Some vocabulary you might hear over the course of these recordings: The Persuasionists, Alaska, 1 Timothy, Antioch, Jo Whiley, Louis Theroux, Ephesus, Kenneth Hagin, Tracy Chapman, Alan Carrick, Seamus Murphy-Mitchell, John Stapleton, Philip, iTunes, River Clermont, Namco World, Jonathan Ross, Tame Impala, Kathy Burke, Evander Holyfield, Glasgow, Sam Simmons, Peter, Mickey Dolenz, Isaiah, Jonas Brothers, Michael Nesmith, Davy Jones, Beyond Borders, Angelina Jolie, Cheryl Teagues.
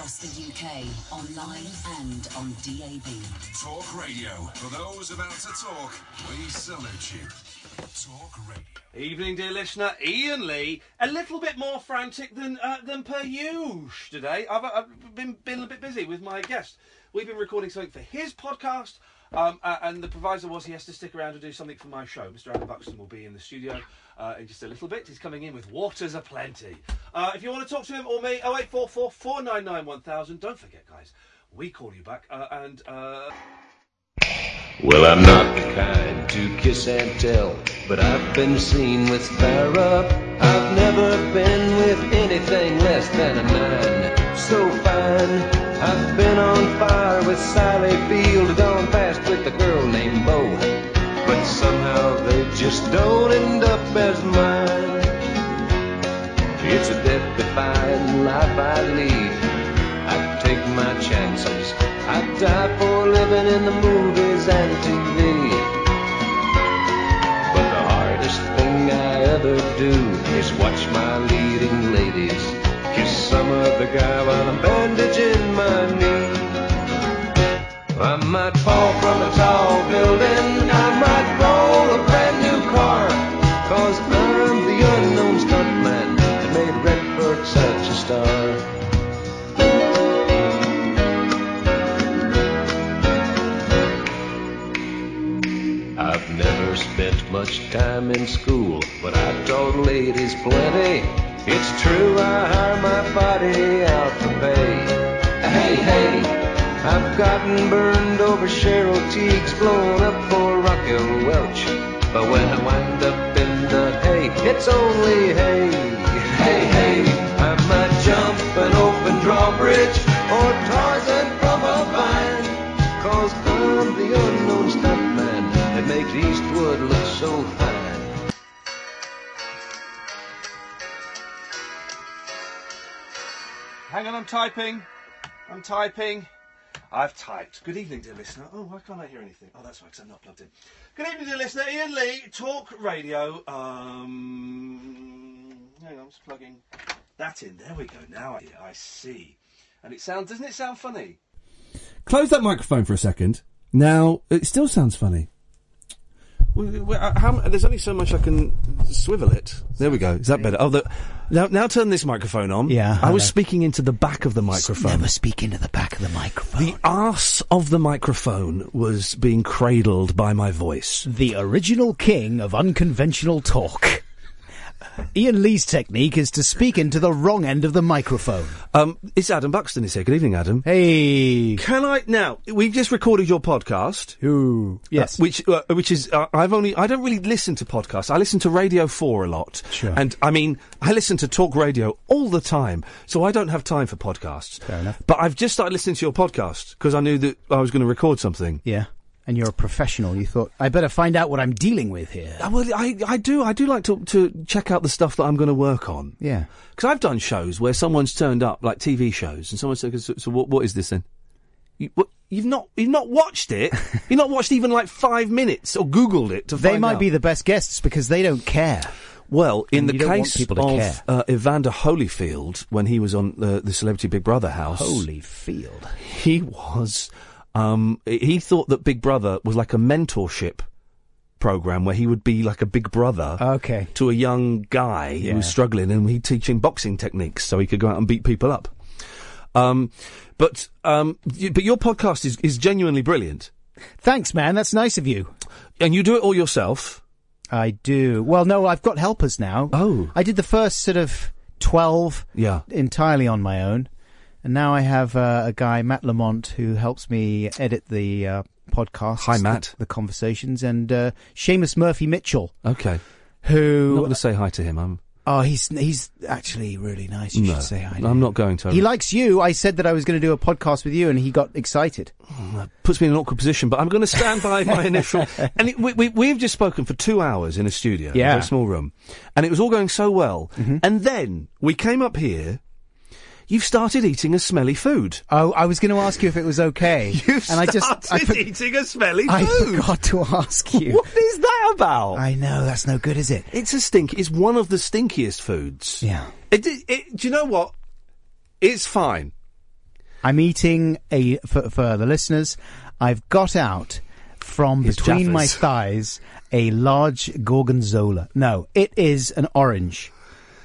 across the UK, online and on DAB. Talk Radio. For those about to talk, we salute you. Talk Radio. Evening, dear listener. Iain Lee, a little bit more frantic than per usual today. I've been a bit busy with my guest. We've been recording something for his podcast, and the proviso was he has to stick around to do something for my show. Mr. Adam Buxton will be in the studio in just a little bit. He's coming in with waters aplenty. If you want to talk to him or me, 0844 499 1000. Don't forget, guys, we call you back. Well, I'm not the kind to kiss and tell, but I've been seen with fire up. I've never been with anything less than a 9. So fine, I've been on fire with Sally Field, gone fast with a girl named Bo, but somehow they just don't end up as mine. It's a death-defying life I lead. I take my chances. I die for living in the movies and TV. But the hardest thing I ever do is watch my leading ladies kiss some other guy while I'm bandaging my knee. I might fall from a tall building, I might roll a brand new car, 'cause I'm the unknown stuntman that made Redford such a star. Spent much time in school, but I taught ladies plenty. It's true, I hire my body out for pay. Hey, hey, I've gotten burned over Cheryl Teagues, blown up for Raquel Welch, but when I wind up in the hay, it's only hay. Hey, hey, I might jump an open drawbridge or Tarzan from a vine, 'cause I'm the unknown stuntman that makes Eastwood look so fine. Hang on, I'm typing. I've typed. Good evening, dear listener. Oh, why can't I hear anything? Oh, that's right, because I'm not plugged in. Good evening, dear listener. Iain Lee, Talk Radio. Hang on, I'm just plugging that in. There we go. Now I see. And it sounds, doesn't it sound funny? Close that microphone for a second. Now, it still sounds funny. There's only so much I can swivel it. There we go. Is that better? Oh, now turn this microphone on. Yeah. I was speaking into the back of the microphone. Never speak into the back of the microphone. The arse of the microphone was being cradled by my voice. The original king of unconventional talk. Iain Lee's technique is to speak into the wrong end of the microphone. It's Adam Buxton is here. Good evening, Adam. Hey. Now, we've just recorded your podcast. Ooh. Yes. Which is, I don't really listen to podcasts. I listen to Radio 4 a lot. Sure. And, I listen to Talk Radio all the time, so I don't have time for podcasts. Fair enough. But I've just started listening to your podcast, because I knew that I was going to record something. Yeah. And you're a professional. You thought, I better find out what I'm dealing with here. Well, I do like to check out the stuff that I'm going to work on. Yeah. Because I've done shows where someone's turned up, like TV shows, and someone said, so what is this then? You've not watched it. You've not watched even like 5 minutes or Googled it to find out. They might be the best guests because they don't care. Well, in the case of Evander Holyfield, when he was on the Celebrity Big Brother house. Holyfield. He was... he thought that Big Brother was like a mentorship program where he would be like a big brother to a young guy who was struggling, and he'd teach him boxing techniques so he could go out and beat people up. But your podcast is genuinely brilliant. Thanks, man. That's nice of you. And you do it all yourself? I do. Well, no, I've got helpers now. Oh. I did the first sort of 12 entirely on my own. And now I have a guy, Matt Lamont, who helps me edit the podcasts. Hi, Matt. The conversations. And Seamus Murphy-Mitchell. Okay. Who... I'm not going to say hi to him. Oh, he's actually really nice. You should say hi to him. I'm not going to. He likes you. I said that I was going to do a podcast with you, and he got excited. That puts me in an awkward position, but I'm going to stand by my initial... And we've just spoken for 2 hours in a studio. Yeah. In a small room. And it was all going so well. Mm-hmm. And then we came up here... You've started eating a smelly food. Oh, I was going to ask you if it was okay. Eating a smelly food. I forgot to ask you. What is that about? I know, that's no good, is it? It's one of the stinkiest foods. Yeah. Do you know what? It's fine. I'm eating a, for the listeners, I've got out from his between Jaffas. My thighs a large gorgonzola. No, it is an orange.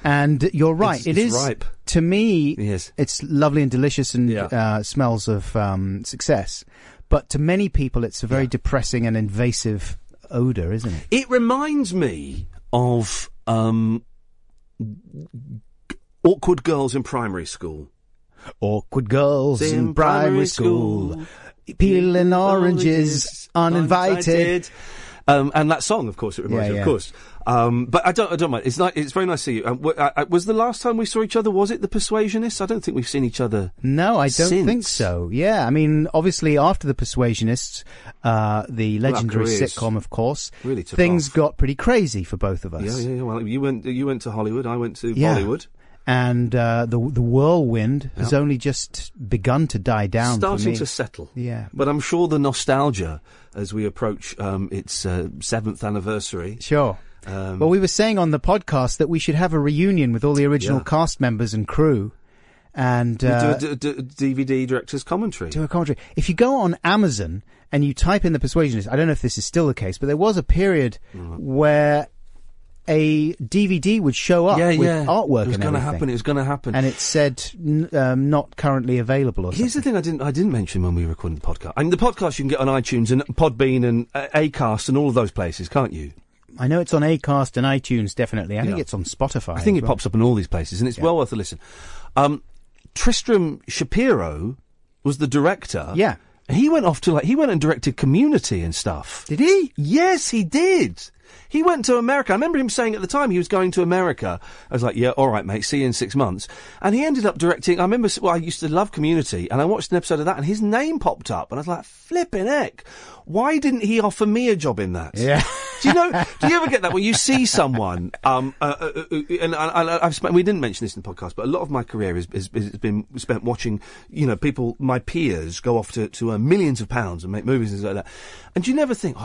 And you're right. It's ripe. To me, it's lovely and delicious and smells of success. But to many people, it's a very depressing and invasive odour, isn't it? It reminds me of awkward girls in primary school. Awkward girls in primary school. Peeling oranges uninvited. And that song, of course, it reminds me, of course. But I don't mind. It's nice, it's very nice to see you. Was the last time we saw each other, was it The Persuasionists? I don't think we've seen each other. No, I don't think so. Yeah, I mean, obviously after The Persuasionists, the legendary sitcom, of course, really took things off. Got pretty crazy for both of us. Yeah. Well, you went to Hollywood, I went to Bollywood. And the whirlwind has only just begun to die down. Starting for me. To settle. Yeah. But I'm sure the nostalgia as we approach its 7th anniversary. Sure. Well, we were saying on the podcast that we should have a reunion with all the original cast members and crew. And do a DVD director's commentary. Do a commentary. If you go on Amazon and you type in The Persuasionists, I don't know if this is still the case, but there was a period where a DVD would show up with artwork. It was going to happen. And it said not currently available. Or here's something. The thing I didn't mention when we were recording the podcast. I mean, the podcast you can get on iTunes and Podbean and Acast and all of those places, can't you? I know it's on Acast and iTunes, definitely. I think it's on Spotify. I think it pops up in all these places, and it's well worth a listen. Tristram Shapiro was the director. Yeah, and he went off to he went and directed Community and stuff. Did he? Yes, he did. He went to America. I remember him saying at the time he was going to America. I was like, yeah, all right, mate, see you in 6 months. And he ended up directing. I remember, I used to love Community, and I watched an episode of that, and his name popped up, and I was like, flipping heck. Why didn't he offer me a job in that? Yeah. Do you ever get that where you see someone, and we didn't mention this in the podcast, but a lot of my career has been spent watching, people, my peers, go off to earn millions of pounds and make movies and stuff like that. And you never think,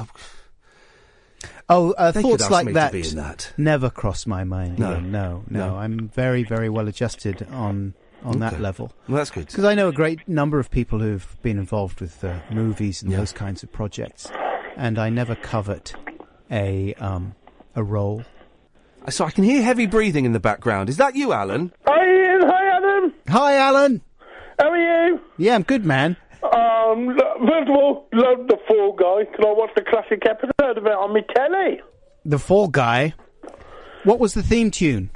thoughts like that never cross my mind. No. I'm very, very well adjusted on that level. Well, that's good. Because I know a great number of people who've been involved with movies and those kinds of projects, and I never covet a role. So I can hear heavy breathing in the background. Is that you, Alan? Hi, Ian. Hi, Adam. Hi, Alan. How are you? Yeah, I'm good, man. First of all, love The Fall Guy, because I watched the classic episode of it on my telly. The Fall Guy? What was the theme tune?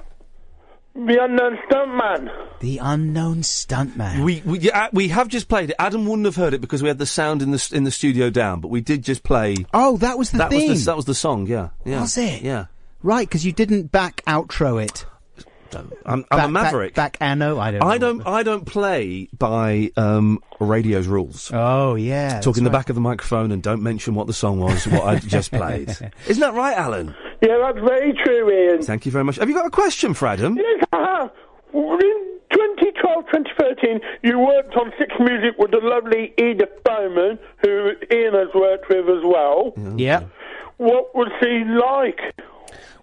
The Unknown Stuntman. The Unknown Stuntman. We have just played it. Adam wouldn't have heard it because we had the sound in the studio down, but we did just play... Oh, that was the theme? That was the song, yeah. Was it? Yeah. Right, because you didn't back outro it. I'm a maverick. Back anno, I don't play by radio's rules. Oh yeah, talk in the back of the microphone and don't mention what the song was. What I just played. Isn't that right, Alan? Yeah, that's very true, Ian. Thank you very much. Have you got a question for Adam? Yes, I have. In 2012, 2013, you worked on 6 Music with the lovely Edith Bowman, who Ian has worked with as well. Yeah. What was she like?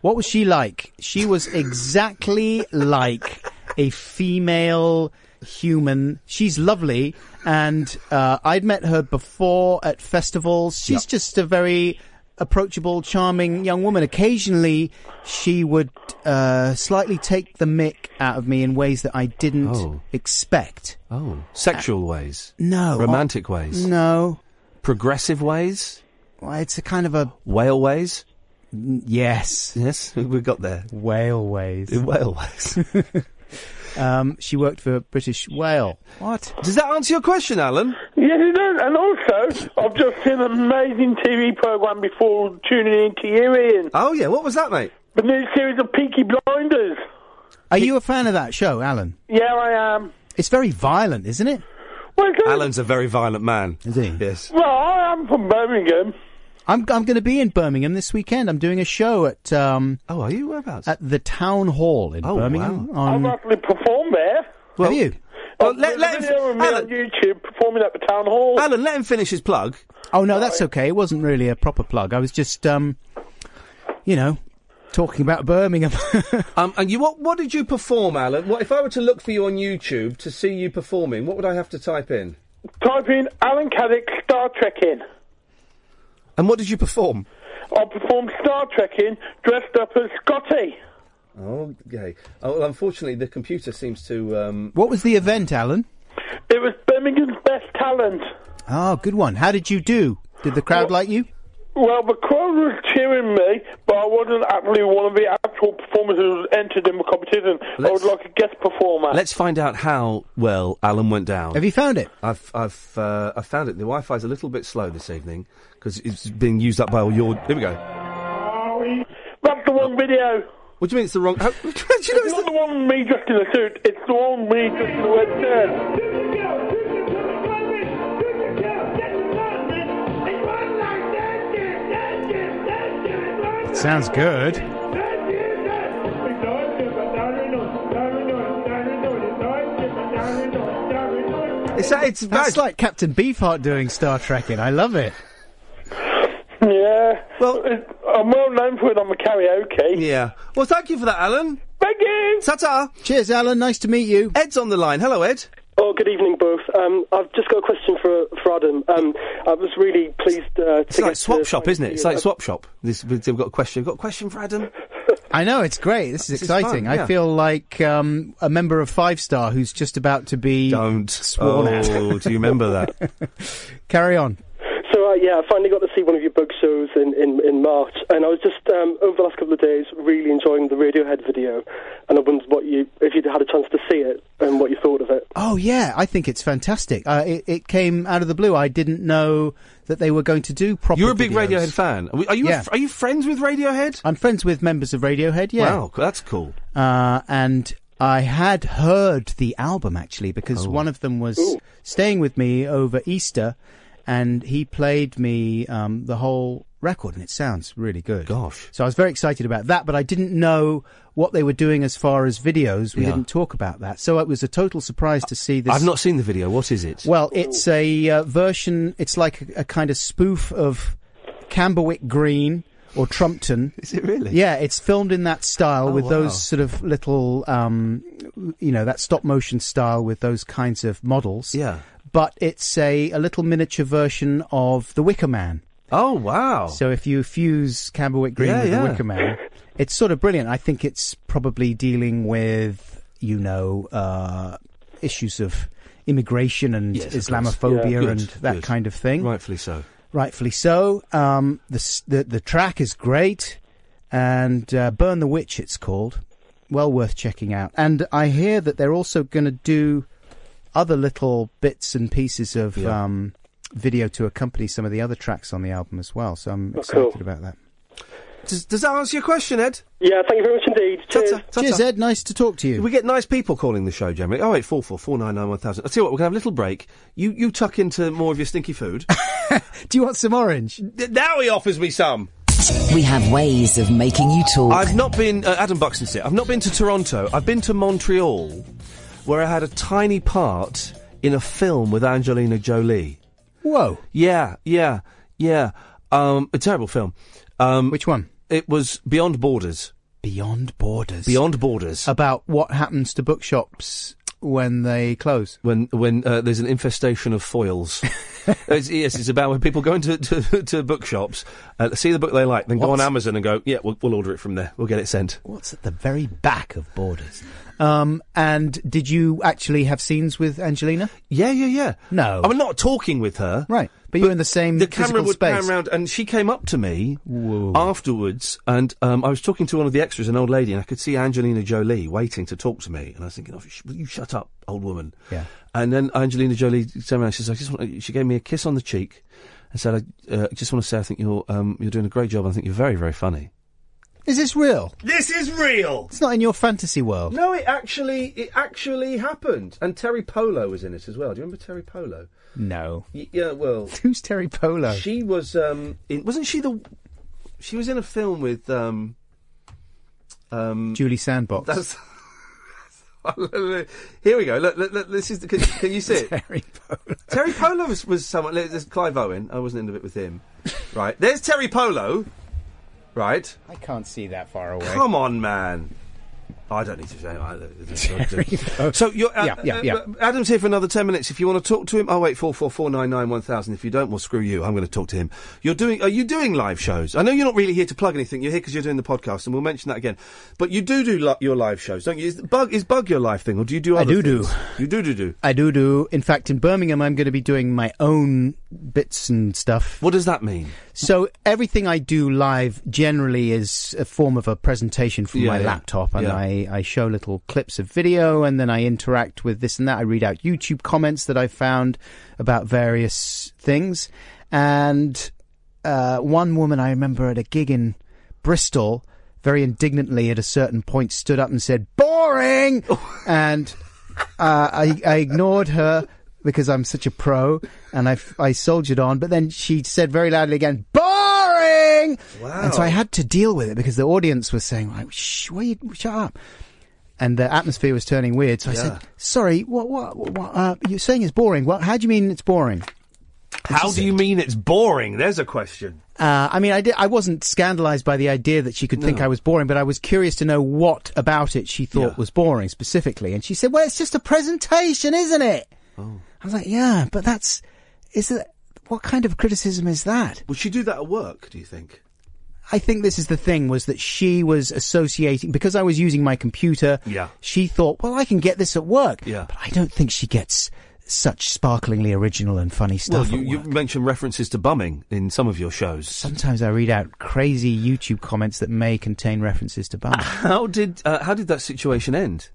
What was she like? She was exactly like a female human. She's lovely, and I'd met her before at festivals. She's just a very approachable, charming young woman. Occasionally, she would slightly take the mick out of me in ways that I didn't expect. Oh, sexual ways? No. Romantic ways? No. Progressive ways? Well, it's a kind of a... Whale ways? Yes, we got there. Whaleways. She worked for British Whale. What? Does that answer your question, Alan? Yes, it does. And also, I've just seen an amazing TV programme before tuning in to you, Ian. Oh, yeah. What was that, mate? The new series of Peaky Blinders. Are you a fan of that show, Alan? Yeah, I am. It's very violent, isn't it? Well, Alan's a very violent man. Is he? Yes. Well, I am from Birmingham. I'm going to be in Birmingham this weekend. I'm doing a show at... are you? Whereabouts? At the Town Hall in Birmingham. Wow. I've actually performed there. Well, have you? Well, let him... Alan, on YouTube performing at the Town Hall. Alan, let him finish his plug. Oh, no, that's okay. It wasn't really a proper plug. I was just, talking about Birmingham. And you, what did you perform, Alan? What, if I were to look for you on YouTube to see you performing, what would I have to type in? Type in Alan Carrick, Star Trek in. And what did you perform? I performed Star Trek in, dressed up as Scotty. Oh, okay. Oh, well, unfortunately, the computer seems to... What was the event, Alan? It was Birmingham's Best Talent. Oh, good one. How did you do? Did the crowd like you? Well, the crowd was cheering me, but I wasn't actually one of the actual performers who entered in the competition. I was like a guest performer. Let's find out how well Alan went down. Have you found it? I've found it. The Wi-Fi's a little bit slow this evening because it's being used up by all your. Here we go. That's the wrong video. What do you mean it's the wrong? How... It's not the one me dressed in a suit. It's the one me dressed in a red shirt. Sounds good. That's like Captain Beefheart doing Star Trekking. I love it. Yeah. Well, I'm well known for it on the karaoke. Yeah. Well, thank you for that, Alan. Thank you. Ta-ta. Cheers, Alan. Nice to meet you. Ed's on the line. Hello, Ed. Oh, good evening, both. I've just got a question for Adam. I was really pleased to It's like Swap Shop, isn't it? It's like Swap Shop. We've got a question. We've got a question for Adam. I know, it's great. This is exciting. Fun, yeah. I feel like a member of Five Star who's just about to be sworn at. Oh, do you remember that? Carry on. So, yeah, I finally got to see one of your book shows in March, and I was just, over the last couple of days, really enjoying the Radiohead video, and I wondered if you'd had a chance to see it and what you thought of it. Oh, yeah, I think it's fantastic. It came out of the blue. I didn't know that they were going to do proper You're a big videos. Radiohead fan. Are you friends with Radiohead? I'm friends with members of Radiohead, yeah. Wow, that's cool. And... I had heard the album, actually, because one of them was staying with me over Easter, and he played me the whole record, and it sounds really good. Gosh. So I was very excited about that, but I didn't know what they were doing as far as videos. We didn't talk about that. So it was a total surprise to see this. I've not seen the video. What is it? Well, it's a version, it's like a kind of spoof of Camberwick Green... or Trumpton. Is it really? Yeah, it's filmed in that style with those sort of little, that stop motion style with those kinds of models. Yeah. But it's a little miniature version of The Wicker Man. Oh, wow. So if you fuse Camberwick Green with The Wicker Man, it's sort of brilliant. I think it's probably dealing with, issues of immigration and Islamophobia and that kind of thing. Rightfully so. Rightfully so. The track is great, and Burn the Witch, it's called. Well worth checking out. And I hear that they're also going to do other little bits and pieces of video to accompany some of the other tracks on the album as well, so I'm excited about that. Does that answer your question, Ed? Yeah, thank you very much indeed. Cheers. Ta-ta. Cheers, Ed. Nice to talk to you. We get nice people calling the show, generally. 0844 499 1000. I'll tell you what, we're going to have a little break. You tuck into more of your stinky food. Do you want some orange? Now he offers me some. We have ways of making you talk. I've not been... Adam Buxton said, I've not been to Toronto. I've been to Montreal, where I had a tiny part in a film with Angelina Jolie. Whoa. Yeah. A terrible film. Which one? It was Beyond Borders. Beyond Borders. About what happens to bookshops when they close. When there's an infestation of foils. It's about when people go into bookshops, see the book they like, then go on Amazon and go, yeah, we'll order it from there. We'll get it sent. What's at the very back of Borders? And did you actually have scenes with Angelina? Yeah. No. I mean, not talking with her. Right. But you were in the same physical space. The camera would pan round, and she came up to me afterwards, and I was talking to one of the extras, an old lady, and I could see Angelina Jolie waiting to talk to me, and I was thinking, will you shut up, old woman? Yeah. And then Angelina Jolie turned around, she says, she gave me a kiss on the cheek, and said, I just want to say I think you're doing a great job, I think you're very, very funny. Is this real? This is real! It's not in your fantasy world. No, it actually happened. And Teri Polo was in it as well. Do you remember Teri Polo? No. Yeah, well... Who's Teri Polo? She was, wasn't she the... She was in a film with, Julie Sandbox. That's... Here we go. Look, this is... Can you see it? Teri Polo. Teri Polo was someone... There's Clive Owen. I wasn't into it with him. Right. There's Teri Polo... Right? I can't see that far away. Come on, man. I don't need to say that. So you're, Adam's here for another 10 minutes. If you want to talk to him, 08444991000. If you don't, well, screw you. I'm going to talk to him. Are you doing live shows? I know you're not really here to plug anything. You're here because you're doing the podcast, and we'll mention that again. But you do your live shows, don't you? Is Bug your live thing, or do you do other things? You do. I do. In fact, in Birmingham, I'm going to be doing my own bits and stuff. What does that mean? So everything I do live generally is a form of a presentation from my laptop, and I show little clips of video, and then I interact with this and that. I read out YouTube comments that I found about various things. And one woman I remember at a gig in Bristol very indignantly at a certain point stood up and said, "Boring!" And I ignored her because I'm such a pro, and I soldiered on. But then she said very loudly again, "Boring!" Wow. And so I had to deal with it because the audience was saying, like, "Shh, will you shut up?" And the atmosphere was turning weird. So I said, "Sorry, what you're saying is boring. What? How do you mean it's boring?" How do you mean it's boring? There's a question. I mean, I wasn't scandalized by the idea that she could think I was boring, but I was curious to know what about it she thought was boring specifically. And she said, "Well, it's just a presentation, isn't it?" Oh. I was like, yeah, but what kind of criticism is that? Would she do that at work, do you think? I think this is the thing, was that she was associating, because I was using my computer, she thought, well, I can get this at work. Yeah. But I don't think she gets such sparklingly original and funny stuff. Well, you mentioned references to bumming in some of your shows. Sometimes I read out crazy YouTube comments that may contain references to bumming. How did that situation end?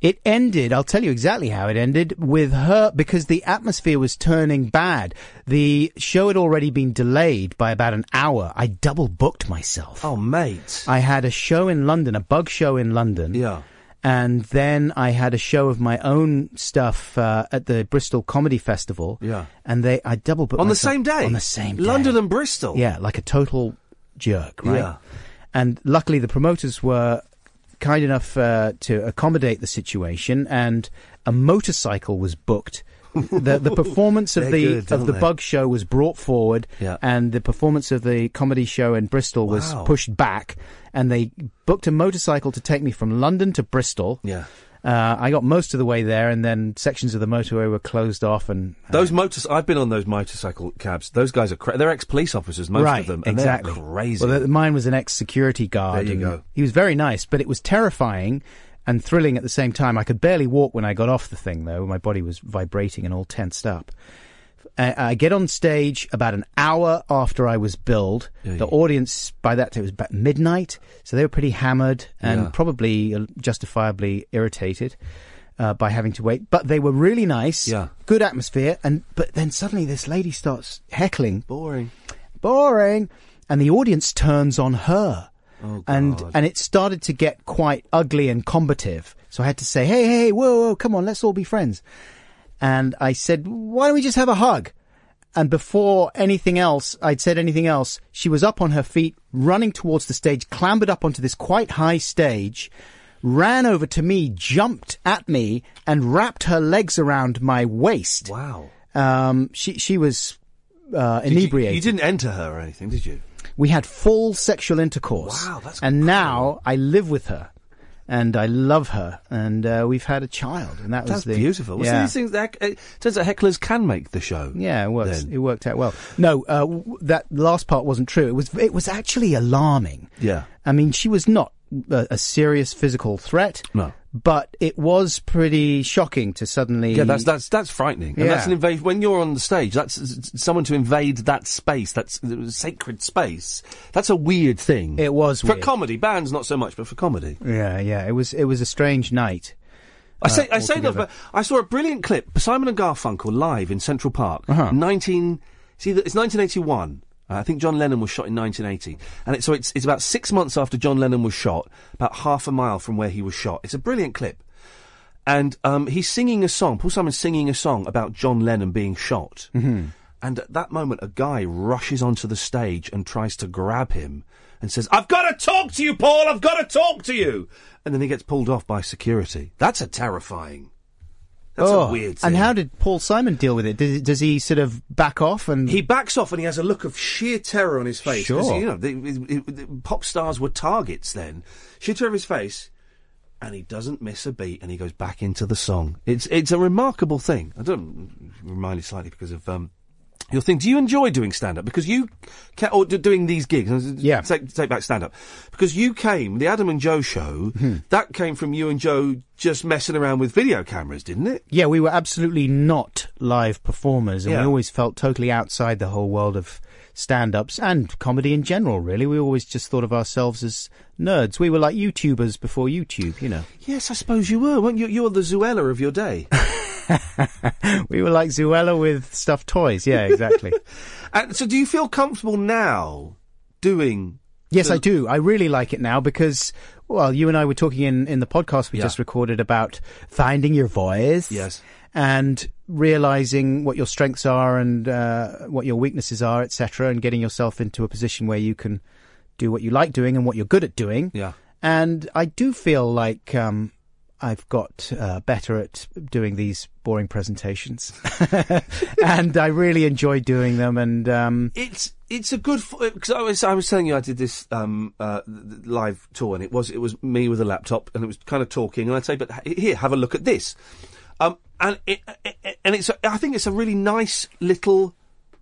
It ended, I'll tell you exactly how it ended, with her, because the atmosphere was turning bad. The show had already been delayed by about an hour. I double booked myself. Oh, mate. I had a show in London, a Bug show in London. Yeah. And then I had a show of my own stuff at the Bristol Comedy Festival. Yeah. And I double booked myself. On the same day? On the same day. London and Bristol? Yeah, like a total jerk, right? Yeah. And luckily the promoters were kind enough to accommodate the situation, and a motorcycle was booked. The performance of the Bug show was brought forward, and the performance of the comedy show in Bristol was pushed back, and they booked a motorcycle to take me from London to Bristol. I got most of the way there, and then sections of the motorway were closed off. And I've been on those motorcycle cabs. Those guys are they're ex-police officers, most of them. And they're crazy. Well, mine was an ex-security guard. There you go. He was very nice, but it was terrifying and thrilling at the same time. I could barely walk when I got off the thing, though. My body was vibrating and all tensed up. I get on stage about an hour after I was billed. Yeah. The audience, by that time, it was about midnight, so they were pretty hammered and probably justifiably irritated by having to wait. But they were really nice, good atmosphere, but then suddenly this lady starts heckling. Boring. And the audience turns on her. Oh, God. And it started to get quite ugly and combative. So I had to say, hey, whoa, come on, let's all be friends. And I said, why don't we just have a hug? And before anything else, I'd said anything else, she was up on her feet, running towards the stage, clambered up onto this quite high stage, ran over to me, jumped at me, and wrapped her legs around my waist. Wow. She was inebriated. You didn't enter her or anything, did you? We had full sexual intercourse. Wow, that's And cool. Now I live with her. And I love her, and we've had a child, and that's beautiful. Yeah. These things, it turns out hecklers can make the show. Yeah, it works. Then. It worked out well. No, that last part wasn't true. It was actually alarming. Yeah, I mean, she was not a serious physical threat. No, but it was pretty shocking to suddenly. Yeah, that's frightening. Yeah. And that's an invasion. When you're on the stage, that's someone to invade that space. That's sacred space. That's a weird thing. It was for weird. Comedy bands, not so much, but for comedy. Yeah. It was a strange night. I say that, but I saw a brilliant clip. Simon and Garfunkel live in Central Park. Uh-huh. It's 1981. I think John Lennon was shot in 1980. And it's about 6 months after John Lennon was shot, about half a mile from where he was shot. It's a brilliant clip. And he's singing a song, Paul Simon's singing a song about John Lennon being shot. Mm-hmm. And at that moment, a guy rushes onto the stage and tries to grab him and says, "I've got to talk to you, Paul! I've got to talk to you!" And then he gets pulled off by security. That's a terrifying That's a weird thing. And how did Paul Simon deal with it? Does he sort of back off? And he backs off, and he has a look of sheer terror on his face. Sure. 'Cause, you know, the pop stars were targets then. Sheer terror on his face, and he doesn't miss a beat, and he goes back into the song. It's a remarkable thing. I don't remind you slightly because of... You'll think, do you enjoy doing stand-up? Because you... or doing these gigs. Yeah. Take back stand-up. Because you came... The Adam and Joe Show, that came from you and Joe just messing around with video cameras, didn't it? Yeah, we were absolutely not live performers. And we always felt totally outside the whole world of stand-ups and comedy in general, really. We always just thought of ourselves as nerds. We were like YouTubers before YouTube, you know. Yes, I suppose you were, weren't you? You were the Zuella of your day. We were like Zuella with stuffed toys. Yeah, exactly. And so do you feel comfortable now doing... Yes, I do. I really like it now because, well, you and I were talking in the podcast we just recorded about finding your voice. Yes. And realising what your strengths are and what your weaknesses are, etc., and getting yourself into a position where you can do what you like doing and what you're good at doing. Yeah. And I do feel like... I've got better at doing these boring presentations, and I really enjoy doing them. And it's a good, because I was telling you I did this live tour, and it was me with a laptop, and it was kind of talking, and I'd say, but here, have a look at this, and I think it's a really nice little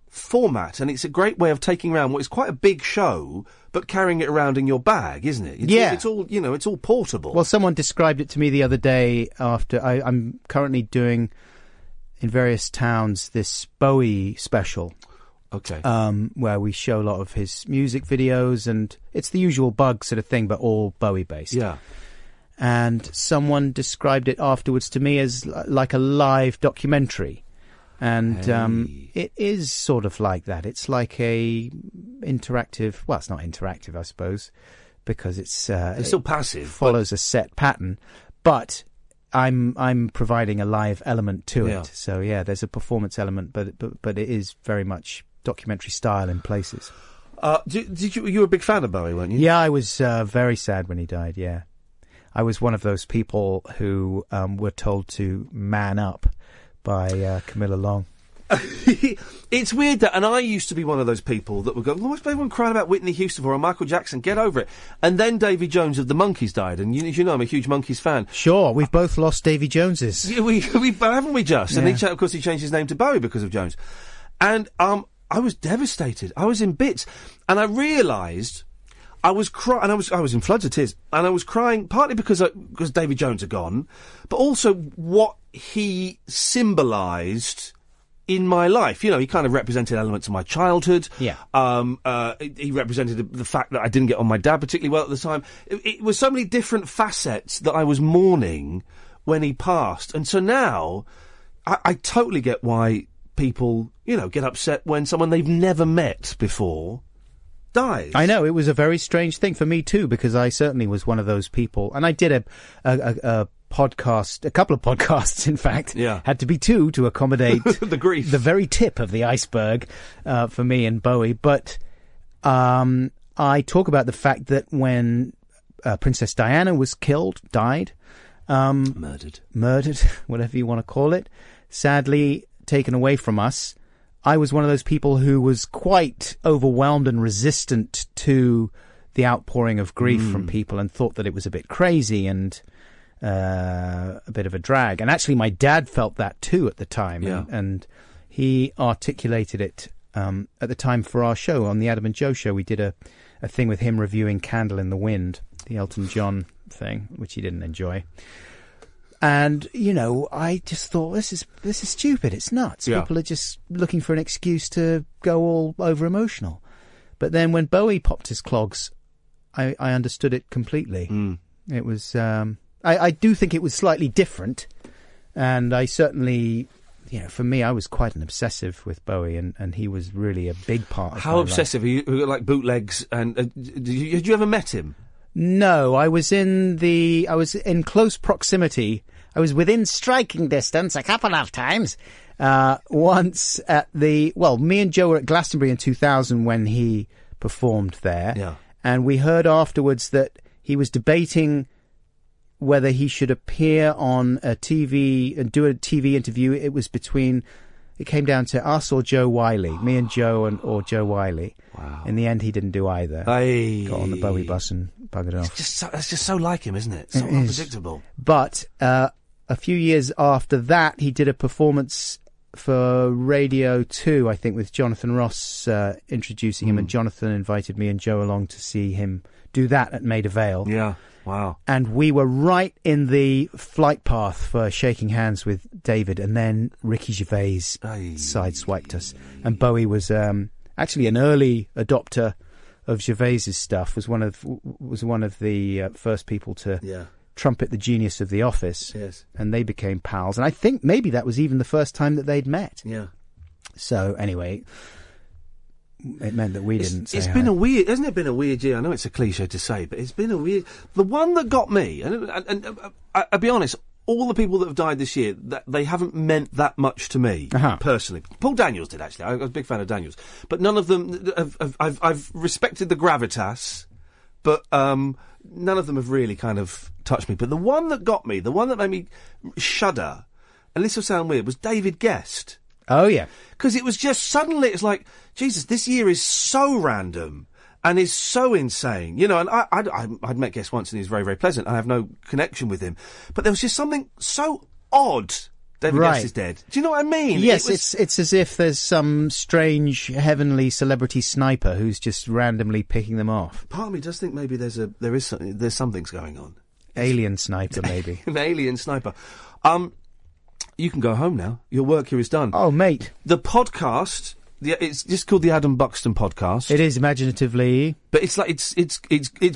format, and it's a great way of taking around what is quite a big show, but carrying it around in your bag, isn't it? It's all, you know, it's all portable. Well, someone described it to me the other day after I'm currently doing in various towns this Bowie special. Okay. Where we show a lot of his music videos, and it's the usual bug sort of thing, but all Bowie based. Yeah. And someone described it afterwards to me as like a live documentary. And it is sort of like that. It's like a interactive... Well, it's not interactive, I suppose, because it's still passive. It follows a set pattern, but I'm providing a live element to it. So yeah, there's a performance element, but it is very much documentary style in places. You were a big fan of Bowie, weren't you? Yeah, I was very sad when he died. Yeah, I was one of those people who were told to man up by Camilla Long. It's weird that, and I used to be one of those people that would go, well, what's everyone crying about Whitney Houston for, or Michael Jackson? Get over it. And then Davy Jones of the Monkees died, and you know I'm a huge Monkees fan. Sure, we've both lost Davy Joneses. We haven't we just? Yeah. And of course he changed his name to Bowie because of Jones. And I was devastated. I was in bits, and I realised I was crying, and I was in floods of tears, and I was crying partly because Davy Jones had gone, but also what he symbolised in my life. You know, he kind of represented elements of my childhood. Yeah. He represented the fact that I didn't get on my dad particularly well at the time. It was so many different facets that I was mourning when he passed, and so now I totally get why people, you know, get upset when someone they've never met before dies. I know, it was a very strange thing for me too, because I certainly was one of those people, and I did a podcast, a couple of podcasts in fact. Yeah, had to be two to accommodate the grief, the very tip of the iceberg for me and Bowie. But I talk about the fact that when Princess Diana was died, murdered, whatever you want to call it, sadly taken away from us, I was one of those people who was quite overwhelmed and resistant to the outpouring of grief from people, and thought that it was a bit crazy and a bit of a drag. And actually my dad felt that too at the time. Yeah. And he articulated it at the time for our show, on the Adam and Joe Show. We did a thing with him reviewing Candle in the Wind, the Elton John thing, which he didn't enjoy. And, you know, I just thought, this is stupid. It's nuts. Yeah. People are just looking for an excuse to go all over emotional. But then when Bowie popped his clogs, I understood it completely. Mm. It was, I do think it was slightly different. And I certainly, you know, for me, I was quite an obsessive with Bowie, and he was really a big part of my life. How obsessive? Are you, like bootlegs? And did you ever met him? No, I was in close proximity. I was within striking distance a couple of times. Once at me and Joe were at Glastonbury in 2000 when he performed there. Yeah. And we heard afterwards that he was debating whether he should appear on a TV and do a TV interview. It was between, it came down to us or Jo Whiley, me and Joe, and or Jo Whiley. Wow. In the end, he didn't do either. Got on the Bowie bus and buggered off. That's just so like him, isn't it? So unpredictable. But a few years after that, he did a performance for Radio 2, I think, with Jonathan Ross introducing him, and Jonathan invited me and Joe along to see him do that at Maida Vale. Yeah, wow. And we were right in the flight path for shaking hands with David, and then Ricky Gervais sideswiped us. And Bowie was actually an early adopter of Gervais's stuff, was one of the first people to... Yeah. Trumpet the genius of The Office. Yes. And they became pals, and I think maybe that was even the first time that they'd met. Yeah. So anyway, it meant that we didn't say hi. Hasn't it been a weird year? I know it's a cliche to say, but it's been a weird... The one that got me, and I'll be honest, all the people that have died this year, they haven't meant that much to me personally. Paul Daniels did, actually. I was a big fan of Daniels, but none of them I've respected the gravitas, but none of them have really kind of touched me. But the one that got me, the one that made me shudder, and this will sound weird, was David Guest. Oh, yeah. Because it was just suddenly, it's like, Jesus, this year is so random and is so insane. You know, and I'd met Guest once and he was very, very pleasant. I have no connection with him. But there was just something so odd. David Guest is dead. Do you know what I mean? Yes, it's as if there's some strange heavenly celebrity sniper who's just randomly picking them off. Part of me does think maybe there's something's going on. Alien sniper, maybe. An alien sniper. You can go home now. Your work here is done. Oh, mate. The podcast, it's just called the Adam Buxton Podcast. It is, imaginatively, but it's like it's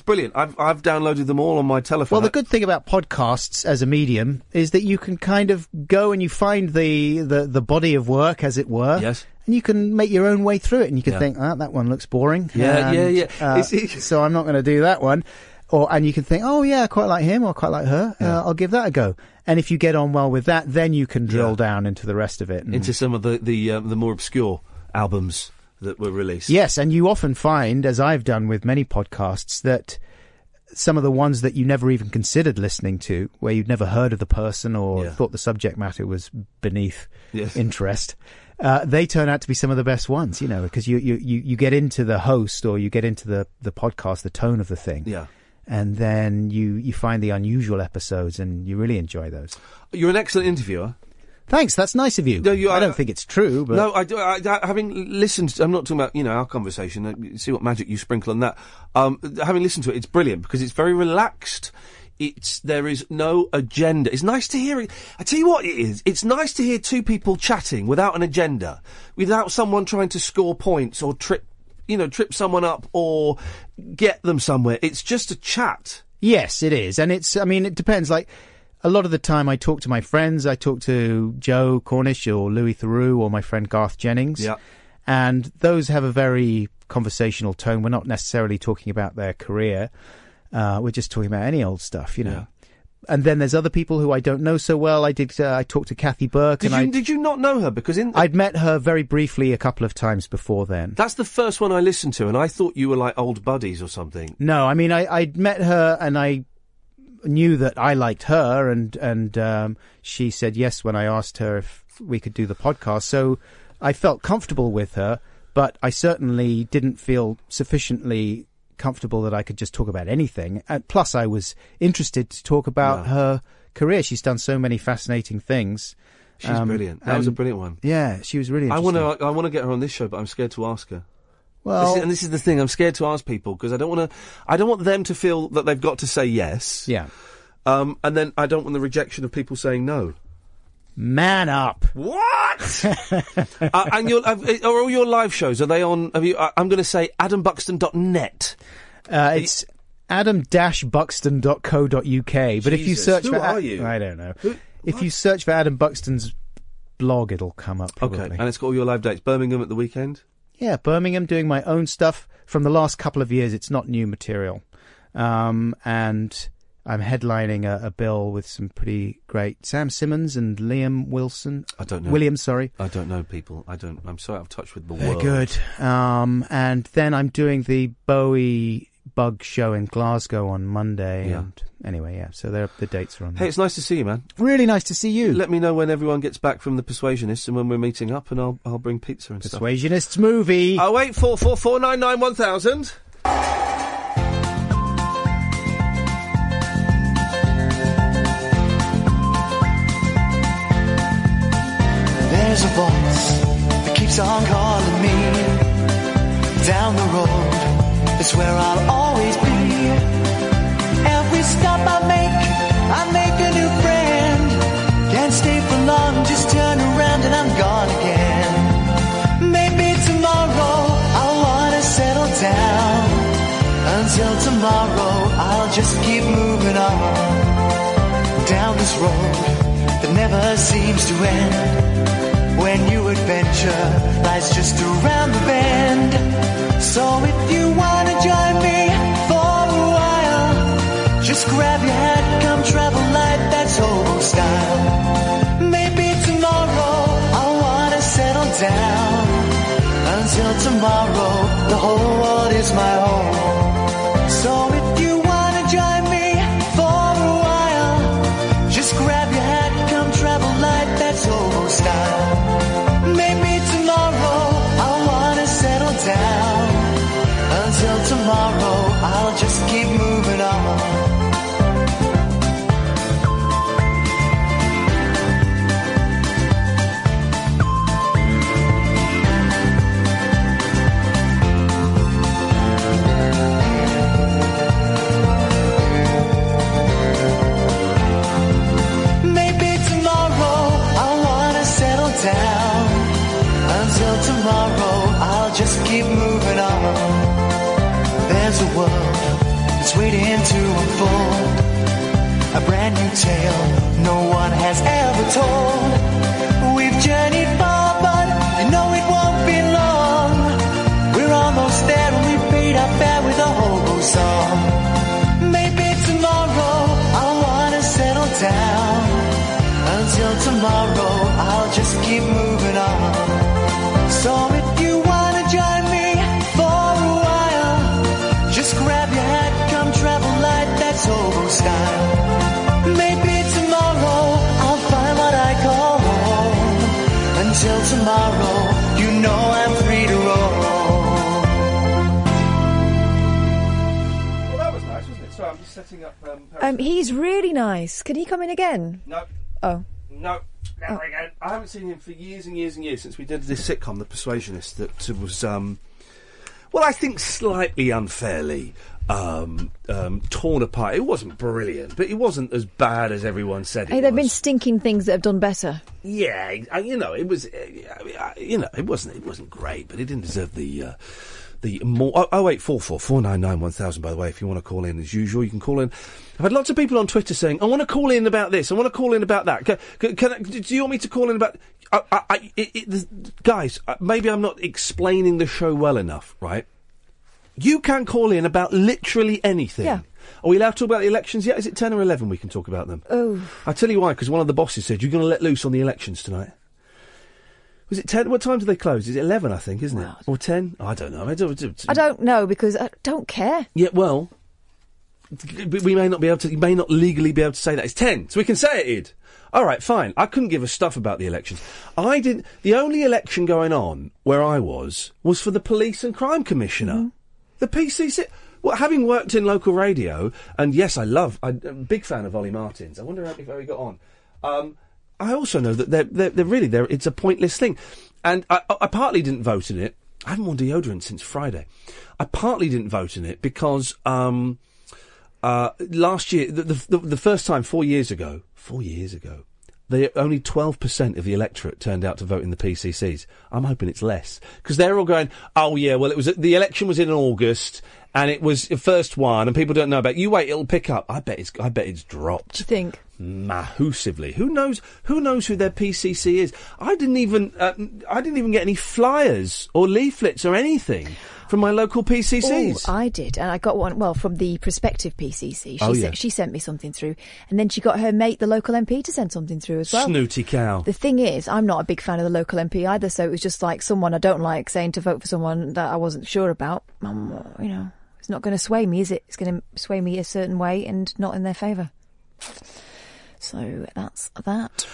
brilliant. I've downloaded them all on my telephone. Well, the good thing about podcasts as a medium is that you can kind of go and you find the body of work, as it were. Yes. And you can make your own way through it, and you can think, that one looks boring. Yeah, yeah. So I'm not going to do that one. And you can think, oh yeah, I quite like him or I quite like her. Yeah. I'll give that a go. And if you get on well with that, then you can drill down into the rest of it, into some of the more obscure albums that were released. Yes, and you often find, as I've done with many podcasts, that some of the ones that you never even considered listening to, where you'd never heard of the person or thought the subject matter was beneath interest, they turn out to be some of the best ones, you know, because you get into the host, or you get into the podcast, the tone of the thing. Yeah. And then you find the unusual episodes and you really enjoy those. You're an excellent interviewer. Thanks, that's nice of you. No, I don't think it's true. But... No, I do. Having listened, I'm not talking about, you know, our conversation, see what magic you sprinkle on that. Having listened to it, it's brilliant because it's very relaxed. There is no agenda. It's nice to hear it. I tell you what it is. It's nice to hear two people chatting without an agenda, without someone trying to score points or trip someone up or get them somewhere. It's just a chat. Yes, it is. And it's, I mean, it depends. Like, a lot of the time I talk to my friends. I talk to Joe Cornish or Louis Theroux or my friend Garth Jennings. Yeah. And those have a very conversational tone. We're not necessarily talking about their career. We're just talking about any old stuff, you know. Yeah. And then there's other people who I don't know so well. I talked to Kathy Burke. Did you not know her? Because I'd met her very briefly a couple of times before then. That's the first one I listened to, and I thought you were like old buddies or something. No, I mean, I'd met her, and I knew that I liked her, and she said yes when I asked her if we could do the podcast. So I felt comfortable with her, but I certainly didn't feel sufficiently comfortable that I could just talk about anything. And plus, I was interested to talk about her career. She's done so many fascinating things. She's brilliant. That was a brilliant one. Yeah, she was really interesting. I want to get her on this show, but I'm scared to ask her. Well, this is the thing. I'm scared to ask people because I don't want them to feel that they've got to say yes. Yeah. And then I don't want the rejection of people saying no. Man up. What? And are all your live shows, are they on... I'm going to say adambuxton.net. It's adam-buxton.co.uk. But if you search for... Who are you? I don't know. If you search for Adam Buxton's blog, it'll come up, probably. Okay, and it's got all your live dates. Birmingham at the weekend? Yeah, Birmingham, doing my own stuff. From the last couple of years, it's not new material. And... I'm headlining a bill with some pretty great Sam Simmons and Liam Wilson. I don't know. William, sorry. I don't know people. I'm so out of touch with the world. They're good. And then I'm doing the Bowie Bug show in Glasgow on Monday. Yeah. And anyway, yeah, so the dates are on there. Hey, it's nice to see you, man. Really nice to see you. Let me know when everyone gets back from the Persuasionists and when we're meeting up, and I'll bring pizza and stuff. Persuasionists movie. 08444991000. There's a voice that keeps on calling me down the road. It's where I'll always be. Every stop I make a new friend. Can't stay for long, just turn around and I'm gone again. Maybe tomorrow I'll wanna settle down. Until tomorrow I'll just keep moving on. Down this road that never seems to end. When new adventure lies just around the bend. So if you wanna join me, just grab your hat, come travel light, that's hobo style. Maybe tomorrow I'll wanna settle down. Until tomorrow, the whole world is my home. So if you wanna join me for a while, just grab your hat, come travel light, that's hobo style. Maybe tomorrow I'll wanna settle down. Until tomorrow, I'll just keep moving on. Just keep moving on. There's a world that's waiting to unfold. A brand new tale no one has ever told. We've journeyed far, but you know it won't be long. We're almost there and we've paid our fare with a hobo song. Maybe tomorrow I'll wanna settle down. Until tomorrow I'll just keep moving on. So if you join me for a while. Just grab your hat, come travel light, that's hobo style. Maybe tomorrow I'll find what I call home. Until tomorrow, you know I'm free to roam. Well, that was nice, wasn't it? Sorry, I'm just setting up... he's really nice. Can he come in again? No. Oh. No. There we go. I haven't seen him for years and years and years since we did this sitcom, The Persuasionists, that was, well, I think slightly unfairly torn apart. It wasn't brilliant, but it wasn't as bad as everyone said it was. There have been stinking things that have done better. Yeah, you know, it was, you know, it wasn't great, but it didn't deserve the... The more 08444991000. By the way, if you want to call in, as usual, you can call in. I've had lots of people on Twitter saying, "I want to call in about this. I want to call in about that. Do you want me to call in about?" Guys, maybe I'm not explaining the show well enough, right? You can call in about literally anything. Yeah. Are we allowed to talk about the elections yet? Is it 10 or 11 we can talk about them? Oh, I tell you why. Because one of the bosses said you're going to let loose on the elections tonight. Was it 10? What time do they close? Is it 11, I think, isn't it? Or 10? I don't know. I don't know, because I don't care. Yeah, well, we may not be able to... You may not legally be able to say that. It's 10, so we can say it. All right, fine. I couldn't give a stuff about the elections. I didn't... The only election going on where I was for the Police and Crime Commissioner. Mm-hmm. The PCC... Well, having worked in local radio, and yes, I'm a big fan of Ollie Martins. I wonder how he got on. I also know that they're really, it's a pointless thing. And I partly didn't vote in it. I haven't worn deodorant since Friday. I partly didn't vote in it because last year, the first time 4 years ago, only 12% of the electorate turned out to vote in the PCCs. I'm hoping it's less. Because they're all going, oh yeah, well, the election was in August, and it was the first one, and people don't know about it. You wait, it'll pick up. I bet it's dropped. Do you think? Massively. Who knows who their PCC is? I didn't even get any flyers or leaflets or anything from my local PCCs. Oh, I did, and I got one. Well, from the prospective PCC, she sent me something through, and then she got her mate, the local MP, to send something through as well. Snooty cow. The thing is, I'm not a big fan of the local MP either, so it was just like someone I don't like saying to vote for someone that I wasn't sure about. You know. It's not going to sway me, is it? It's going to sway me a certain way and not in their favour. So that's that.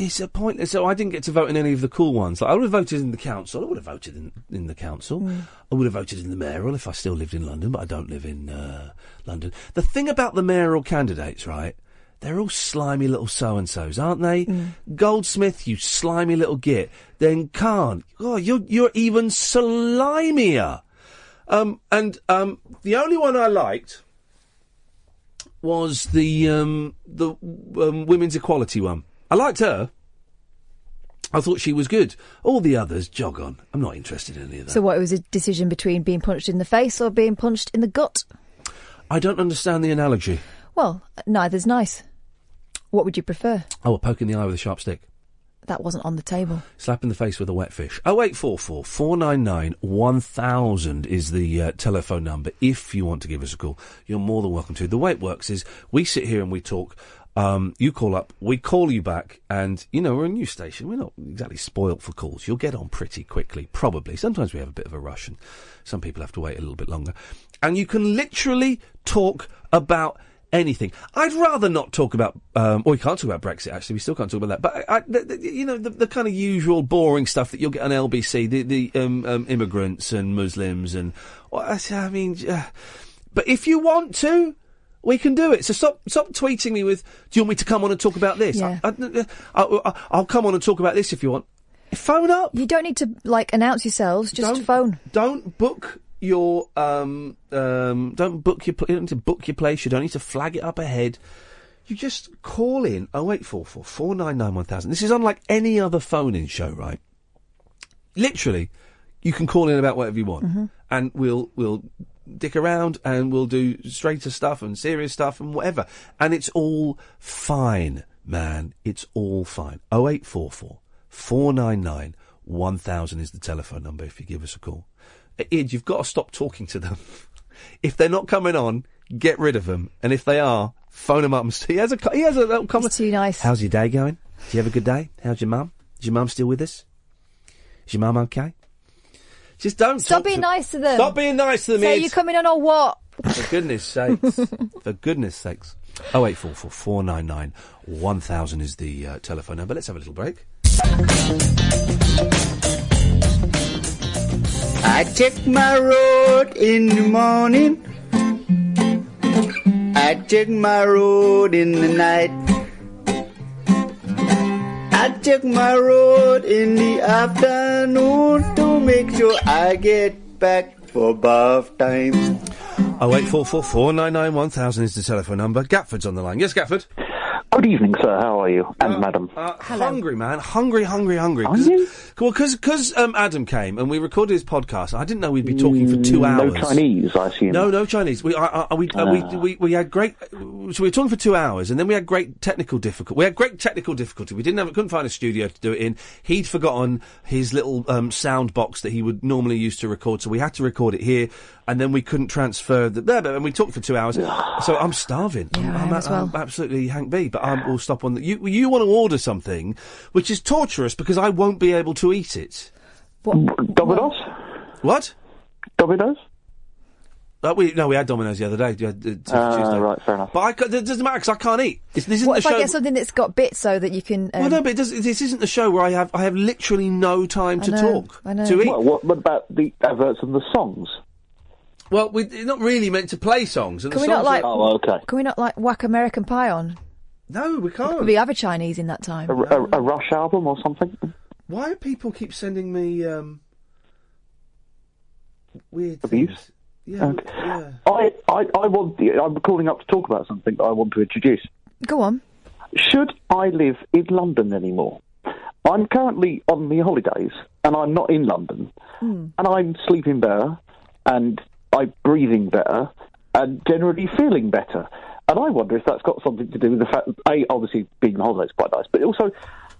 It's a point. So I didn't get to vote in any of the cool ones. Like, I would have voted in the council. I would have voted in the council. Mm. I would have voted in the mayoral if I still lived in London, but I don't live in London. The thing about the mayoral candidates, right? They're all slimy little so-and-sos, aren't they? Mm. Goldsmith, you slimy little git. Then Khan, oh, you're even slimier. The only one I liked was the women's equality one. I liked her. I thought she was good. All the others, jog on. I'm not interested in any of that. So what, it was a decision between being punched in the face or being punched in the gut? I don't understand the analogy. Well, neither's nice. What would you prefer? Oh, a poke in the eye with a sharp stick. That wasn't on the table. Slap in the face with a wet fish. 0844 499 1000 is the telephone number if you want to give us a call. You're more than welcome to. The way it works is we sit here and we talk. You call up, we call you back, and, you know, we're a new station. We're not exactly spoilt for calls. You'll get on pretty quickly, probably. Sometimes we have a bit of a rush, and some people have to wait a little bit longer. And you can literally talk about anything. I'd rather not talk about... we can't talk about Brexit, actually. We still can't talk about that. But, the kind of usual boring stuff that you'll get on LBC, the immigrants and Muslims and... but if you want to, we can do it. So stop tweeting me with, do you want me to come on and talk about this? Yeah. I'll come on and talk about this if you want. Phone up. You don't need to, announce yourselves. Just phone. Don't book... you don't need to book your place. You don't need to flag it up ahead. You just call in 0844 499 1000. This is unlike any other phone-in show, right? Literally, you can call in about whatever you want, mm-hmm. and we'll dick around and we'll do straighter stuff and serious stuff and whatever, and it's all fine, man. It's all fine. 0844 499 1000 is the telephone number if you give us a call. Id, you've got to stop talking to them. If they're not coming on, get rid of them. And if they are, phone them up. And he has a little comment. It's too nice. How's your day going? Do you have a good day? How's your mum? Is your mum still with us? Is your mum okay? Just don't stop being nice to them. Stop being nice to them. Say, Id, you coming on or what? For goodness sakes! For goodness sakes! 0844 499 1000 is the telephone number. Let's have a little break. I take my road in the morning, I take my road in the night, I take my road in the afternoon to make sure I get back for bath time. 0844 499 1000 is the telephone number. Gatford's on the line. Yes, Gatford? Good evening, sir. How are you? And madam. Hungry, man. Hungry. Are you? Well, because Adam came and we recorded his podcast. I didn't know we'd be talking for 2 hours. No Chinese, I assume. No Chinese. We had great... So we were talking for 2 hours, and then we had great technical difficulty. We couldn't find a studio to do it in. He'd forgotten his little sound box that he would normally use to record, so we had to record it here, and then we couldn't transfer and we talked for 2 hours. So I'm starving. Yeah, I'm absolutely Hank B, but we'll stop on that. You want to order something, which is torturous because I won't be able to eat it. What? Dominoes? What? Dominoes? We had Dominoes the other day. Tuesday. Right, fair enough. But it doesn't matter because I can't eat. I get something that's got bits so that you can... Well, no, but this isn't the show where I have literally no time to eat. What about the adverts and the songs? Well, we're not really meant to play songs. And Can we not, whack American Pie on? No, we can't. We have a Chinese in that time. A Rush album or something? Why do people keep sending me weird things? Abuse? Yeah, okay. Yeah. I'm calling up to talk about something that I want to introduce. Go on. Should I live in London anymore? I'm currently on the holidays, and I'm not in London. Mm. And I'm sleeping better, and I'm breathing better, and generally feeling better. And I wonder if that's got something to do with the fact that, obviously, being on holiday is quite nice, but also,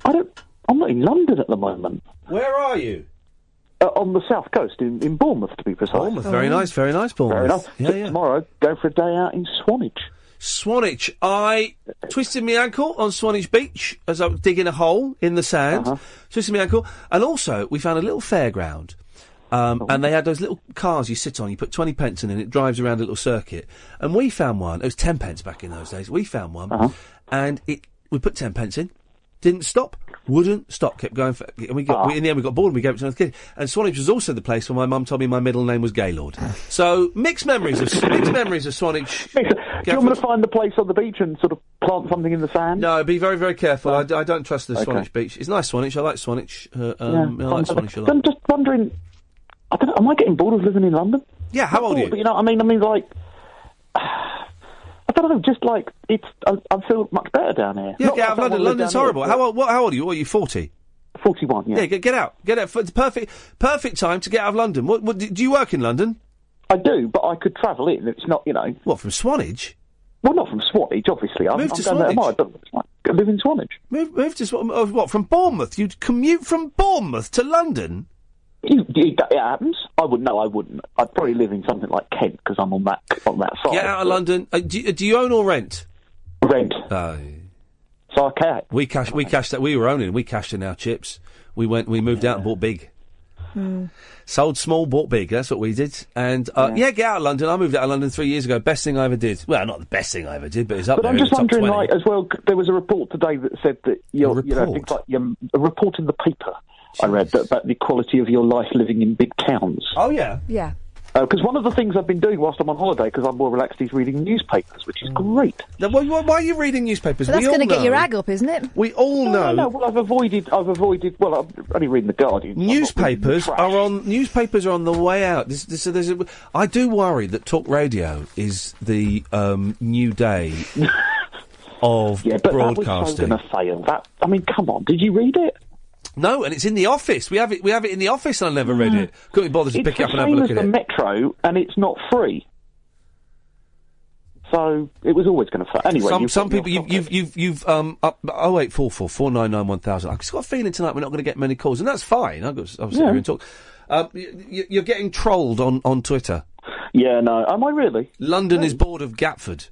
I'm not in London at the moment. Where are you? On the south coast, in Bournemouth, to be precise. Bournemouth, very nice, Bournemouth. Fair enough. Yeah, yeah. Tomorrow, go for a day out in Swanage. I twisted my ankle on Swanage Beach as I was digging a hole in the sand. Uh-huh. Twisted my ankle. And also, we found a little fairground. And they had those little cars you sit on, you put 20 pence in and it drives around a little circuit. And we found one, it was 10 pence back in those days, we found one, and we put 10 pence in, didn't stop, wouldn't stop, kept going, and in the end we got bored and we gave it to another kid. And Swanage was also the place where my mum told me my middle name was Gaylord. So, mixed memories of Swanage. Do you want me to find the place on the beach and sort of plant something in the sand? No, be very, very careful. I don't trust the Swanage beach. It's nice, Swanage, I like Swanage. I like Swanage a lot. I'm just wondering... I don't know, am I getting bored of living in London? Yeah, how old are you? But you know what I mean, like... I don't know, just like, it's... I feel much better down here. Yeah, get out of London. London's horrible. How old are you? What, are you 40? 41, yeah. Yeah, get out. Get out. It's perfect time to get out of London. What, do you work in London? I do, but I could travel in. It's not, you know... What, from Swanage? Well, not from Swanage, obviously. Move to Swanage. I live in Swanage. Move to Swanage. What, from Bournemouth? You'd commute from Bournemouth to London? It happens. I wouldn't know. I wouldn't. I'd probably live in something like Kent because I'm on that side. Get out of London. Do you own or rent? Rent. So I cash. We cashed that. We were owning. We cashed in our chips. We moved out and bought big. Sold small, bought big. That's what we did. And get out of London. I moved out of London 3 years ago. Best thing I ever did. Well, not the best thing I ever did, but it's up there. But I'm just wondering, like, as well, there was a report today that said that a report in the paper. Jeez. I read about the quality of your life living in big towns. Oh, yeah. Yeah. Because one of the things I've been doing whilst I'm on holiday, because I'm more relaxed, is reading newspapers, which is great. Now, why are you reading newspapers? Well, that's going to get your ag up, isn't it? We all know. No, well, I've avoided. Well, I'm only reading The Guardian. Newspapers are on the way out. I do worry that Talk Radio is the new day of broadcasting. That was going to fail. Come on. Did you read it? No, and it's in the office. We have it in the office, and I never read it. Couldn't be bothered to pick it up and have a look at it. It's the Metro, and it's not free. So, it was always going to... Anyway, some people... You've up 0844 499 1000. I've just got a feeling tonight we're not going to get many calls, and that's fine. I'll sit here and talk. You're getting trolled on Twitter. Yeah, no. Am I really? London is bored of Gatford.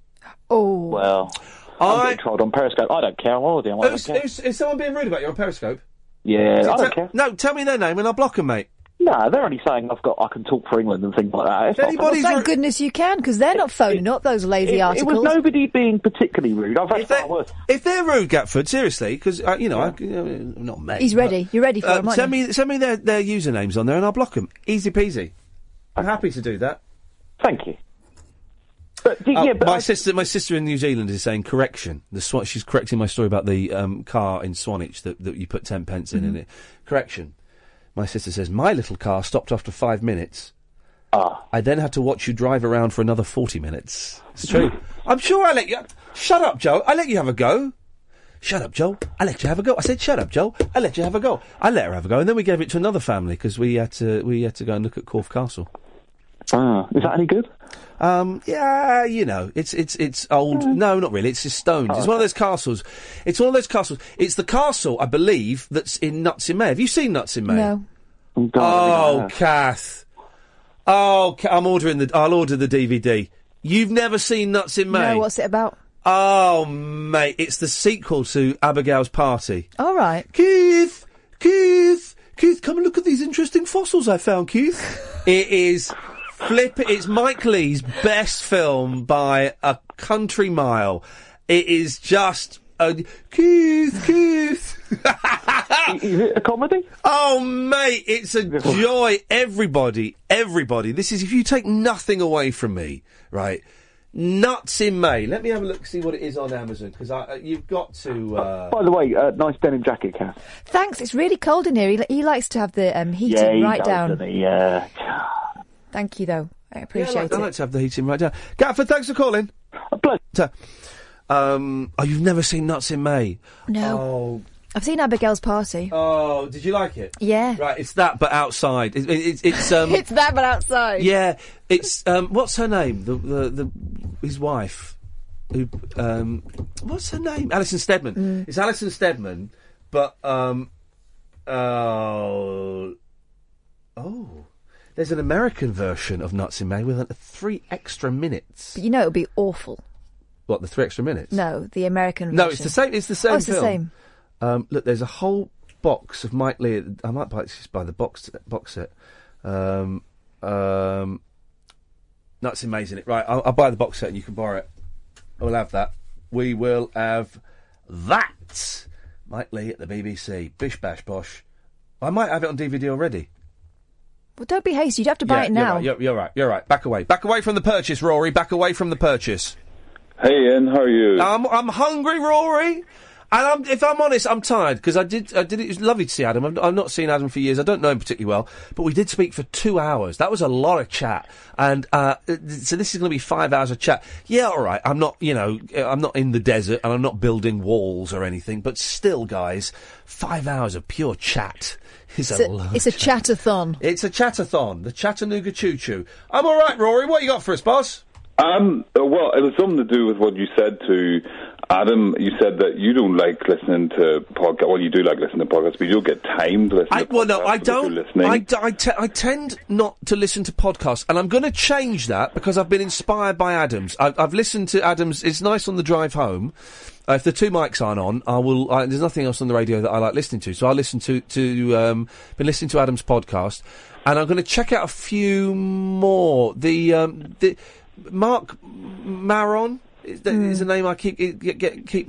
Oh. Well, I'm being trolled on Periscope. I don't care. I'm already on Periscope. Is someone being rude about you on Periscope? Yeah, I don't care. No, tell me their name and I'll block them, mate. No, they're only saying I can talk for England and things like that. Thank goodness you can, because they're not phoning up those lazy articles. It was nobody being particularly rude. If they're rude, Gatford, seriously, because not me. He's ready. You're ready for him. Send me their usernames on there and I'll block them. Easy peasy. Okay. I'm happy to do that. Thank you. My sister in New Zealand is saying correction. She's correcting my story about the car in Swanage that you put 10 pence in it. Correction. My sister says my little car stopped after 5 minutes. I then had to watch you drive around for another 40 minutes. It's true. I'm sure I let you. Shut up, Joe. I let you have a go. Shut up, Joe. I let you have a go. I said, shut up, Joe. I let you have a go. I let her have a go, and then we gave it to another family because we had to go and look at Corfe Castle. Is that any good? Yeah, it's old. No, not really. It's just stones. It's one of those castles. It's the castle, I believe, that's in Nuts in May. Have you seen Nuts in May? No. Kath. I'll order the DVD. You've never seen Nuts in May? No, what's it about? Oh, mate, it's the sequel to Abigail's Party. All right. Keith, come and look at these interesting fossils I found, Keith. It is... It's Mike Lee's best film by a country mile. It is just a... Keith! Is it a comedy? Oh, mate, it's a joy. Everybody. This is, if you take nothing away from me, right, Nuts in May. Let me have a look, see what it is on Amazon, because you've got to... by the way, nice denim jacket, Kath. Thanks, it's really cold in here. He likes to have the heating right down. Thank you, though. I appreciate it. I'd like to have the heating right down. Gatford, thanks for calling. A pleasure. You've never seen Nuts in May? No. Oh. I've seen Abigail's Party. Oh, did you like it? Yeah. Right, it's that but outside. It's that but outside. Yeah. It's, what's her name? His wife. Who, what's her name? Alison Steadman. It's Alison Steadman, but, there's an American version of Nuts in May with 3 extra minutes. But you know it would be awful. What, the 3 extra minutes? No, the American version. No, it's the same. It's the same. Oh, it's film. The same. Look, there's a whole box of Mike Lee. I might buy the box set. That's amazing. Right, I'll buy the box set and you can borrow it. We'll have that. We will have that. Mike Lee at the BBC. Bish, bash, bosh. I might have it on DVD already. Well, don't be hasty. You'd have to buy it now. You're right. Back away. Back away from the purchase, Rory. Back away from the purchase. Hey, Ian. How are you? I'm hungry, Rory. And if I'm honest, I'm tired, because I did. It was lovely to see Adam. I've not seen Adam for years. I don't know him particularly well, but we did speak for 2 hours. That was a lot of chat, and so this is going to be 5 hours of chat. Yeah, all right. I'm not in the desert, and I'm not building walls or anything. But still, guys, 5 hours of pure chat is a lot. It's a chat-a-thon. It's a chat-a-thon. The Chattanooga Choo Choo. I'm all right, Rory. What you got for us, boss? Well, it was something to do with what you said to Adam. You said that you don't like listening to podcasts. Well, you do like listening to podcasts, but you don't get time to listen to podcasts. Well, no, I don't. I tend not to listen to podcasts, and I'm going to change that because I've been inspired by Adam's. I've listened to Adam's. It's nice on the drive home. If the two mics aren't on, I will. There's nothing else on the radio that I like listening to, so I listen to been listening to Adam's podcast, and I'm going to check out a few more. The Mark Maron is a name I keep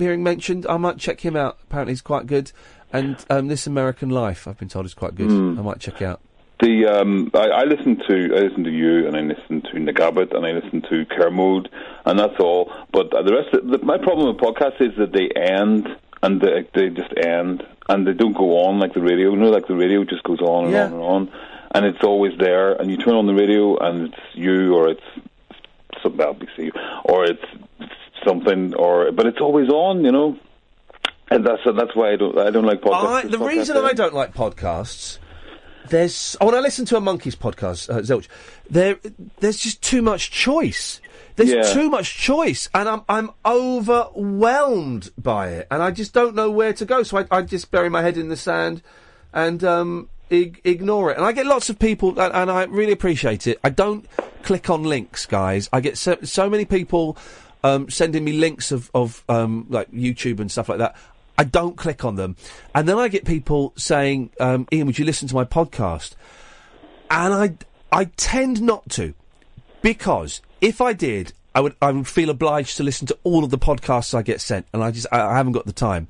hearing mentioned. I might check him out. Apparently he's quite good. And This American Life, I've been told, is quite good. I might check out. I listen to you, and I listen to Nick Abbott, and I listen to Kermode, and that's all. But the rest of my problem with podcasts is that they end, and they just end, and they don't go on like the radio. You know, like the radio just goes on and on and on, and it's always there. And you turn on the radio, and it's you, or it's some LBC, or it's something, but it's always on, you know. And that's why I don't like podcasts. The reason I don't like podcasts, when I listen to a Monkeys podcast, Zilch, there's just too much choice. There's too much choice, and I'm overwhelmed by it, and I just don't know where to go. So I just bury my head in the sand, and ignore it. And I get lots of people, and I really appreciate it. I don't click on links, guys. I get so many people sending me links of like YouTube and stuff like that. I don't click on them. And then I get people saying, Ian, would you listen to my podcast? And I tend not to, because if I did, I would feel obliged to listen to all of the podcasts I get sent, and I haven't got the time.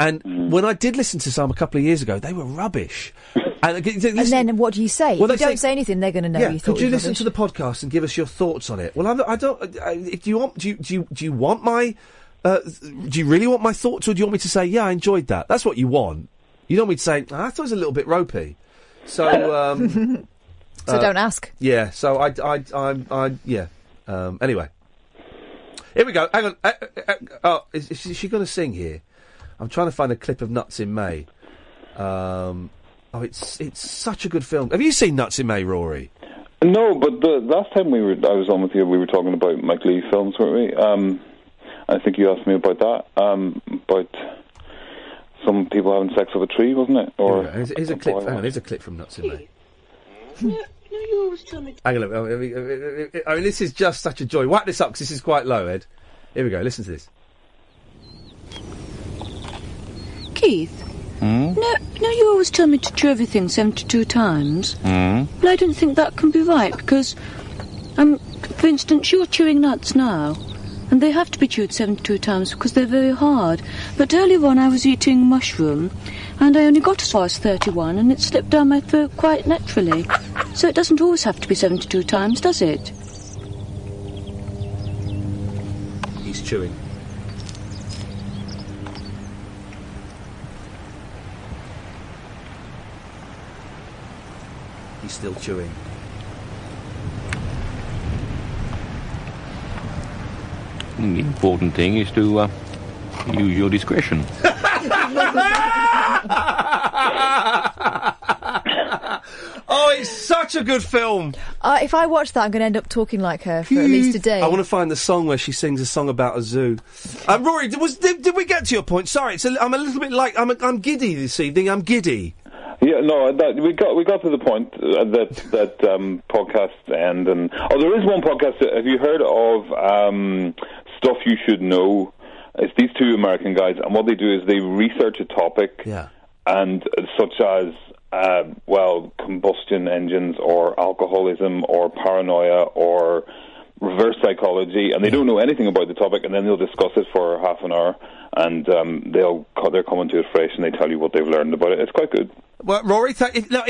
And when I did listen to some a couple of years ago, they were rubbish. And then what do you say? Well, if you don't say anything, they're going to know you thought. Could you listen to the podcast and give us your thoughts on it? Well, do you really want my thoughts, or do you want me to say, yeah, I enjoyed that? That's what you want. You don't want me to say, I thought it was a little bit ropey. So so don't ask. Yeah. So I anyway, here we go. Hang on. Oh, is she going to sing here? I'm trying to find a clip of Nuts in May. It's such a good film. Have you seen Nuts in May, Rory? No, but the last time I was on with you, we were talking about Mike Lee films, weren't we? I think you asked me about that, about some people having sex with a tree, wasn't it? Or yeah, here's a clip from Nuts in May. No, you always tell me. Hang on, I mean, this is just such a joy. Whack this up, because this is quite low, Ed. Here we go. Listen to this. Keith, no, you always tell me to do everything 72 times. But I don't think that can be right, because, for instance, you're chewing nuts now, and they have to be chewed 72 times because they're very hard. But earlier on I was eating mushroom, and I only got as far as 31, and it slipped down my throat quite naturally. So it doesn't always have to be 72 times, does it? He's chewing. Still chewing. The important thing is to use your discretion. Oh, it's such a good film. If I watch that, I'm going to end up talking like her for at least a day. I want to find the song where she sings a song about a zoo. Rory, did we get to your point? Sorry, I'm a little bit like I'm giddy this evening. I'm giddy. Yeah, no, we got to the point that podcasts end, and there is one podcast. Have you heard of Stuff You Should Know? It's these two American guys, and what they do is they research a topic, and such as combustion engines or alcoholism or paranoia or reverse psychology, and they don't know anything about the topic, and then they'll discuss it for half an hour, and they're coming to it fresh, and they tell you what they've learned about it. It's quite good. Well, Rory, thank you, Rory.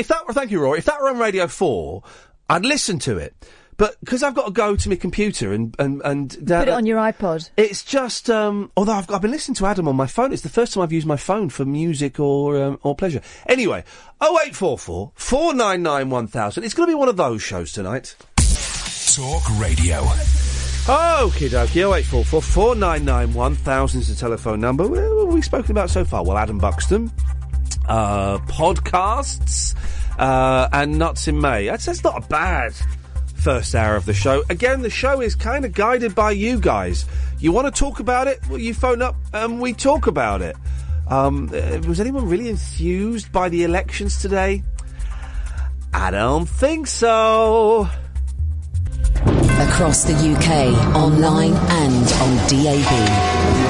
If that were on Radio 4, I'd listen to it. But because I've got to go to my computer and put it on your iPod. It's just although I've been listening to Adam on my phone. It's the first time I've used my phone for music or pleasure. Anyway, 0844 499 1000. It's going to be one of those shows tonight. Talk Radio. Okie dokie. 0844 499 1000 is the telephone number. What have we spoken about so far? Well, Adam Buxton, podcasts, and Nuts in May. That's not a bad first hour of the show. Again, the show is kind of guided by you guys. You want to talk about it? Well, you phone up and we talk about it. Was anyone really enthused by the elections today? I don't think so. Across the UK, online and on DAB.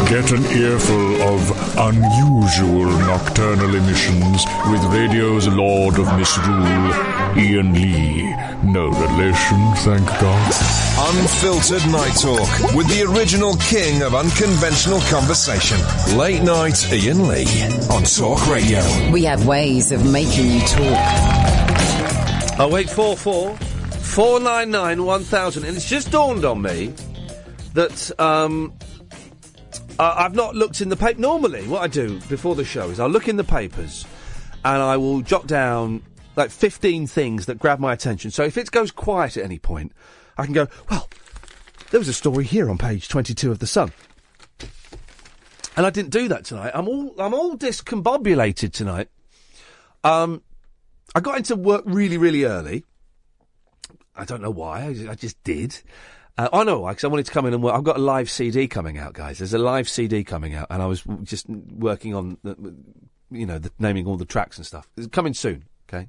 Get an earful of unusual nocturnal emissions with radio's Lord of Misrule, Iain Lee. No relation, thank God. Unfiltered Night Talk with the original king of unconventional conversation. Late night Iain Lee on Talk Radio. We have ways of making you talk. 0844 499 1000, and it's just dawned on me that I've not looked in the paper. Normally, what I do before the show is I'll look in the papers and I will jot down like 15 things that grab my attention. So if it goes quiet at any point, I can go, well, there was a story here on page 22 of The Sun. And I didn't do that tonight. I'm all discombobulated tonight. I got into work really, really early. I don't know why. I just did. I know why, because I wanted to come in and work. I've got a live CD coming out, guys. There's a live CD coming out, and I was just working on, naming all the tracks and stuff. It's coming soon, okay?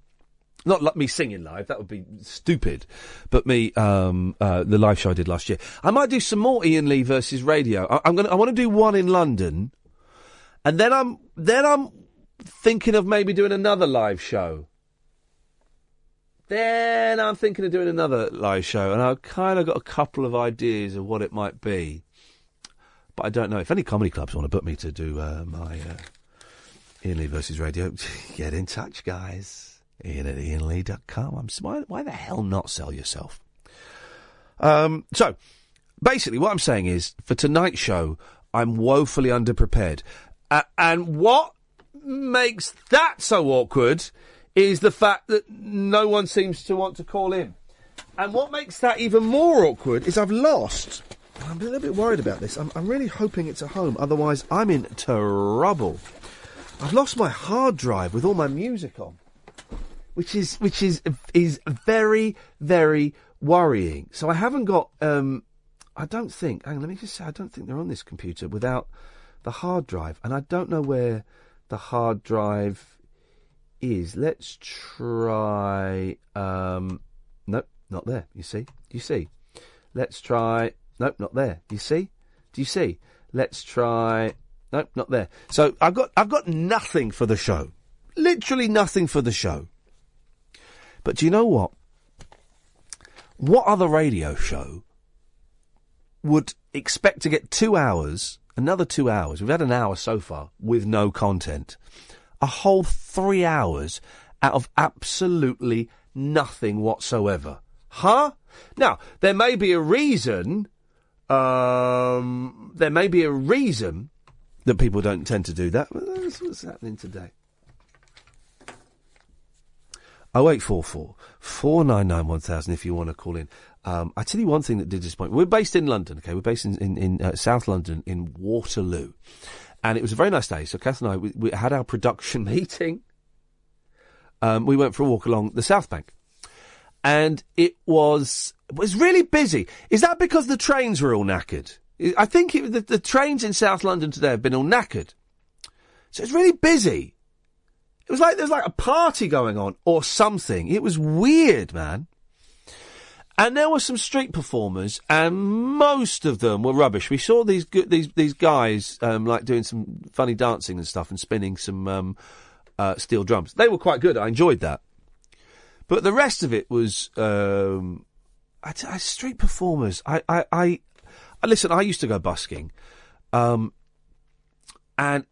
Not like me singing live. That would be stupid. But me, the live show I did last year. I might do some more Iain Lee versus radio. I want to do one in London, and then I'm thinking of maybe doing another live show. Then I'm thinking of doing another live show, and I've kind of got a couple of ideas of what it might be. But I don't know. If any comedy clubs want to book me to do my Iain Lee versus radio, get in touch, guys. Iain at iainlee.com. Why the hell not sell yourself? So, basically, what I'm saying is, for tonight's show, I'm woefully underprepared. And what makes that so awkward is the fact that no one seems to want to call in. And what makes that even more awkward is I've lost. I'm a little bit worried about this. I'm really hoping it's at home, otherwise I'm in trouble. I've lost my hard drive with all my music on, which is very, very worrying. So I haven't got, I don't think they're on this computer without the hard drive. And I don't know where the hard drive is. Let's try nope, not there. You see let's try, nope, not there. Do you see let's try, nope, not there. So I've got nothing for the show, literally nothing for the show. But do you know what other radio show would expect to get 2 hours, another 2 hours? We've had an hour so far with no content. A whole 3 hours out of absolutely nothing whatsoever. Huh? Now, there may be a reason, that people don't tend to do that. That's what's happening today. 0844 499 1000 if you want to call in. I tell you one thing that did disappoint me. We're based in London, okay? We're based in South London, in Waterloo. And it was a very nice day. So Kath and I, we had our production meeting. We went for a walk along the South Bank. And it was really busy. Is that because the trains were all knackered? I think the trains in South London today have been all knackered. So it's really busy. It was like there was like a party going on or something. It was weird, man. And there were some street performers, and most of them were rubbish. We saw these guys like doing some funny dancing and stuff, and spinning some steel drums. They were quite good. I enjoyed that. But the rest of it was street performers. Listen, I used to go busking. And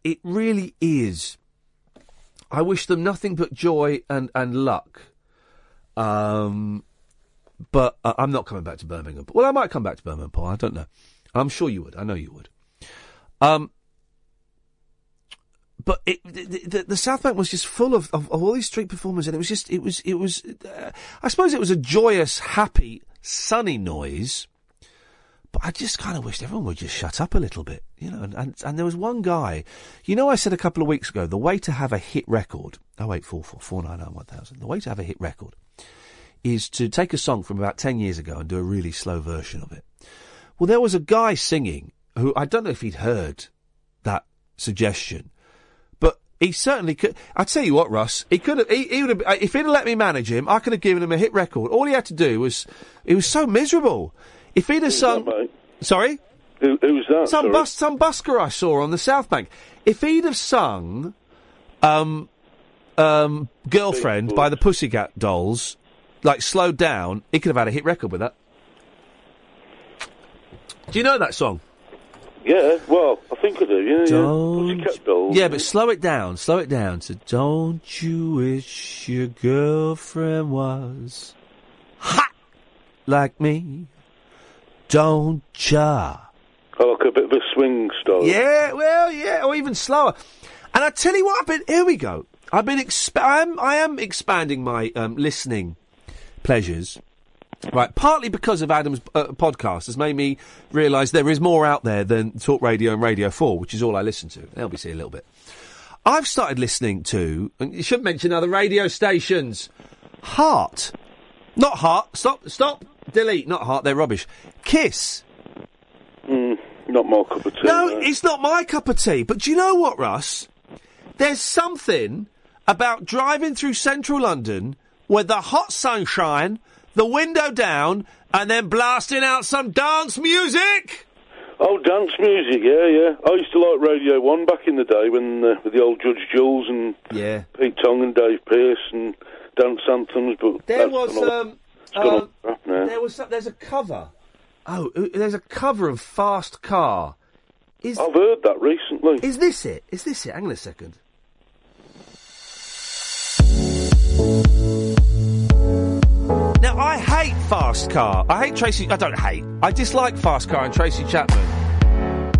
it really is. I wish them nothing but joy and luck. But I'm not coming back to Birmingham. Well, I might come back to Birmingham, Paul. I don't know. I'm sure you would. I know you would. But the South Bank was just full of all these street performers, and it was I suppose it was a joyous, happy, sunny noise. But I just kind of wished everyone would just shut up a little bit, you know. And there was one guy, you know, I said a couple of weeks ago, the way to have a hit record, 0844449911000, the way to have a hit record is to take a song from about 10 years ago and do a really slow version of it. Well, there was a guy singing who, I don't know if he'd heard that suggestion, but he certainly could. I tell you what, Russ, he could have, he would have, if he'd have let me manage him, I could have given him a hit record. All he had to do was, he was so miserable. If he'd have sung... That, sorry? Who's that? Some busker I saw on the South Bank. If he'd have sung Girlfriend by the Pussycat Dolls, like, slowed down, he could have had a hit record with that. Do you know that song? Yeah, well, I think I do, yeah. Pussycat Dolls. Yeah, but slow it down. So, don't you wish your girlfriend was hot like me? Don't ya? Oh, like a bit of a swing style. Yeah, well, yeah, or even slower. And I tell you what, here we go. I am expanding my listening pleasures, right? Partly because of Adam's podcast has made me realise there is more out there than Talk Radio and Radio 4, which is all I listen to. LBC a little bit. I've started listening to, and you should mention other radio stations. Heart, not heart. Stop. Delete, not heart, they're rubbish. Kiss. Not my cup of tea. No, it's not my cup of tea. But do you know what, Russ? There's something about driving through central London with the hot sunshine, the window down, and then blasting out some dance music. Oh, dance music, yeah. I used to like Radio 1 back in the day when with the old Judge Jules and Pete Tong and Dave Pearce and dance anthems. But there was... there's a cover. Oh, there's a cover of Fast Car. I've heard that recently. Is this it? Hang on a second. Now, I hate Fast Car. I dislike Fast Car and Tracy Chapman.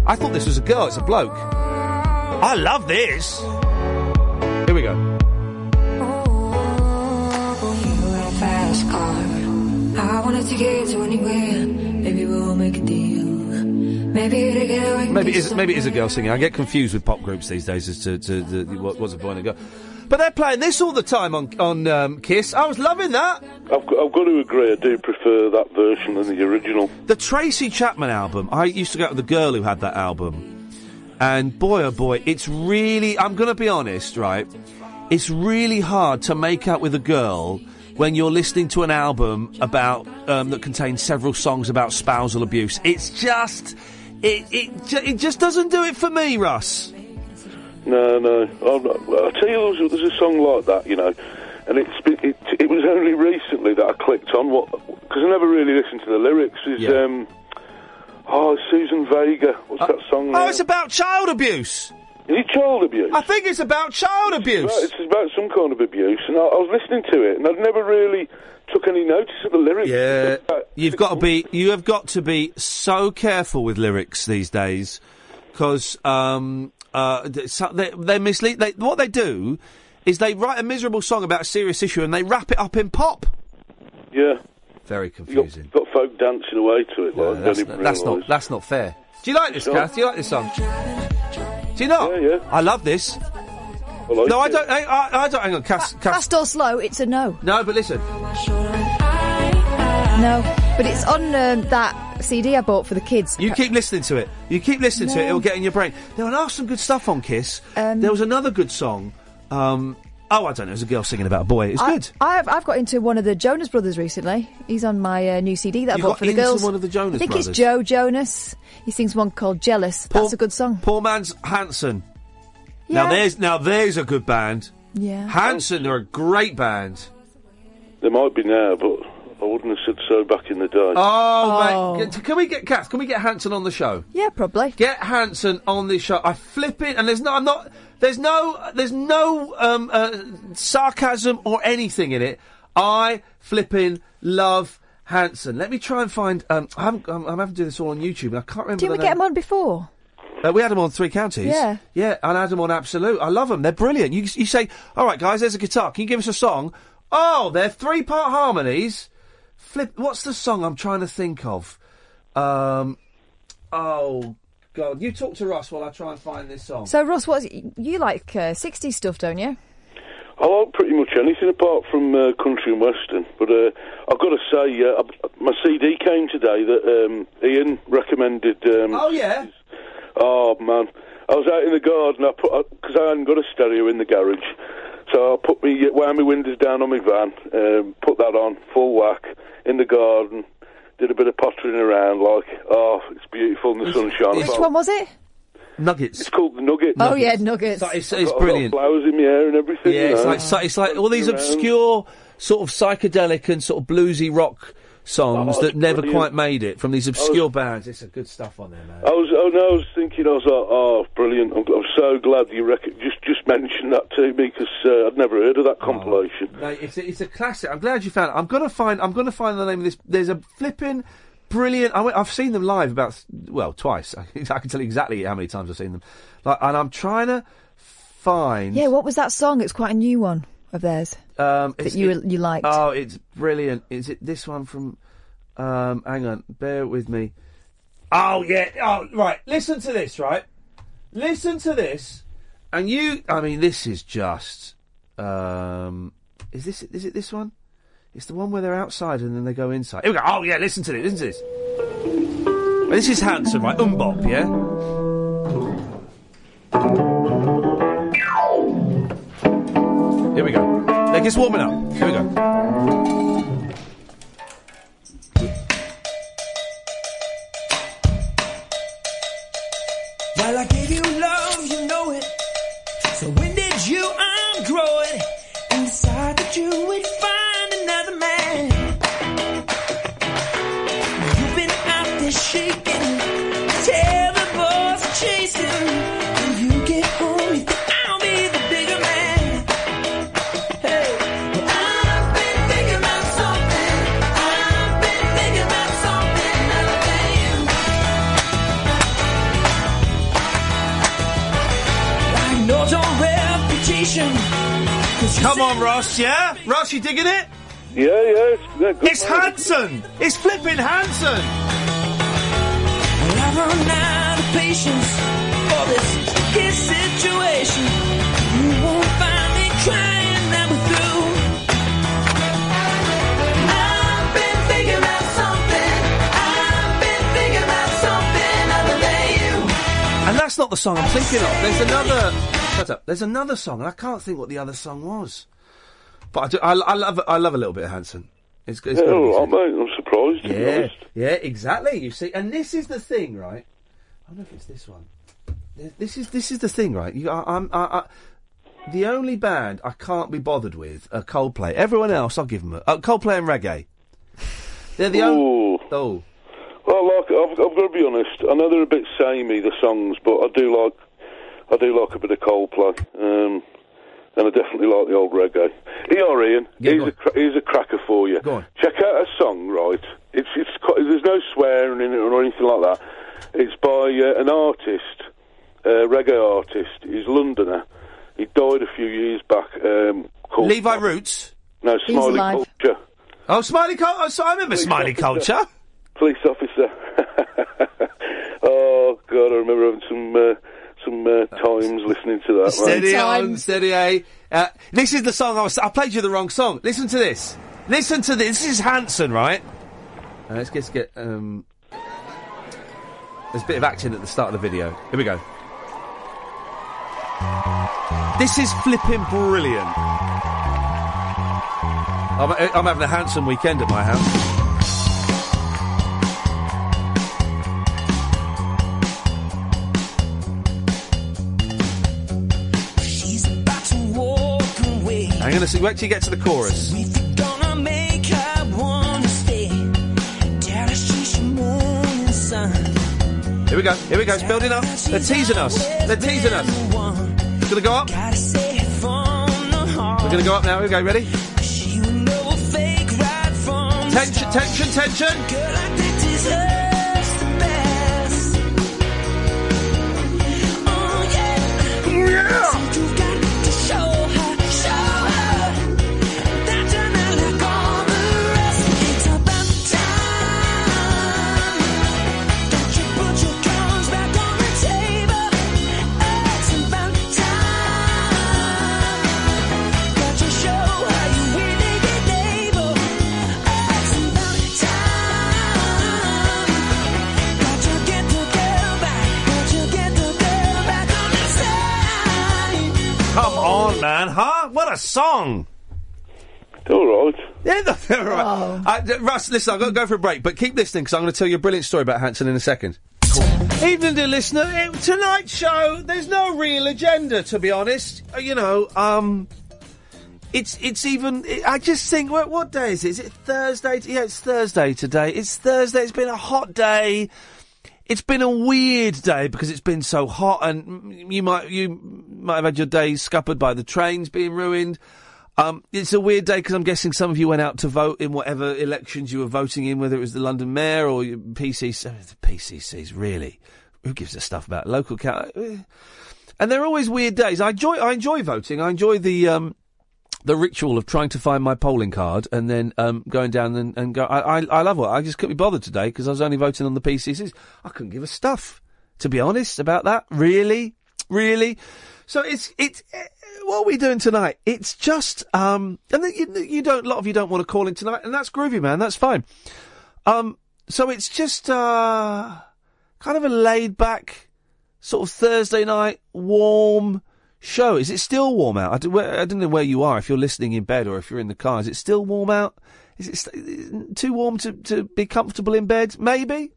I thought this was a girl. It's a bloke. I love this. Here we go. Fast car, I wanted to get to anywhere. Maybe we'll make a deal. Maybe it is a girl singing. I get confused with pop groups these days as to what's a boy and a girl. But they're playing this all the time on Kiss. I was loving that. I've got to agree. I do prefer that version than the original. The Tracy Chapman album. I used to go out with the girl who had that album, and boy oh boy, it's really. I'm going to be honest, right? It's really hard to make out with a girl when you're listening to an album about that contains several songs about spousal abuse. It's just... It just doesn't do it for me, Russ. No. I'll tell you, there's a song like that, you know, and it was only recently that I clicked on what... Because I never really listened to the lyrics. Susan Vega. What's that song now? Oh, it's about child abuse. Is it child abuse? I think it's about child abuse. It's about some kind of abuse, and I was listening to it, and I'd never really took any notice of the lyrics. Yeah, you have got to be so careful with lyrics these days, because they mislead. What they do is they write a miserable song about a serious issue, and they wrap it up in pop. Yeah, very confusing. You've got folk dancing away to it. No, that's not fair. Do you like this, Kath? Do you like this song? Do you not? Yeah. I love this. I don't. I don't. Hang on, Cass. Fast or slow, it's a no. No, but listen. No, but it's on that CD I bought for the kids. You keep listening to it. It'll get in your brain. There are some good stuff on Kiss. There was another good song. I don't know. It was a girl singing about a boy. It's good. I've got into one of the Jonas Brothers recently. He's on my new CD that I bought for the girls. One of the Jonas Brothers. It's Joe Jonas. He sings one called Jealous. That's a good song. Poor man's Hanson. Yeah. Now there's a good band. Yeah. Hanson are a great band. They might be now, but I wouldn't have said so back in the day. Oh, mate. Can we get, Cass, can we get Hanson on the show? Yeah, probably. Get Hanson on the show. I flip it, and there's no sarcasm or anything in it. I flipping love Hanson. Let me try and find, I'm having to do this all on YouTube, and I can't remember Didn't we get him on before? We had them on Three Counties. Yeah. Yeah, and I had them on Absolute. I love them. They're brilliant. You say, all right, guys, there's a guitar. Can you give us a song? Oh, they're three-part harmonies. Flip. What's the song I'm trying to think of? Oh, God. You talk to Ross while I try and find this song. So, Ross, you like 60s stuff, don't you? I like pretty much anything apart from country and western. But I've got to say, my CD came today that Iain recommended. Oh, yeah? Oh, man. I was out in the garden, because I hadn't got a stereo in the garage, so I put me whammy windows down on my van, put that on, full whack, in the garden, did a bit of pottering around, like, oh, it's beautiful in the sunshine. Which one was it? Nuggets. It's called the Nuggets. Oh, yeah, Nuggets. It's brilliant. I've got flowers in my hair and everything. Yeah, it's like all these obscure, sort of psychedelic and sort of bluesy rock songs that never quite made it from these obscure bands. It's some good stuff on there, man. I was thinking, I was like, oh, brilliant. I'm so glad you just mentioned that to me, because I'd never heard of that compilation. No, it's a classic. I'm glad you found it. I'm going to find the name of this. There's a flipping brilliant. I've seen them live twice. I can tell you exactly how many times I've seen them. Like, and I'm trying to find. Yeah, what was that song? It's quite a new one of theirs that you liked. Oh, it's brilliant. Is it this one from? Hang on, bear with me. Oh yeah. Oh right. Listen to this. Right. Listen to this. And you. I mean, this is just. Is this? Is it this one? It's the one where they're outside and then they go inside. Here we go. Oh yeah. Listen to this. Listen to this. Well, this is Hanson, right? Bop, yeah. Here we go. Like, it's warming up. Here we go. While I gave you love, you know it. So when did you ungrow it and decide that you would find another man? Now you've been out there shaking, tearing balls and chasing. Come on, Ross, yeah? Ross, you digging it? Yeah, yeah. It's Hanson! It's flipping Hanson! I've run out of patience for this kid situation. You won't find me crying now we're through. I've been thinking about something. I've been thinking about something other than you. And that's not the song I'm thinking of. There's another... Shut up. There's another song, and I can't think what the other song was. But I love a little bit of Hanson. It's I'm surprised. Yeah, yeah, exactly. You see, and this is the thing, right? I don't know if it's this one. This is the thing, right? The only band I can't be bothered with are Coldplay. Everyone else, I'll give them Coldplay and reggae. They're the only. Oh. Well, like, I've got to be honest. I know they're a bit samey, the songs, but I do like a bit of Coldplay, and I definitely like the old reggae. Iain, he's a cracker for you. Go on. Check out a song, right? It's there's no swearing in it or anything like that. It's by an artist, reggae artist. He's a Londoner. He died a few years back. Called Levi Roots. No, Smiley Culture. Oh, Smiley Culture. Oh, so I remember Smiley Culture. Police officer. Oh God, I remember having some times listening to that. Steady right? On, steady A. This is the song I played you the wrong song. Listen to this. Listen to this. This is Hanson, right? Let's just get... There's a bit of action at the start of the video. Here we go. This is flipping brilliant. I'm having a Hanson weekend at my house. I'm going to see. Wait till you get to the chorus. Here we go. Here we go. It's building up. They're teasing us. They're teasing us. It's going to go up. We're going to go up now. Here we go. Ready? Tension, tension, tension. Man, huh? What a song! It's all right. Yeah, they're all right. Oh. Russ, listen, I've got to go for a break, but keep listening because I'm going to tell you a brilliant story about Hanson in a second. Evening, dear listener. Tonight's show, there's no real agenda, to be honest. You know, I just think, what day is it? Is it Thursday? Yeah, it's Thursday today. It's Thursday. It's been a hot day. It's been a weird day because it's been so hot, and you might have had your day scuppered by the trains being ruined. It's a weird day because I'm guessing some of you went out to vote in whatever elections you were voting in, whether it was the London Mayor or your PCC. The PCCs, really. Who gives a stuff about local council? And they're always weird days. I enjoy voting. I enjoy the ritual of trying to find my polling card and then going down and go. I love it. I just couldn't be bothered today because I was only voting on the PCCs. I couldn't give a stuff, to be honest, about that. Really. So what are we doing tonight? It's just and you don't. A lot of you don't want to call in tonight, and that's groovy, man. That's fine. So it's just kind of a laid back sort of Thursday night warm show. Is it still warm out? I don't know where you are, if you're listening in bed or if you're in the car. Is it still warm out? Is it too warm to be comfortable in bed? Maybe?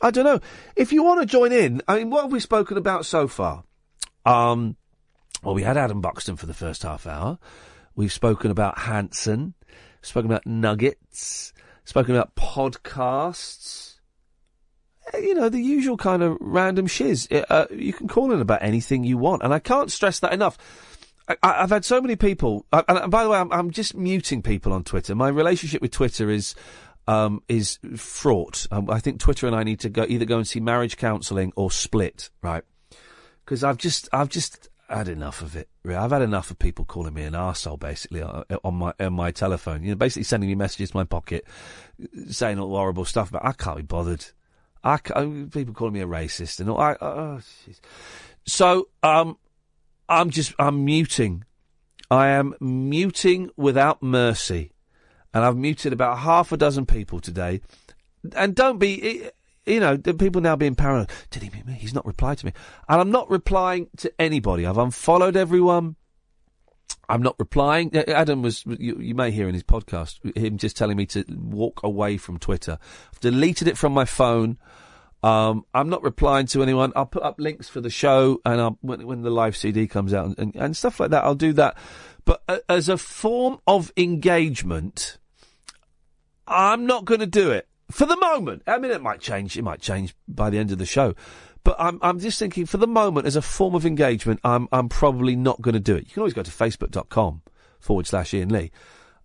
I don't know. If you want to join in, I mean, what have we spoken about so far? Well, we had Adam Buxton for the first half hour. We've spoken about Hanson. Spoken about nuggets. Spoken about podcasts. You know, the usual kind of random shiz. You can call in about anything you want. And I can't stress that enough. I've had so many people... and by the way, I'm just muting people on Twitter. My relationship with Twitter is fraught. I think Twitter and I need to either go and see marriage counselling or split, right? Because I've just had enough of it. I've had enough of people calling me an arsehole, basically, on my telephone. You know, basically sending me messages to my pocket, saying all horrible stuff. But I can't be bothered. People calling me a racist and all. So I'm muting. I am muting without mercy, and I've muted about half a dozen people today. And don't be, you know, the people now being paranoid. Did he mute me? He's not replied to me, and I'm not replying to anybody. I've unfollowed everyone. I'm not replying. Adam was, you may hear in his podcast, him just telling me to walk away from Twitter. I've deleted it from my phone. I'm not replying to anyone. I'll put up links for the show and when the live CD comes out and stuff like that, I'll do that. But as a form of engagement, I'm not going to do it for the moment. I mean, it might change. It might change by the end of the show. But I'm just thinking, for the moment, as a form of engagement, I'm probably not going to do it. You can always go to facebook.com/Iain Lee.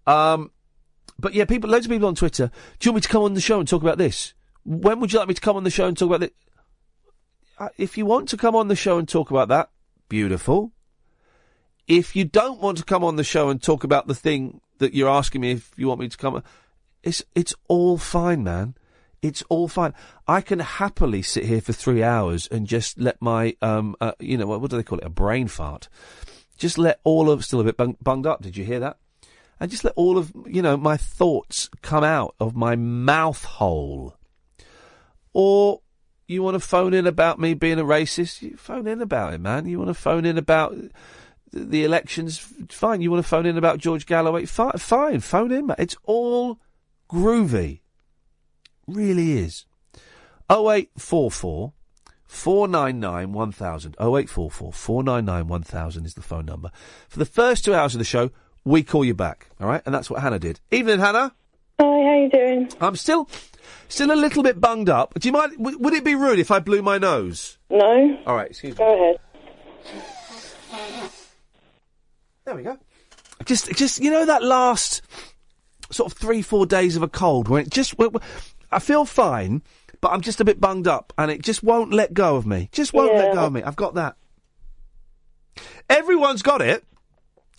But yeah, loads of people on Twitter, do you want me to come on the show and talk about this? When would you like me to come on the show and talk about this? If you want to come on the show and talk about that, beautiful. If you don't want to come on the show and talk about the thing that you're asking me if you want me to come on, it's all fine, man. It's all fine. I can happily sit here for 3 hours and just let my, you know, what do they call it? A brain fart. Just let all of, still a bit bunged up, did you hear that? And just let all of, you know, my thoughts come out of my mouth hole. Or you want to phone in about me being a racist? You phone in about it, man. You want to phone in about the elections? Fine. You want to phone in about George Galloway? Fine. Phone in, man. It's all groovy. Really is. 0844 499 1000. 0844 499 1000 is the phone number. For the first 2 hours of the show, we call you back, all right? And that's what Hannah did. Evening, Hannah. Hi, how you doing? I'm still a little bit bunged up. Do you mind? Would it be rude if I blew my nose? No. All right, excuse me. Go ahead. There we go. Just you know that last sort of 3-4 days of a cold when it just... I feel fine, but I'm just a bit bunged up, and it just won't let go of me. Just won't let go of me. I've got that. Everyone's got it.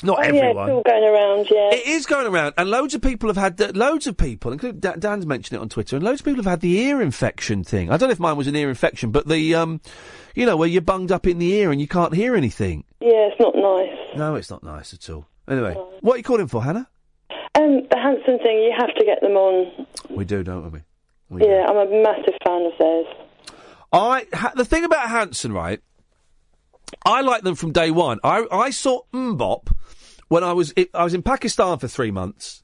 Not everyone. Yeah, it's all going around, yeah. It is going around, and loads of people have had... loads of people, including Dan's mentioned it on Twitter, and loads of people have had the ear infection thing. I don't know if mine was an ear infection, but the, you know, where you're bunged up in the ear and you can't hear anything. Yeah, it's not nice. No, it's not nice at all. Anyway, what are you calling for, Hannah? The Hanson thing, you have to get them on. We do, don't we? Yeah, I'm a massive fan of theirs. The thing about Hanson, right, I like them from day one. I saw MMMBop when I was in Pakistan for 3 months,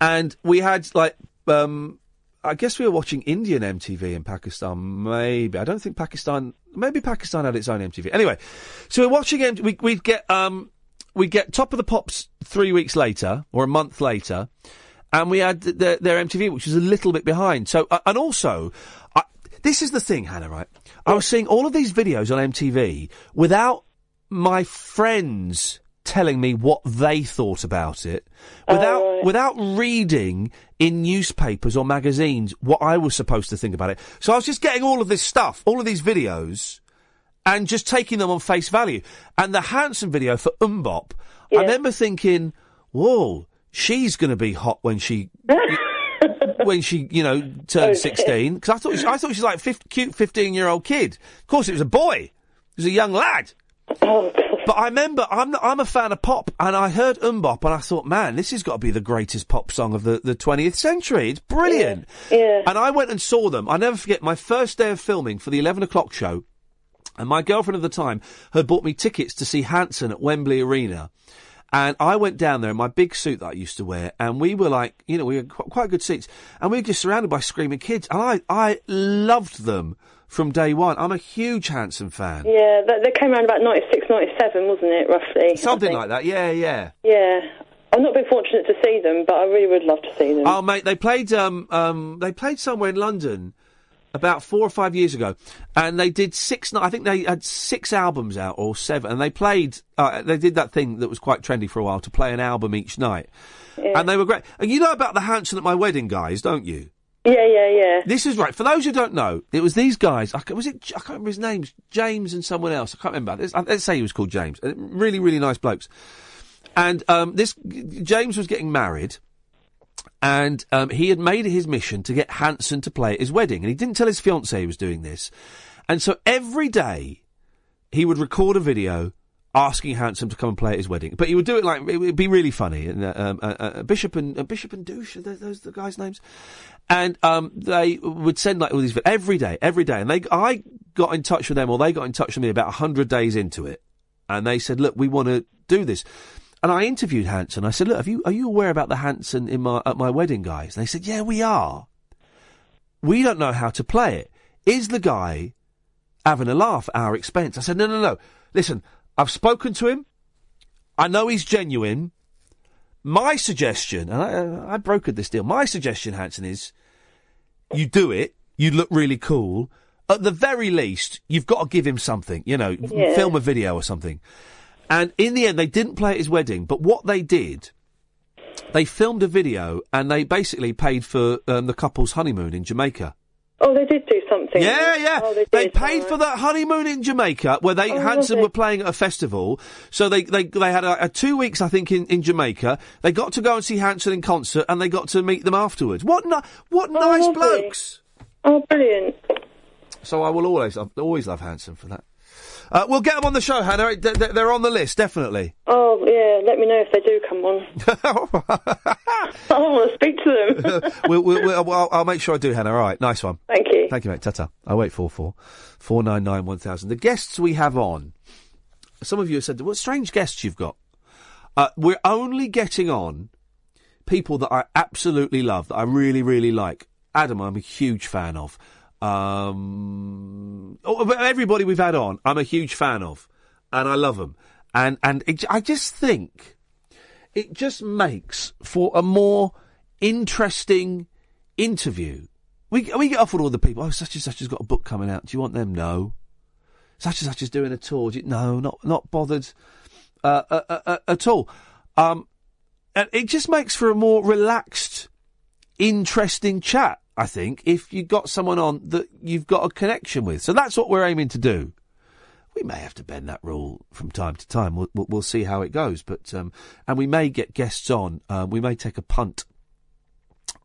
and we had, like, I guess we were watching Indian MTV in Pakistan, maybe. I don't think Pakistan... Maybe Pakistan had its own MTV. Anyway, so we're watching... We'd get Top of the Pops 3 weeks later, or a month later, and we had their MTV, which was a little bit behind. So, and also, this is the thing, Hannah, right? I was seeing all of these videos on MTV without my friends telling me what they thought about it, without reading in newspapers or magazines what I was supposed to think about it. So I was just getting all of this stuff, all of these videos, and just taking them on face value. And the Hanson video for MMMBop, I remember thinking, whoa, she's going to be hot when she... when she, you know, turned 16. Because I thought she was like a cute 15-year-old kid. Of course, it was a boy. It was a young lad. But I remember, I'm a fan of pop, and I heard MMMBop, and I thought, man, this has got to be the greatest pop song of the 20th century. It's brilliant. Yeah. And I went and saw them. I'll never forget my first day of filming for the 11 o'clock show, and my girlfriend at the time had bought me tickets to see Hanson at Wembley Arena. And I went down there in my big suit that I used to wear, and we were like, you know, we had quite good seats, and we were just surrounded by screaming kids. And I loved them from day one. I'm a huge Hanson fan. Yeah, they came around about 96, 97, wasn't it, roughly? Something like that, yeah. Yeah. I've not been fortunate to see them, but I really would love to see them. Oh, mate, they played somewhere in London about 4 or 5 years ago, and they did I think they had 6 albums out, or 7, and they did that thing that was quite trendy for a while, to play an album each night. Yeah. And they were great. And you know about the Hanson at my wedding guys, don't you? Yeah. This is right. For those who don't know, it was these guys, I can't remember his name, James and someone else, I can't remember. Let's say he was called James. Really, really nice blokes. And James was getting married, and he had made it his mission to get Hanson to play at his wedding. And he didn't tell his fiancée he was doing this. And so every day he would record a video asking Hanson to come and play at his wedding. But he would do it like, it would be really funny. And Bishop and Douche, are those the guys' names? And they would send like all these videos every day. And I got in touch with them, or they got in touch with me about 100 days into it. And they said, look, we want to do this. And I interviewed Hanson. I said, look, are you aware about the Hanson at my wedding, guys? And they said, yeah, we are. We don't know how to play it. Is the guy having a laugh at our expense? I said, no. Listen, I've spoken to him. I know he's genuine. My suggestion, and I brokered this deal, my suggestion, Hanson, is you do it. You look really cool. At the very least, you've got to give him something, you know, film a video or something. And in the end, they didn't play at his wedding, but what they did, they filmed a video, and they basically paid for the couple's honeymoon in Jamaica. Oh, they did do something. Yeah. Oh, they paid for that honeymoon in Jamaica, where Hanson were playing at a festival. So they had a 2 weeks, I think, in Jamaica. They got to go and see Hanson in concert, and they got to meet them afterwards. What nice blokes! Oh, brilliant. So I will always love Hanson for that. We'll get them on the show, Hannah. They're on the list, definitely. Oh, yeah. Let me know if they do come on. I want to speak to them. I'll make sure I do, Hannah. All right. Nice one. Thank you. Thank you, mate. Ta-ta. 0844 499 1000. The guests we have on, some of you have said, what strange guests you've got. We're only getting on people that I absolutely love, that I really, really like. Adam, I'm a huge fan of. Everybody we've had on, I'm a huge fan of, and I love them. And I just think it just makes for a more interesting interview. We get offered all the people, oh, such and such has got a book coming out. Do you want them? No. Such and such is doing a tour. No, not bothered at all. And it just makes for a more relaxed, interesting chat, I think, if you've got someone on that you've got a connection with. So that's what we're aiming to do. We may have to bend that rule from time to time. We'll see how it goes. But and we may get guests on. We may take a punt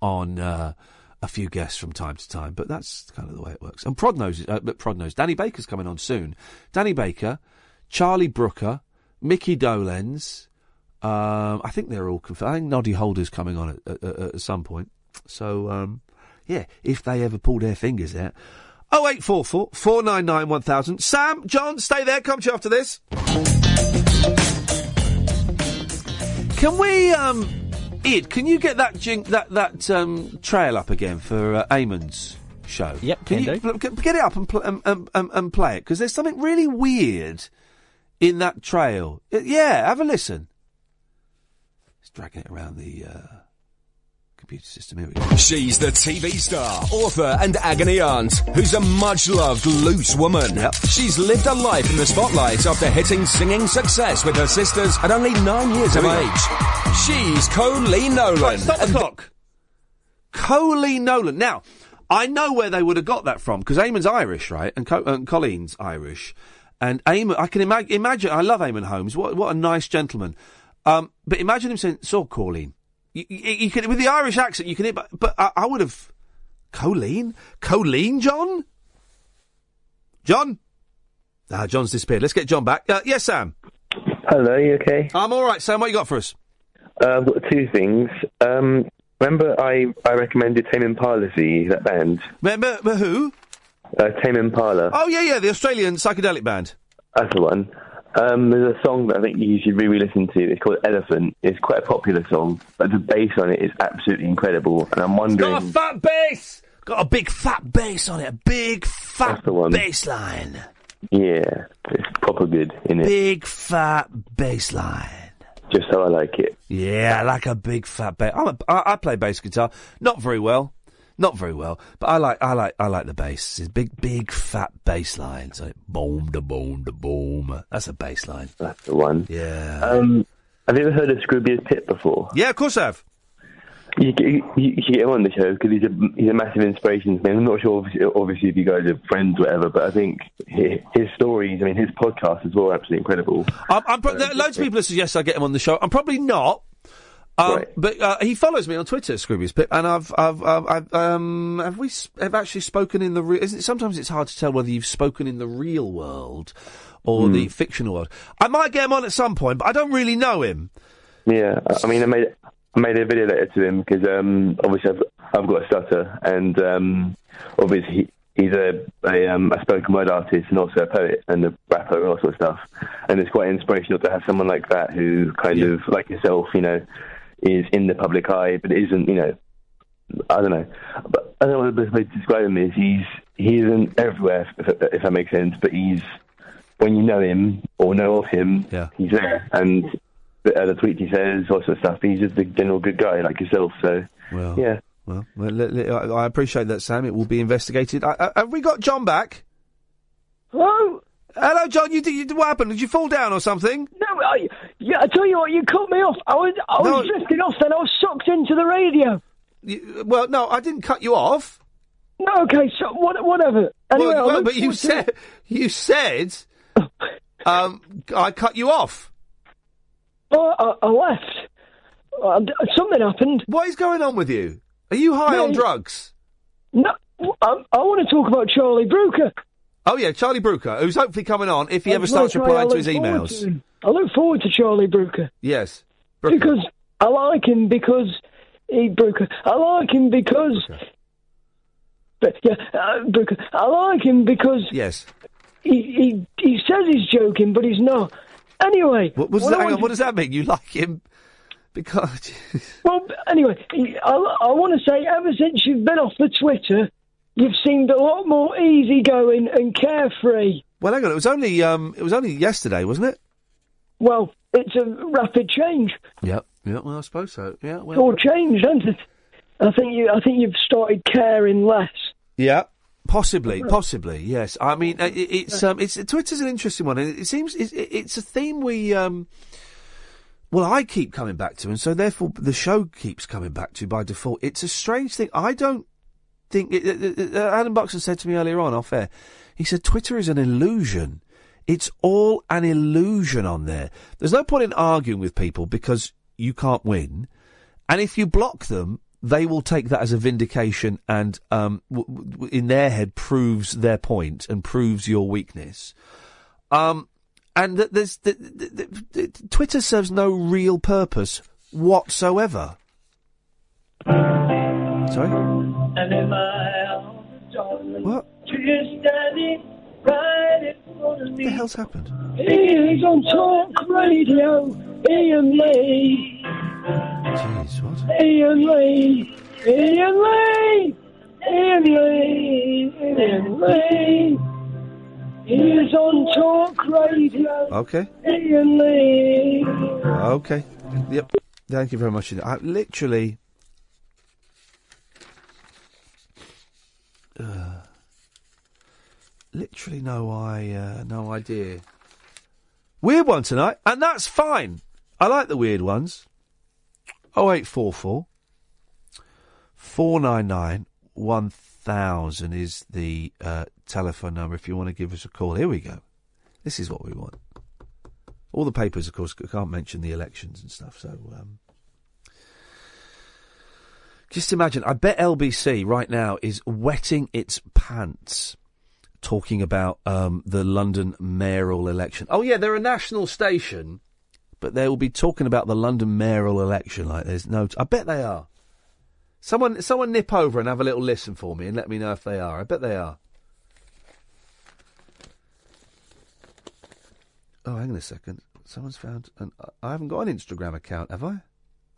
on a few guests from time to time. But that's kind of the way it works. And Prod knows. Danny Baker's coming on soon. Danny Baker, Charlie Brooker, Mickey Dolenz. I think they're all confirmed. I think Noddy Holder's coming on at some point. So, yeah, if they ever pull their fingers out. 0844 499 1000. Sam, John, stay there. Come to you after this. Can we, Id, can you get that trail up again for Eamon's show? Yep, can you do. Get it up and play it, because there's something really weird in that trail. Yeah, have a listen. It's dragging it around the... computer system. Here we go. She's the TV star, author and agony aunt who's a much-loved loose woman. Yep. She's lived her life in the spotlight after hitting singing success with her sisters at only 9 years of age. She's Coleen Nolan. Right, stop the clock. Coleen Nolan. Now, I know where they would have got that from, because Eamon's Irish, right? And Colleen's Irish. And Eamon, I can imagine, I love Eamon Holmes. What a nice gentleman. But imagine him saying, "So, Coleen." You can, with the Irish accent, you can hear, but I would have... Coleen, John? John? Ah, John's disappeared. Let's get John back. Yes, Sam? Hello, you okay? I'm all right, Sam. What you got for us? I've got two things. Remember I recommended Tame Impala, that band? Remember who? Tame Impala. Oh, yeah, the Australian psychedelic band. That's the one. There's a song that I think you should really listen to. It's called Elephant. It's quite a popular song, but the bass on it is absolutely incredible. And I'm wondering... It's got a fat bass! Got a big fat bass on it. A big fat bass line. Yeah. It's proper good, isn't it? Big fat bass line. Just how I like it. Yeah, I like a big fat bass. I play bass guitar. Not very well, but I like the bass. It's big fat bass lines. Like boom, da boom, da boom. That's a bass line. That's the one. Yeah. Have you ever heard of Scroobius Pip before? Yeah, of course I have. You should get him on the show, because he's a massive inspiration to me. I'm not sure, obviously, if you guys are friends or whatever, but I think his stories, I mean, his podcast as well, are absolutely incredible. Loads of people have suggested I get him on the show. I'm probably not. Right. But he follows me on Twitter, Scroobius Pip, and have we actually spoken in the real? Sometimes it's hard to tell whether you've spoken in the real world or the fictional world. I might get him on at some point, but I don't really know him. Yeah, I mean, I made a video letter to him because obviously I've got a stutter, and obviously he's a spoken word artist and also a poet and a rapper and all sorts of stuff. And it's quite inspirational to have someone like that who kind of like yourself, you know, is in the public eye, but isn't, you know, I don't know. But I don't know what the best way to describe him is. He isn't everywhere, if that makes sense, but he's, when you know him or know of him, he's there. And the tweet he says, all sorts of stuff, but he's just a general good guy like yourself, so, yeah. Well, I appreciate that, Sam. It will be investigated. Have we got John back? Hello? Hello, John. What happened? Did you fall down or something? No, I tell you what, you cut me off. I was drifting off, then I was sucked into the radio. Well, no, I didn't cut you off. No, okay, so whatever. Anyway, but you said, I cut you off. Oh, I left. Something happened. What is going on with you? Are you high on drugs? No, I want to talk about Charlie Brooker. Oh, yeah, Charlie Brooker, who's hopefully coming on if he ever starts replying to his emails. I look forward to Charlie Brooker. Yes. Brooker. Because I like him Brooker. I like him because... Yes. He says he's joking, but he's not. Anyway... What does that mean? You like him because... Well, anyway, I want to say, ever since you've been off the Twitter... You've seemed a lot more easygoing and carefree. Well, hang on, it was only yesterday, wasn't it? Well, it's a rapid change. Yep. Yeah, well, I suppose so. Yeah, well, it's all changed, hasn't it? I think you've started caring less. Yeah. Possibly, yes. I mean, it's Twitter's an interesting one, and it seems it's a theme we, I keep coming back to, and so therefore the show keeps coming back to by default. It's a strange thing. I don't think Adam Buxton said to me earlier on off air. He said Twitter is an illusion. It's all an illusion on there. There's no point in arguing with people because you can't win, and if you block them, they will take that as a vindication and, in their head, proves their point and proves your weakness. And Twitter serves no real purpose whatsoever. Sorry? And in my arms, darling, what? Right in front of me. What the hell's happened? He's on Talk Radio, Iain Lee. Jeez, what? Iain Lee. He's on Talk Radio. Okay. Iain Lee. Okay. Yep. Thank you very much. I literally... Literally no idea. Weird one tonight, and that's fine. I like the weird ones. 0844 499 1000 is the telephone number if you want to give us a call. Here we go. This is what we want. All the papers, of course, can't mention the elections and stuff, so... just imagine, I bet LBC right now is wetting its pants... talking about the London mayoral election. Oh, yeah, they're a national station, but they will be talking about the London mayoral election like there's no... I bet they are. Someone nip over and have a little listen for me and let me know if they are. I bet they are. Oh, hang on a second. Someone's found... I haven't got an Instagram account, have I?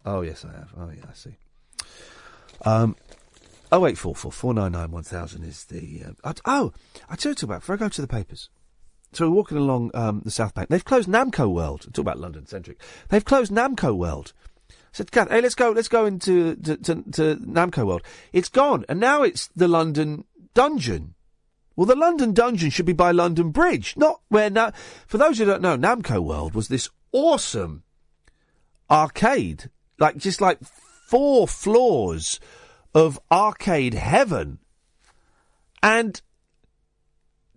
Oh, yes, I have. Oh, yeah, I see. 0844 499 1000 is the... I do talk about it before I go to the papers. So we're walking along the South Bank. They've closed Namco World. Talk about London-centric. They've closed Namco World. I said, hey, let's go into to Namco World. It's gone, and now it's the London Dungeon. Well, the London Dungeon should be by London Bridge, not where... For those who don't know, Namco World was this awesome arcade. Just 4 floors... of arcade heaven, and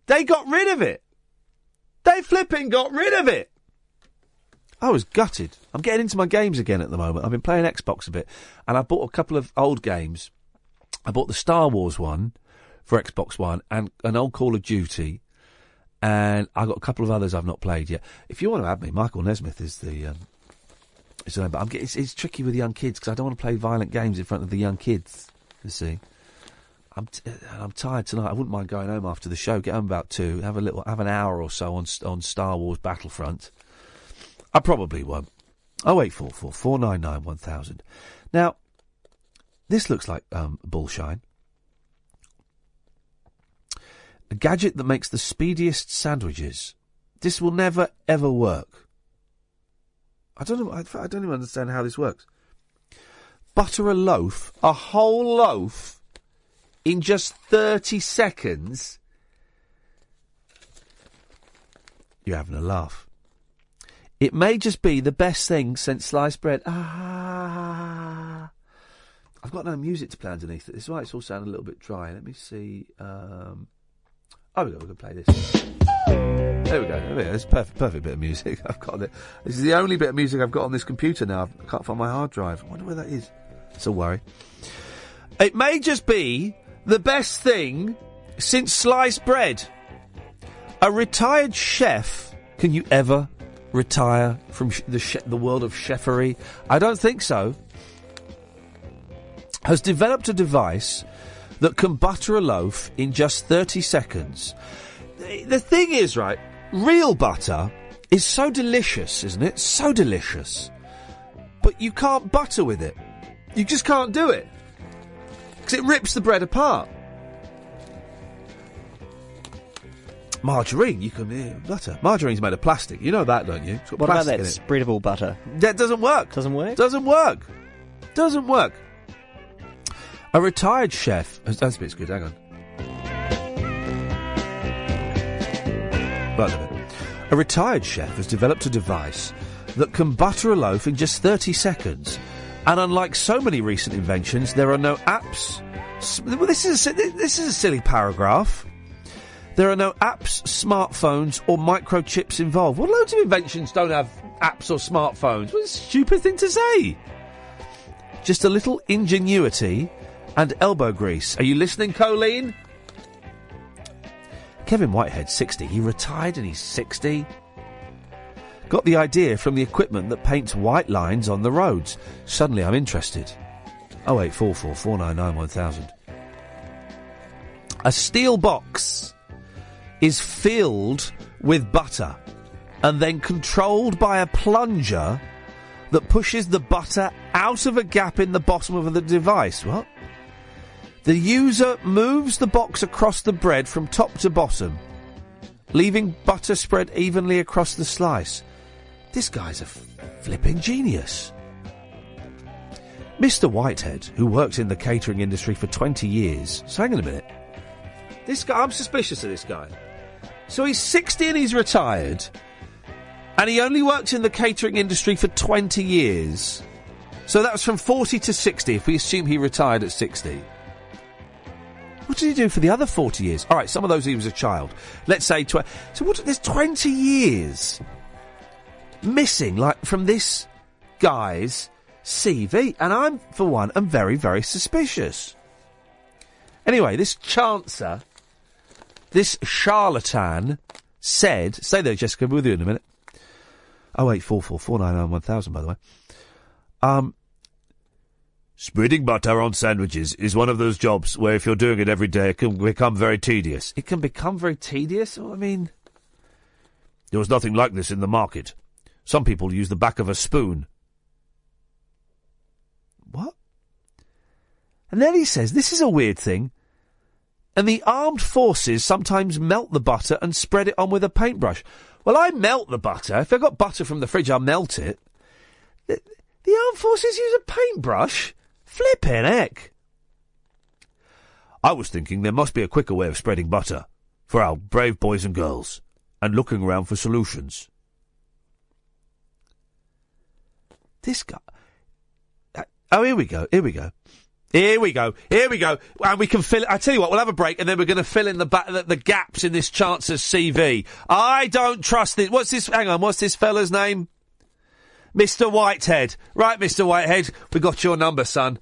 they got rid of it. They flipping got rid of it. I was gutted. I'm getting into my games again at the moment. I've been playing Xbox a bit, and I bought a couple of old games. I bought the Star Wars one for Xbox One and an old Call of Duty, and I got a couple of others I've not played yet. If you want to add me, Michael Nesmith is the... but I'm getting, it's tricky with young kids because I don't want to play violent games in front of the young kids. You see, I'm tired tonight. I wouldn't mind going home after the show. Get home about 2. Have an hour or so on Star Wars Battlefront. I probably won't. 0844 499 1000. Now, this looks like bullshine. A gadget that makes the speediest sandwiches. This will never ever work. I don't even understand how this works. Butter a whole loaf, in just 30 seconds. You're having a laugh. It may just be the best thing since sliced bread. Ah! I've got no music to play underneath it. This is why it's all sounding a little bit dry. Let me see. We're going to play this. There we go. It's a perfect bit of music I've got there. This is the only bit of music I've got on this computer now. I can't find my hard drive. I wonder where that is. It's a worry. It may just be the best thing since sliced bread. A retired chef. Can you ever retire from the world of chefery? I don't think so. Has developed a device that can butter a loaf in just 30 seconds. The thing is, right, real butter is so delicious, isn't it? So delicious. But you can't butter with it. You just can't do it. Because it rips the bread apart. Margarine, you can butter. Margarine's made of plastic. You know that, don't you? It's got what about that spreadable butter? That doesn't work. Doesn't work? Doesn't work. Doesn't work. A retired chef... That's a bit good, hang on. A retired chef has developed a device that can butter a loaf in just 30 seconds. And unlike so many recent inventions, there are no apps... Well, this is a silly paragraph. There are no apps, smartphones, or microchips involved. Well, loads of inventions don't have apps or smartphones. What a stupid thing to say. Just a little ingenuity and elbow grease. Are you listening, Coleen? Kevin Whitehead, 60. He retired and he's 60. Got the idea from the equipment that paints white lines on the roads. Suddenly I'm interested. 0844 499 1000. A steel box is filled with butter and then controlled by a plunger that pushes the butter out of a gap in the bottom of the device. What? The user moves the box across the bread from top to bottom, leaving butter spread evenly across the slice. This guy's a flipping genius. Mr. Whitehead, who worked in the catering industry for 20 years... So hang on a minute. This guy... I'm suspicious of this guy. So he's 60 and he's retired. And he only worked in the catering industry for 20 years. So that was from 40 to 60, if we assume he retired at 60. What did he do for the other 40 years? All right, some of those he was a child. Let's say... so what? There's 20 years missing, like, from this guy's... CV, and I'm, for one, am very, very suspicious. Anyway, this chancer, this charlatan said... Stay there, Jessica, we'll be with you in a minute. 08444991000, by the way. Spreading butter on sandwiches is one of those jobs where if you're doing it every day, it can become very tedious. It can become very tedious? I mean... There was nothing like this in the market. Some people use the back of a spoon... What? And then he says, this is a weird thing. And the armed forces sometimes melt the butter and spread it on with a paintbrush. Well, I melt the butter. If I got butter from the fridge, I melt it. The armed forces use a paintbrush? Flippin' heck. I was thinking there must be a quicker way of spreading butter for our brave boys and girls and looking around for solutions. This guy... Oh, here we go, here we go. Here we go, here we go. And we can fill it. I tell you what, we'll have a break and then we're going to fill in the gaps in this chancer's CV. I don't trust this. What's this? Hang on, what's this fella's name? Mr. Whitehead. Right, Mr. Whitehead, we got your number, son.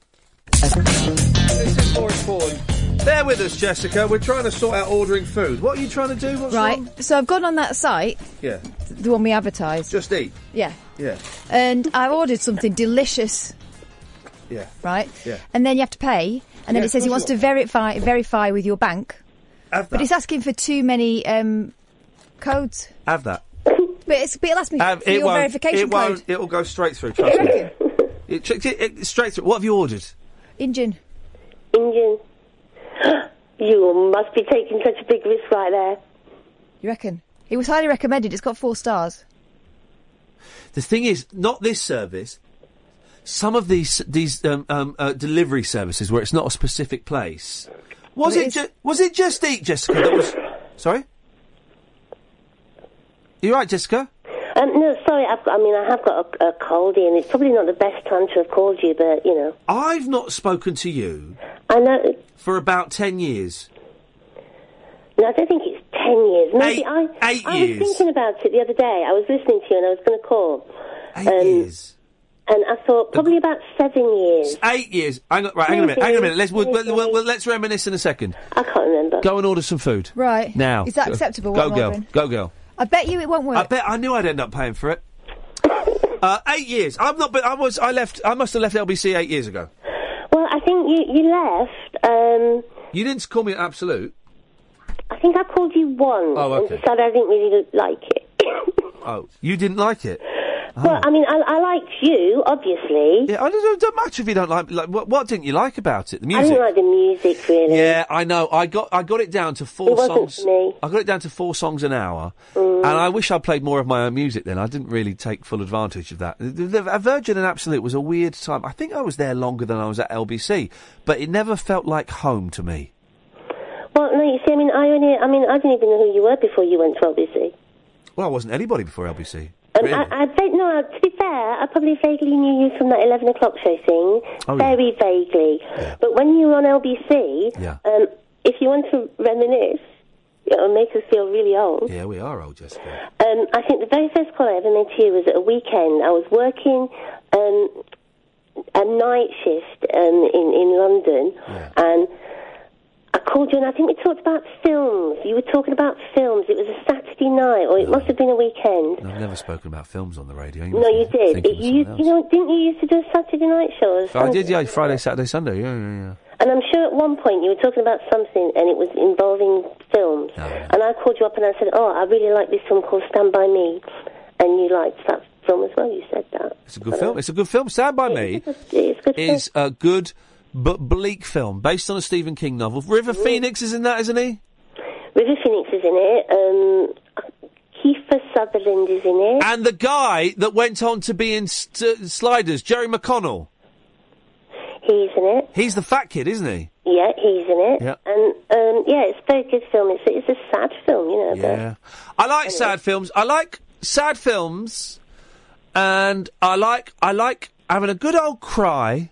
This is more important. Bear with us, Jessica. We're trying to sort out ordering food. What are you trying to do? What's right, wrong? So I've gone on that site. Yeah. The one we advertised. Just Eat. Yeah. Yeah. And I ordered something delicious. Yeah. Right? Yeah. And then you have to pay, and then it says he wants to verify with your bank. Have that. But it's asking for too many codes. Have that. But it'll ask me for your verification code. It'll go straight through, trust me. It's straight through. What have you ordered? Injun. You must be taking such a big risk right there. You reckon? It was highly recommended. It's got 4 stars. The thing is, not this service... Some of these delivery services where it's not a specific place. Was it Just Eat, Jessica? That was sorry. You right, Jessica? No, sorry. I have got a coldie, and it's probably not the best time to have called you, but you know. I've not spoken to you. I know. For about 10 years. No, I don't think it's 10 years. Maybe eight years. I was thinking about it the other day. I was listening to you, and I was going to call. 8 years. And I thought, probably about 7 years. 8 years. Hang on a minute. Let's reminisce in a second. I can't remember. Go and order some food. Right. Now. Is that acceptable? Go, girl. Laughing? Go, girl. I bet you it won't work. I bet I knew I'd end up paying for it. 8 years. I've not been, I must have left LBC 8 years ago. Well, I think you left, You didn't call me at Absolute. I think I called you once. Oh, okay. And decided I didn't really like it. Oh, you didn't like it? Well, I mean, I liked you, obviously. Yeah, I don't much if you don't like what didn't you like about it? The music. I didn't like the music, really. Yeah, I know. I got it down to four songs. It wasn't me. I got it down to 4 songs an hour, and I wish I played more of my own music then. I didn't really take full advantage of that. Virgin and Absolute was a weird time. I think I was there longer than I was at LBC, but it never felt like home to me. Well, no, you see, I didn't even know who you were before you went to LBC. Well, I wasn't anybody before LBC. Really? To be fair, I probably vaguely knew you from that 11 o'clock show thing. Oh, very vaguely. Yeah. But when you were on LBC, if you want to reminisce, it'll make us feel really old. Yeah, we are old, Jessica. I think the very first call I ever made to you was at a weekend. I was working a night shift in London, and I called you, and I think we talked about films. You were talking about films. It was a Saturday night, or it must have been a weekend. No, I've never spoken about films on the radio. You did. You know, didn't you used to do a Saturday night show? I did, yeah, Friday, Saturday, Sunday, yeah. And I'm sure at one point you were talking about something, and it was involving films. Oh, yeah. And I called you up, and I said, I really like this film called Stand By Me. And you liked that film as well, you said that. It's a good film. It's a good film. Stand By Me is a good but bleak film, based on a Stephen King novel. River Phoenix is in that, isn't he? River Phoenix is in it. Kiefer Sutherland is in it. And the guy that went on to be in Sliders, Jerry McConnell. He's in it. He's the fat kid, isn't he? Yeah, he's in it. Yeah. And, it's a very good film. It's a sad film, you know. Yeah. I like sad films. I like sad films. And I like having a good old cry,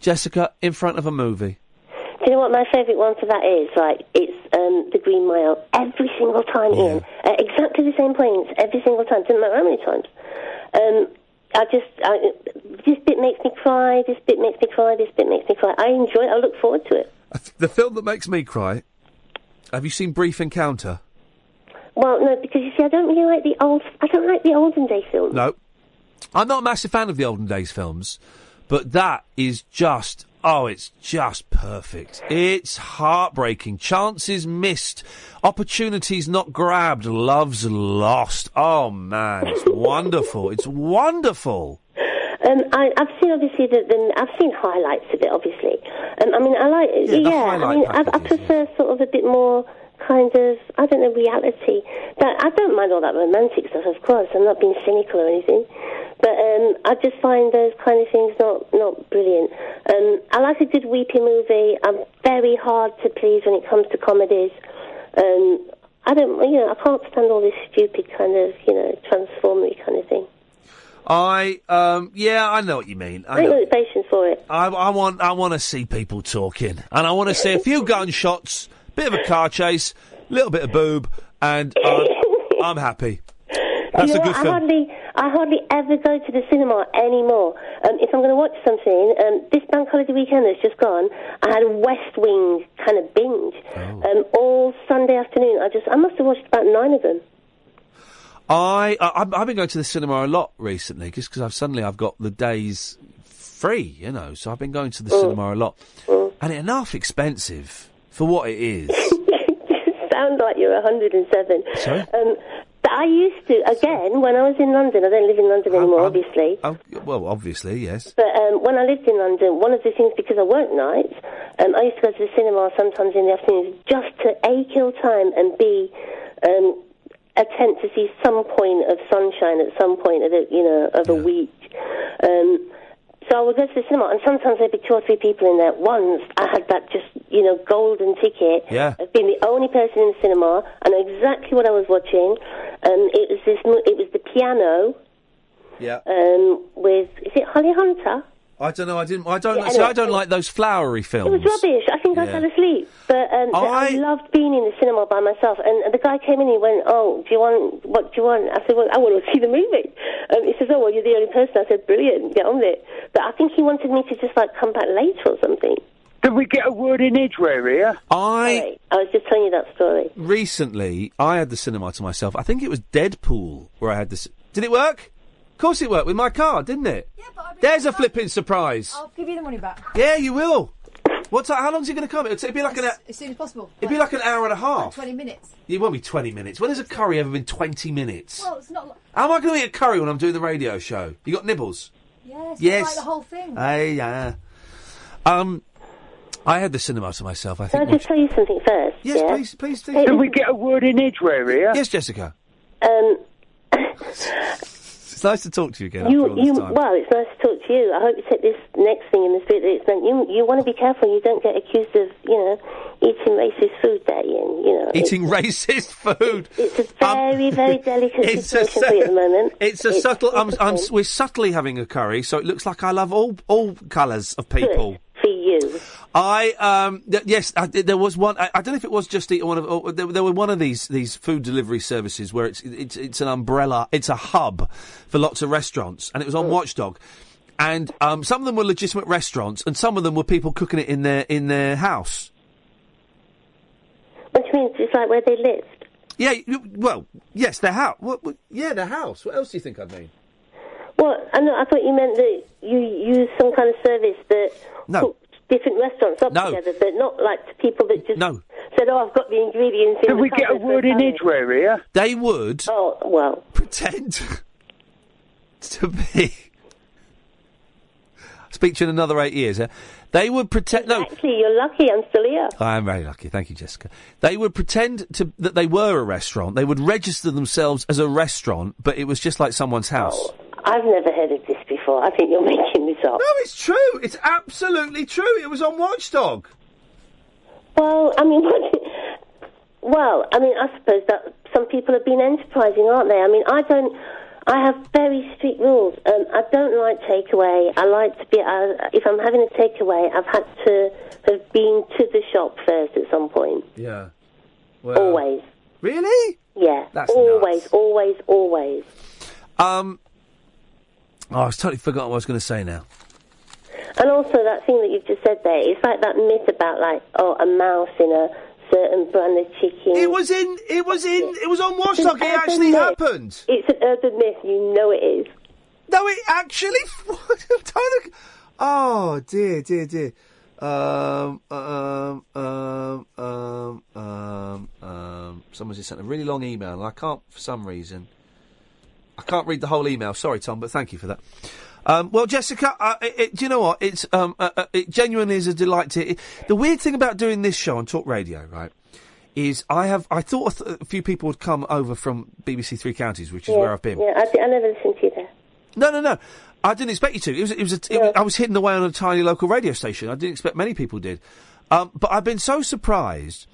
Jessica, in front of a movie. Do you know what my favourite one for that is? Like, it's The Green Mile. Every single time, Ian. At exactly the same points, every single time. Doesn't matter how many times. This bit makes me cry, this bit makes me cry, this bit makes me cry. I enjoy it, I look forward to it. The film that makes me cry, have you seen Brief Encounter? Well, no, because you see, I don't like the olden day films. No. I'm not a massive fan of the olden days films, but that is just, it's just perfect. It's heartbreaking. Chances missed. Opportunities not grabbed. Loves lost. Oh, man, it's wonderful. It's wonderful. I've seen highlights of it, obviously. I like it. I prefer sort of a bit more kind of, I don't know, reality. But I don't mind all that romantic stuff, of course. I'm not being cynical or anything. But I just find those kind of things not brilliant. I like a good weepy movie. I'm very hard to please when it comes to comedies. I can't stand all this stupid kind of, transformery kind of thing. I know what you mean. I ain't got the patience for it. I want to see people talking, and I want to see a few gunshots, bit of a car chase, little bit of boob, and I'm happy. That's a good film. I hardly ever go to the cinema anymore. If I'm going to watch something, this bank holiday weekend that's just gone, I had a West Wing kind of binge. All Sunday afternoon. I must have watched about 9 of them. I've been going to the cinema a lot recently, just because I've got the days free, you know, so I've been going to the cinema a lot. And it's enough expensive for what it is. You sound like you're 107. Sorry? I used to, again, when I was in London, I don't live in London anymore, obviously. Obviously, yes. But when I lived in London, one of the things, because I worked nights, I used to go to the cinema sometimes in the afternoons just to, A, kill time, and B, attempt to see some point of sunshine at some point of a week. So I would go to the cinema, and sometimes there'd be 2 or 3 people in there. Once, I had that just, golden ticket of being the only person in the cinema. I know exactly what I was watching. It was The Piano. Yeah. With, is it Holly Hunter? I don't know. I don't like those flowery films. It was rubbish. I think I fell asleep. But I loved being in the cinema by myself. And the guy came in and he went, what do you want? I said, well, I want to see the movie. He says, well, you're the only person. I said, brilliant, get on with it. But I think he wanted me to just, come back later or something. Did we get a word in edgeware here? I was just telling you that story. Recently, I had the cinema to myself. I think it was Deadpool where I had this. Did it work? Of course it worked with my card, didn't it? Yeah, but there's a flipping surprise. I'll give you the money back. Yeah, you will. What's that? How long's he going to come? It'd be like as soon as possible. It'd be like an hour and a half. Like 20 minutes. It won't be 20 minutes. When has a curry ever been 20 minutes? Well, it's not. How am I going to eat a curry when I'm doing the radio show? You got nibbles? Yes. Yes. Like the whole thing. Yeah. I had the cinema to myself. I think. Can I just tell you something first? Yes, yeah? please do. Can we get a word in edgeware here? Yes, Jessica. It's nice to talk to you again. Well, it's nice to talk to you. I hope you take this next thing in the spirit that it's meant. You want to be careful you don't get accused of, eating racist food, Daddy, and eating racist food. It's a very, very delicate situation for you at the moment. It's subtle. We're subtly having a curry, so it looks like I love all colours of people. Good. For you. There was one. I don't know if it was just one of. There were one of these food delivery services where it's an umbrella. It's a hub for lots of restaurants, and it was on Watchdog. And some of them were legitimate restaurants, and some of them were people cooking it in their house. Which means it's like where they lived. Yeah. Well, yes, their house. Yeah, their house. What else do you think I'd mean? Well, I thought you meant that you use some kind of service that cooks different restaurants up together, but not like to people that just said, "Oh, I've got the ingredients." Can we get a word in edgeware here? They would. Oh well. Pretend to be. Speak to you in another 8 years. Huh? They would pretend. Exactly, no, you're lucky. I'm still here. I am very lucky. Thank you, Jessica. They would pretend that they were a restaurant. They would register themselves as a restaurant, but it was just like someone's house. Oh. I've never heard of this before. I think you're making this up. No, it's true. It's absolutely true. It was on Watchdog. Well, I mean, I suppose that some people have been enterprising, aren't they? I mean, I have very strict rules. I don't like takeaway. I like to be... if I'm having a takeaway, I've had to have been to the shop first at some point. Yeah. Well, always. Really? Yeah. That's always, nuts. Always. Oh, I've totally forgotten what I was going to say now. And also, that thing that you've just said there, it's like that myth about, a mouse in a certain brand of chicken. It was on Watchdog, it actually happened. It's an urban myth, you know it is. No, it actually... Oh, dear. Someone's just sent a really long email, and I can't, for some reason... I can't read the whole email. Sorry, Tom, but thank you for that. Well, Jessica, do you know what? It's it genuinely is a delight to... the weird thing about doing this show on Talk Radio, right, is I thought a few people would come over from BBC Three Counties, which is where I've been. Yeah, I never listened to you there. No. I didn't expect you to. I was hidden away on a tiny local radio station. I didn't expect many people did. But I've been so surprised...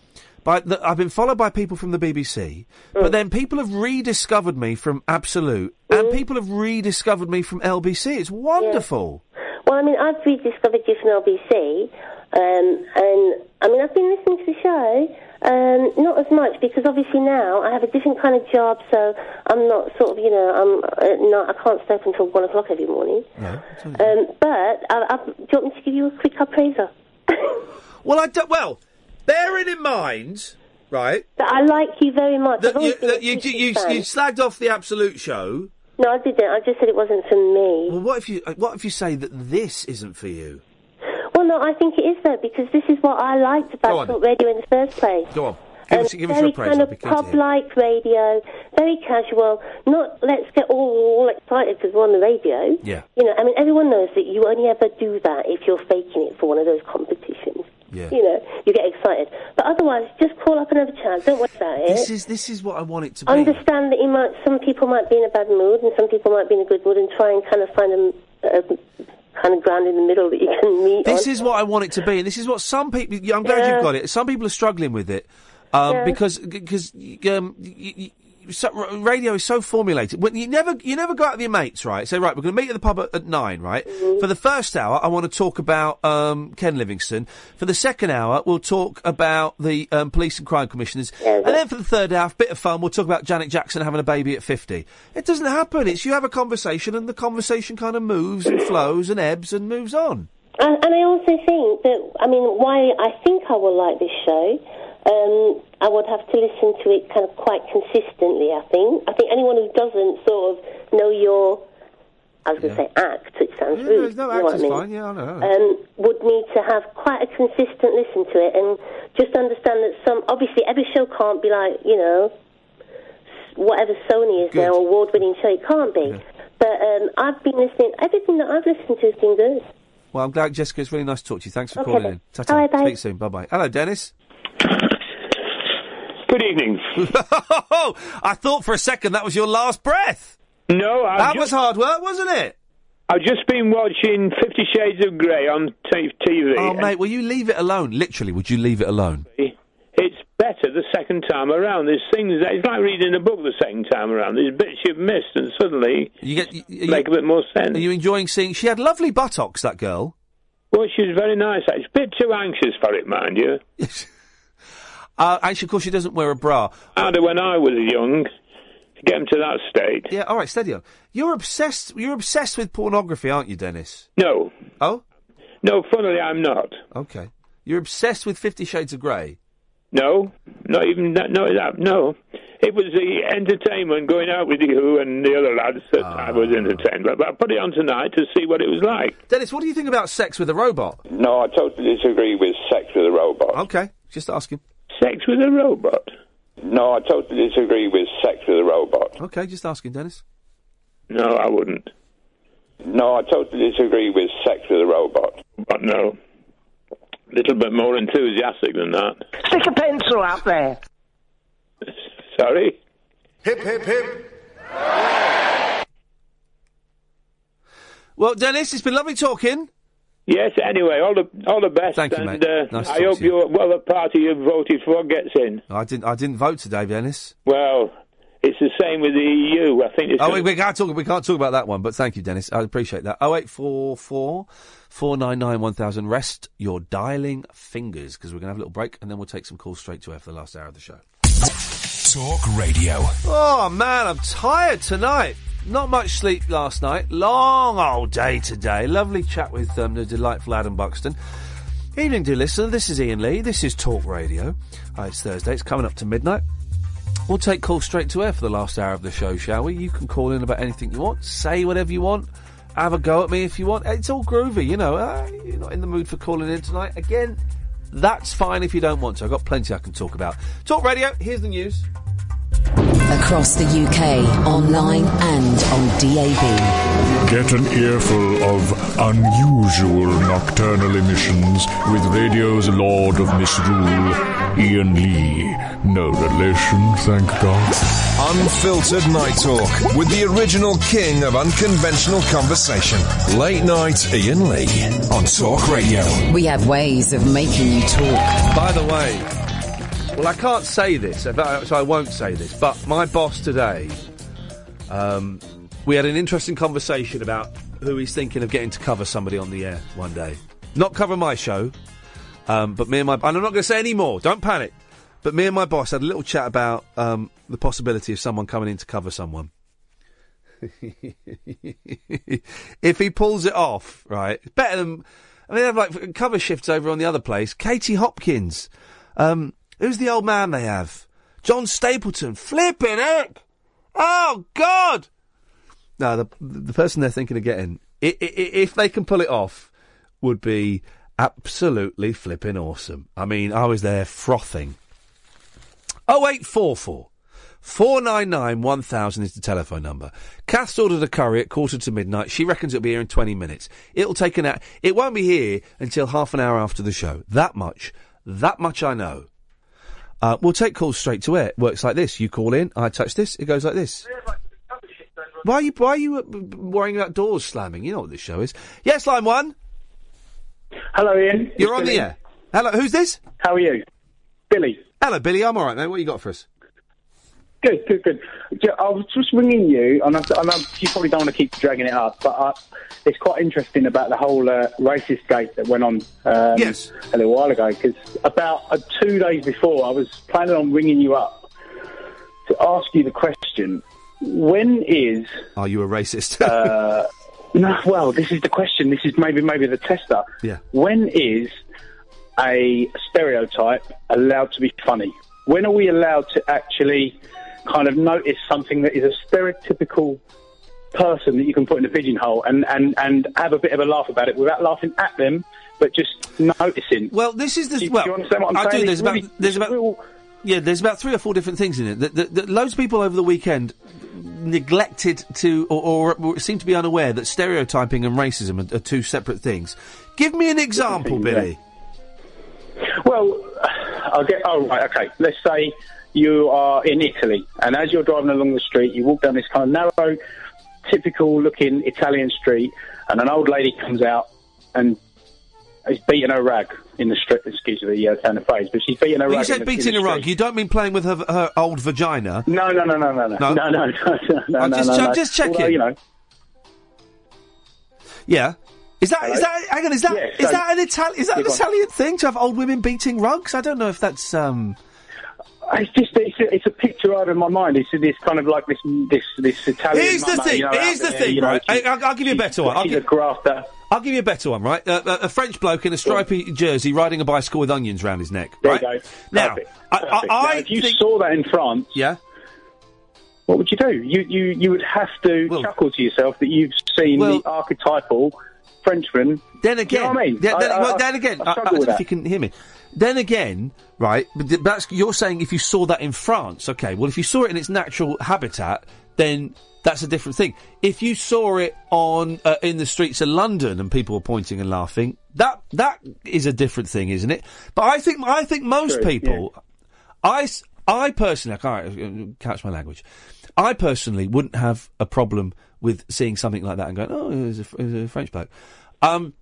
I've been followed by people from the BBC, but then people have rediscovered me from Absolute, and people have rediscovered me from LBC. It's wonderful. Yeah. Well, I mean, I've rediscovered you from LBC, and, I mean, I've been listening to the show, not as much, because obviously now I have a different kind of job, so I'm not sort of, I can't stay up until 1 o'clock every morning. No, but do you want me to give you a quick appraiser? Well, bearing in mind, right... That I like you very much. You slagged off the Absolute show. No, I didn't. I just said it wasn't for me. Well, what if you say that this isn't for you? Well, no, I think it is, though, because this is what I liked about Talk Radio in the first place. Go on. Give us your praise. Very kind of pub-like radio, very casual, not let's get all excited because we're on the radio. Yeah. I mean, everyone knows that you only ever do that if you're faking it for one of those competitions. Yeah. You get excited. But otherwise, just call up and have a chat. Don't worry about it. This is what I want it to be. Understand that some people might be in a bad mood and some people might be in a good mood, and try and kind of find a kind of ground in the middle that you can meet. This is what I want it to be, and this is what some people... I'm glad you've got it. Some people are struggling with it because radio is so formulated. When you never go out with your mates, right? Say, right, we're going to meet at the pub at 9, right? Mm-hmm. For the first hour, I want to talk about Ken Livingstone. For the second hour, we'll talk about the police and crime commissioners. Yeah, and then for the third hour, a bit of fun, we'll talk about Janet Jackson having a baby at 50. It doesn't happen. It's you have a conversation, and the conversation kind of moves and flows and ebbs and moves on. And I also think that, I mean, why I think I will like this show... I would have to listen to it kind of quite consistently, I think. I think anyone who doesn't sort of know your I was going to say act, which sounds rude. No, act is fine, yeah, I know. Would need to have quite a consistent listen to it and just understand that some... Obviously, every show can't be like, you know, whatever Sony is now, award-winning show, it can't be. Yeah. But I've been listening... Everything that I've listened to has been good. Well, I'm glad, Jessica. It's really nice to talk to you. Thanks for calling in. Ta-ta. All right, bye. Speak soon. Bye-bye. Hello, Dennis. Good evening. I thought for a second that was your last breath. No, that was hard work, wasn't it? I've just been watching 50 Shades of Grey on TV. Oh, mate, will you leave it alone? Literally, would you leave it alone? It's better the second time around. There's things that... It's like reading a book the second time around. There's bits you've missed and suddenly make a bit more sense. Are you enjoying seeing... She had lovely buttocks, that girl. Well, she was very nice. She's a bit too anxious for it, mind you. Actually, of course, she doesn't wear a bra. Harder when I was young to get them to that state. Yeah, all right, steady on. You're obsessed with pornography, aren't you, Dennis? No. Oh? No, funnily, I'm not. Okay. You're obsessed with 50 Shades of Grey? No, not even that, no. It was the entertainment, going out with you and the other lads that I was entertained by. But I put it on tonight to see what it was like. Dennis, what do you think about sex with a robot? No, I totally disagree with sex with a robot. Okay, just ask him. Sex with a robot? No, I totally disagree with sex with a robot. Okay, just asking, Dennis. No, I wouldn't. No, I totally disagree with sex with a robot. But no. A little bit more enthusiastic than that. Stick a pencil out there. Sorry? Hip, hip, hip. Well, Dennis, it's been lovely talking. Yes, anyway, all the best. Thank you, mate. Nice I hope the party you've voted for gets in. I didn't vote today, Dennis. Well, it's the same with the EU, I think. We can't talk about that one, but thank you, Dennis. I appreciate that. 0844 499 1000. Rest your dialing fingers, because we're going to have a little break, and then we'll take some calls straight to air for the last hour of the show. Talk Radio. Oh, man, I'm tired tonight. Not much sleep last night. Long old day today. Lovely chat with the delightful Adam Buxton. Evening, dear listener. This is Iain Lee. This is Talk Radio. It's Thursday. It's coming up to midnight. We'll take calls straight to air for the last hour of the show, shall we? You can call in about anything you want. Say whatever you want. Have a go at me if you want. It's all groovy, you know. You're not in the mood for calling in tonight. Again, that's fine if you don't want to. I've got plenty I can talk about. Talk Radio. Here's the news. Across the UK, online and on DAB. Get an earful of unusual nocturnal emissions with radio's Lord of Misrule, Iain Lee. No relation, thank God. Unfiltered Night Talk with the original king of unconventional conversation. Late night Iain Lee on Talk Radio. We have ways of making you talk. By the way... Well, I can't say this, so I won't say this, but my boss today, we had an interesting conversation about who he's thinking of getting to cover somebody on the air one day. Not cover my show, but me and my... And I'm not going to say any more, don't panic. But me and my boss had a little chat about the possibility of someone coming in to cover someone. If he pulls it off, right, it's better than... I mean, they have, like, cover shifts over on the other place. Katie Hopkins, who's the old man they have? John Stapleton. Flippin' heck! Oh, God! No, the person they're thinking of getting, if they can pull it off, would be absolutely flippin' awesome. I mean, I was there frothing. 0844 499 1000 is the telephone number. Kath's ordered a curry at 12:45. She reckons it'll be here in 20 minutes. It'll take an hour. It won't be here until half an hour after the show. That much I know. We'll take calls straight to air. It works like this. You call in, I touch this, it goes like this. Why are you worrying about doors slamming? You know what this show is. Yes, line one. Hello, Iain. You're on the air. Hello, who's this? How are you? Billy. Hello, Billy. I'm all right, mate. What you got for us? Good. I was just ringing you, and I know you probably don't want to keep dragging it up, but it's quite interesting about the whole racist gate that went on a little while ago, because about 2 days before, I was planning on ringing you up to ask you the question, when is... Are you a racist? No, well, this is the question. This is maybe the tester. Yeah. When is a stereotype allowed to be funny? When are we allowed to actually... kind of notice something that is a stereotypical person that you can put in a pigeonhole and have a bit of a laugh about it without laughing at them, but just noticing. Well, this is the... Do you understand what I'm saying? I do. There's about 3 or 4 different things in it. That loads of people over the weekend neglected to, or seem to be unaware that stereotyping and racism are two separate things. Give me an example, Billy. Well, let's say you are in Italy, and as you're driving along the street, you walk down this kind of narrow, typical-looking Italian street, and an old lady comes out and is beating her rag in the street. Excuse me, the kind of phrase, but she's beating her rag. You said beating her rag. You don't mean playing with her old vagina. No. I'm just checking. Although, you know. Yeah. Is that an Italian thing to have old women beating rugs? I don't know if that's. It's a picture I have in my mind. It's this kind of like this Italian. Here's the thing. Right? I'll give you a better one. She's a grafter. I'll give you a better one, right? A French bloke in a stripy jersey riding a bicycle with onions round his neck. Right? There you go. Now, if you saw that in France, yeah. What would you do? You would have to chuckle to yourself that you've seen the archetypal Frenchman. Then again, you know what I mean? I don't know if you can hear me. Then again, right? But you're saying if you saw that in France, okay? Well, if you saw it in its natural habitat, then. That's a different thing. If you saw it on in the streets of London and people were pointing and laughing, that is a different thing, isn't it? But I think most people, yeah. I personally, I can't catch my language. I personally wouldn't have a problem with seeing something like that and going, oh, it was a French bloke. But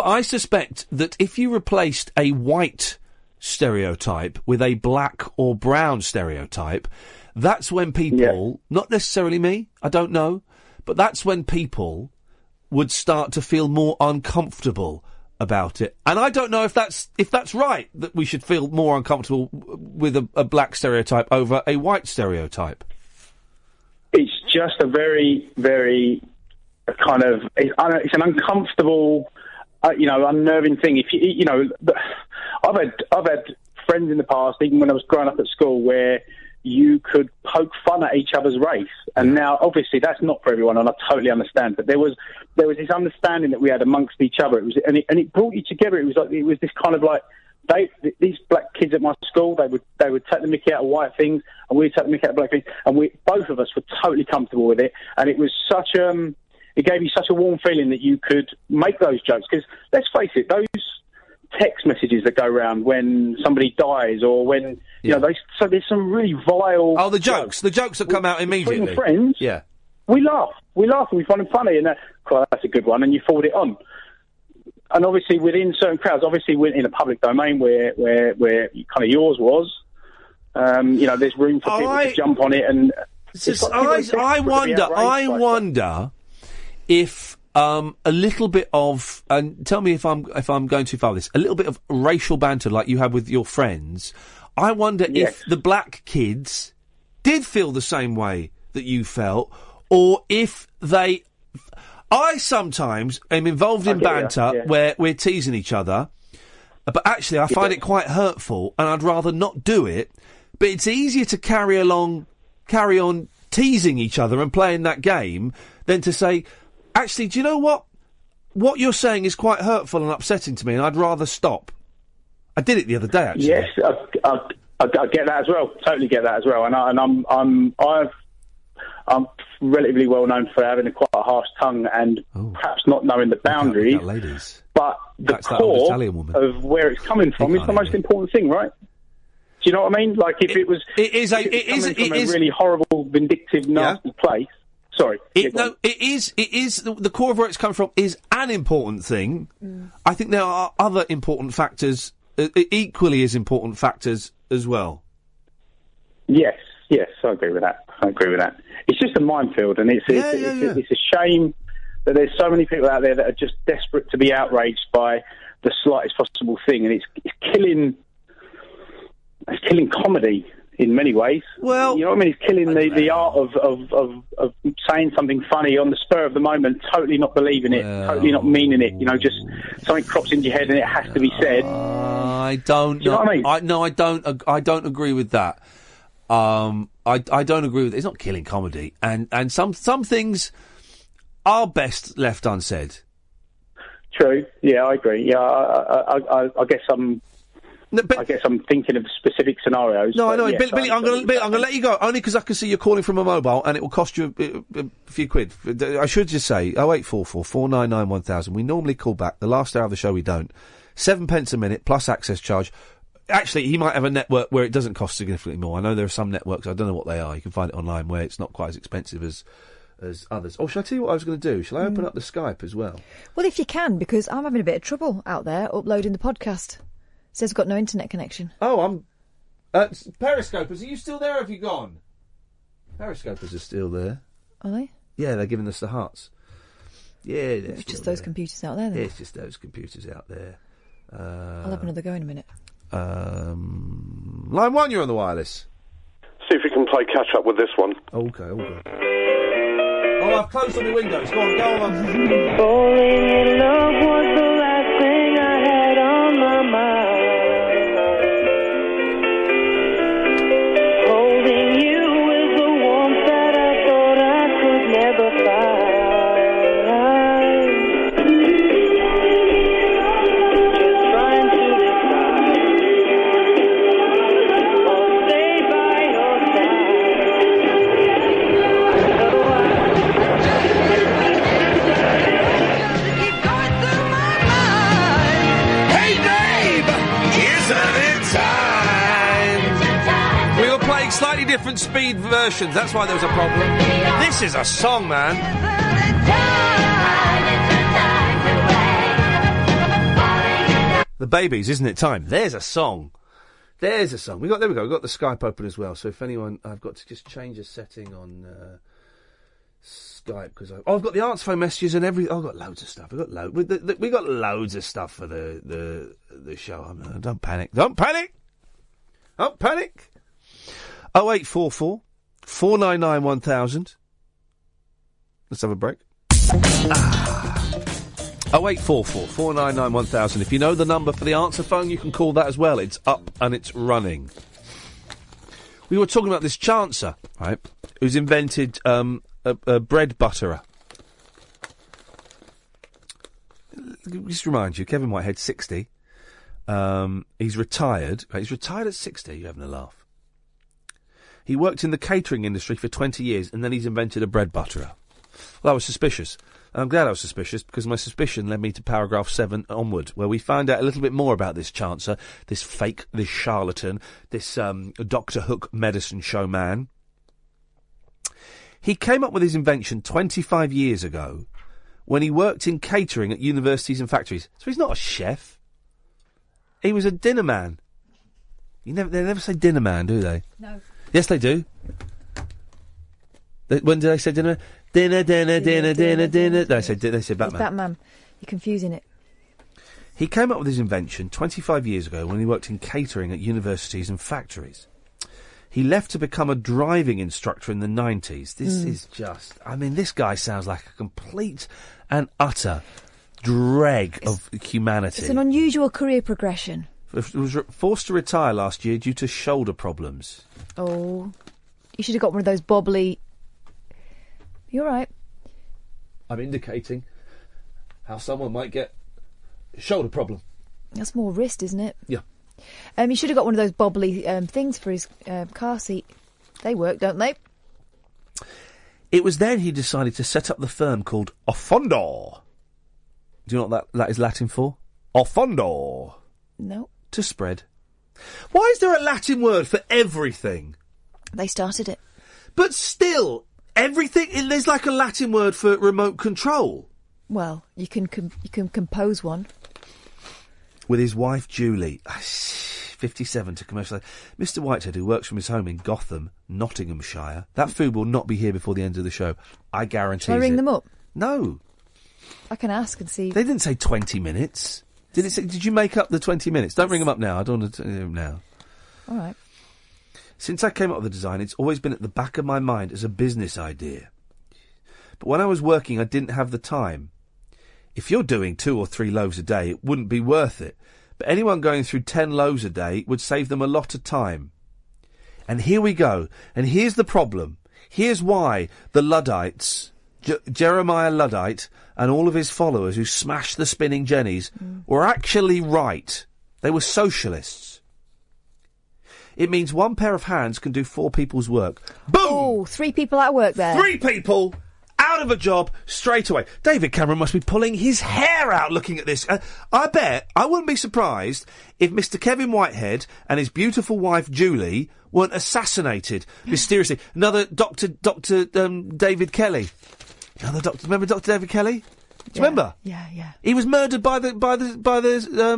I suspect that if you replaced a white stereotype with a black or brown stereotype. That's when people, not necessarily me, I don't know, but that's when people would start to feel more uncomfortable about it. And I don't know if that's right, that we should feel more uncomfortable with a black stereotype over a white stereotype. It's just a very, very kind of... It's an uncomfortable, unnerving thing. If you know, I've had friends in the past, even when I was growing up at school, where... you could poke fun at each other's race. And now, obviously, that's not for everyone, and I totally understand. But there was this understanding that we had amongst each other. It brought you together. It was this kind of like, these black kids at my school, they would take the mickey out of white things, and we'd take the mickey out of black things, and both of us were totally comfortable with it. And it was such it gave you such a warm feeling that you could make those jokes. Because let's face it, those text messages that go around when somebody dies or when... Yeah. You know, so there's some really vile... Oh, the jokes that come out immediately. Friends, yeah. We laugh and we find them funny and that's a good one, and you forward it on. And obviously within certain crowds, within a public domain where kind of yours was, there's room for people to jump on it and... I wonder if... a little bit of, and tell me if I'm going too far with this, a little bit of racial banter like you had with your friends. I wonder if the black kids did feel the same way that you felt, or if they... I sometimes am involved in banter where we're teasing each other, but actually I find it quite hurtful, and I'd rather not do it, but it's easier to carry on teasing each other and playing that game than to say... Actually, do you know what? What you're saying is quite hurtful and upsetting to me, and I'd rather stop. I did it the other day, actually. Yes, I get that as well. Totally get that as well. And I'm relatively well known for having quite a harsh tongue and perhaps not knowing the boundaries. Ladies. But that's the core of where it's coming from is the most important thing, right? Do you know what I mean? Like if it was, it is a really horrible, vindictive, nasty place. Sorry. The core of where it's come from is an important thing. Mm. I think there are other important factors, equally as important factors as well. Yes, I agree with that. It's just a minefield, and it's a shame that there's so many people out there that are just desperate to be outraged by the slightest possible thing, and it's killing comedy. In many ways. Well... You know what I mean? It's killing the art of saying something funny on the spur of the moment, totally not believing it, totally not meaning it. You know, just something crops into your head and it has to be said. I don't know. Do you know what I mean? I don't agree with that. I don't agree with it. It's not killing comedy, and some things are best left unsaid. True. Yeah, I agree. Yeah, I guess I'm. No, I guess I'm thinking of specific scenarios. No, I know. Yes, Billy, I'm going to let you go, only because I can see you're calling from a mobile, and it will cost you a few quid. I should just say, 0844 499 1000. We normally call back. The last hour of the show, we don't. 7 pence a minute, plus access charge. Actually, he might have a network where it doesn't cost significantly more. I know there are some networks, I don't know what they are. You can find it online where it's not quite as expensive as others. Oh, shall I tell you what I was going to do? Shall I open up the Skype as well? Well, if you can, because I'm having a bit of trouble out there uploading the podcast. It says I've got no internet connection. Oh, I'm... Periscopers, are you still there or have you gone? Periscopers are still there. Are they? Yeah, they're giving us the hearts. Yeah, it's just those computers out there, then. Yeah, it's just those computers out there. I'll have another go in a minute. Line one, you're on the wireless. See if we can play catch-up with this one. Okay, all good. Oh, I've closed all the windows. Go on, go on. Falling in love was the last thing I had on my mind. Slightly different speed versions, that's why there was a problem. This is a song, man. The Babies, Isn't It Time? There's a song. There's a song. There we go, we've got the Skype open as well, so if anyone... I've got to just change a setting on Skype, because I've got the answer phone messages and every... I've got loads of stuff. We've got loads of stuff for the show. Don't panic. Don't panic! Don't panic! 0844 499 1000. Let's have a break. 0844 499 1000. If you know the number for the answer phone, you can call that as well. It's up and it's running. We were talking about this chancer, right, who's invented a bread butterer. Just to remind you, Kevin Whitehead's 60. He's retired. He's retired at 60. You're having a laugh. He worked in the catering industry for 20 years, and then he's invented a bread butterer. Well, I was suspicious. I'm glad I was suspicious, because my suspicion led me to paragraph 7 onward, where we found out a little bit more about this chancer, this fake, this charlatan, this Dr. Hook medicine show man. He came up with his invention 25 years ago when he worked in catering at universities and factories. So he's not a chef. He was a dinner man. They never say dinner man, do they? No. Yes, they do. When do they say dinner? Dinner. They said Batman. It's Batman. You're confusing it. He came up with his invention 25 years ago when he worked in catering at universities and factories. He left to become a driving instructor in the 90s. This is just... I mean, this guy sounds like a complete and utter dreg of humanity. It's an unusual career progression. Was forced to retire last year due to shoulder problems. Oh, you should have got one of those bobbly... You're right. I'm indicating how someone might get a shoulder problem. That's more wrist, isn't it? Yeah. You should have got one of those bobbly things for his car seat. They work, don't they? It was then he decided to set up the firm called Offondor. Do you know what that is Latin for? Offondor. No. To spread. Why is there a Latin word for everything? They started it. But still, everything... There's like a Latin word for remote control. Well, you can compose one. With his wife, Julie, 57, to commercialise. Mr Whitehead, who works from his home in Gotham, Nottinghamshire. That food will not be here before the end of the show. I guarantee it. Shall I ring them up? No. I can ask and see... They didn't say 20 minutes. Did you make up the 20 minutes? Don't ring them up now. I don't want to ring them now. All right. Since I came up with the design, it's always been at the back of my mind as a business idea. But when I was working, I didn't have the time. If you're doing 2 or 3 loaves a day, it wouldn't be worth it. But anyone going through 10 loaves a day would save them a lot of time. And here we go. And here's the problem. Here's why the Luddites, Jeremiah Luddite, and all of his followers who smashed the spinning jennies were actually right. They were socialists. It means one pair of hands can do four people's work. Boom! Oh, three people out of work there. Three people out of a job straight away. David Cameron must be pulling his hair out looking at this. I bet, I wouldn't be surprised if Mr. Kevin Whitehead and his beautiful wife Julie weren't assassinated mysteriously. Another David Kelly. Another doctor. Remember Dr. David Kelly? Do you remember? Yeah, yeah. He was murdered by the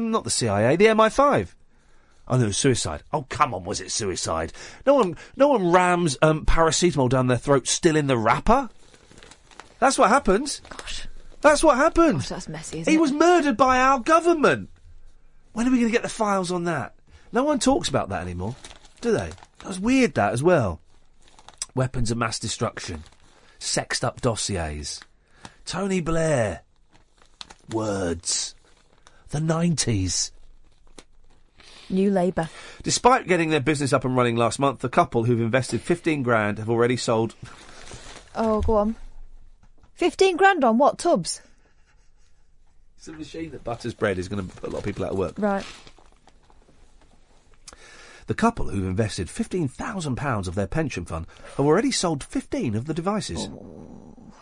not the CIA, the MI5. Oh, no, it was suicide. Oh, come on, was it suicide? No one rams paracetamol down their throat still in the wrapper. That's what happened. Gosh. That's what happened. Gosh, that's messy, isn't it? He was murdered by our government. When are we going to get the files on that? No one talks about that anymore, do they? That was weird, that, as well. Weapons of mass destruction. Sexed up dossiers. Tony Blair. Words. The 90s. New Labour. Despite getting their business up and running last month, the couple who've invested 15 grand have already sold... Oh, go on. 15 grand on what? Tubs? It's a machine that butters bread. Is going to put a lot of people out of work. Right. The couple who've invested £15,000 of their pension fund have already sold 15 of the devices. Oh.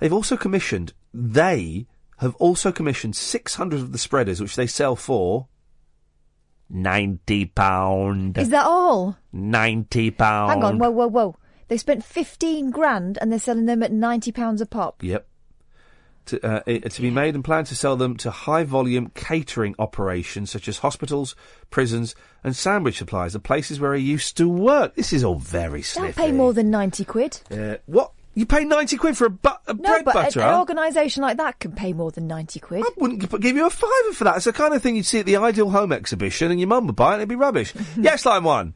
They have also commissioned 600 of the spreaders, which they sell for... £90. Is that all? £90. Hang on, whoa. They spent 15 grand and they're selling them at £90 a pop. Yep. To be made and planned to sell them to high-volume catering operations such as hospitals, prisons and sandwich suppliers, the places where he used to work. This is all very sniffy. They'll pay more than 90 quid. What? You pay 90 quid for a bread butter? An organisation like that can pay more than 90 quid. I wouldn't give you a fiver for that. It's the kind of thing you'd see at the Ideal Home exhibition and your mum would buy it and it'd be rubbish. Yes, line one.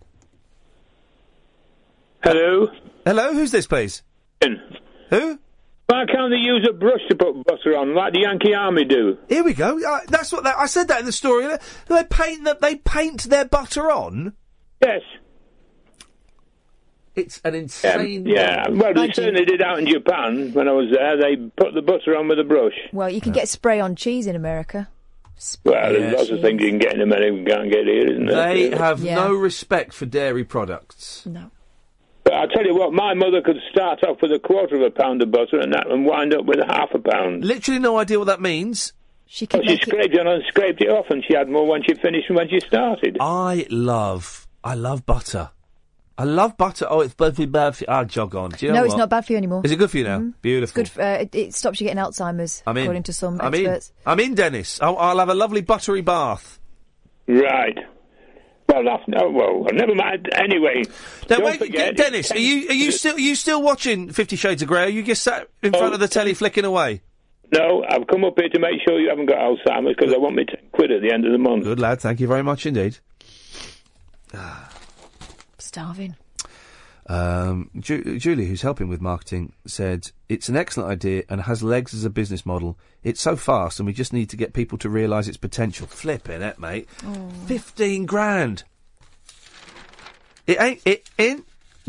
Hello? Hello, who's this, please? Ian. Who? Why can't they use a brush to put butter on, like the Yankee Army do? Here we go. That's what I said that in the story. They paint their butter on? Yes. It's an insane... well, they certainly did out in Japan when I was there. They put the butter on with a brush. Well, you can get spray-on cheese in America. There's lots of things you can get in America you can't get here, isn't there? They have no respect for dairy products. No. But I'll tell you what, my mother could start off with £1/4 of butter and wind up with £0.5 pound. Literally no idea what that means. She scraped it on and scraped it off, and she had more when she finished than when she started. I love butter. I love butter. Oh, it's bad for you. Ah, jog on. Do you know what? It's not bad for you anymore. Is it good for you now? Mm-hmm. Beautiful. It's good. It stops you getting Alzheimer's, according to some experts. I'm in, Dennis. I'll have a lovely buttery bath. Right. Well, never mind. Anyway, now, don't forget, Dennis, are you still watching 50 Shades of Grey? Are you just sat in front of the telly flicking away? No, I've come up here to make sure you haven't got Alzheimer's because I want me to quit at the end of the month. Good lad, thank you very much indeed. Starving. Julie, who's helping with marketing, said it's an excellent idea and has legs as a business model. It's so fast and we just need to get people to realise its potential. Flipping it, mate. Oh. 15 grand. It ain't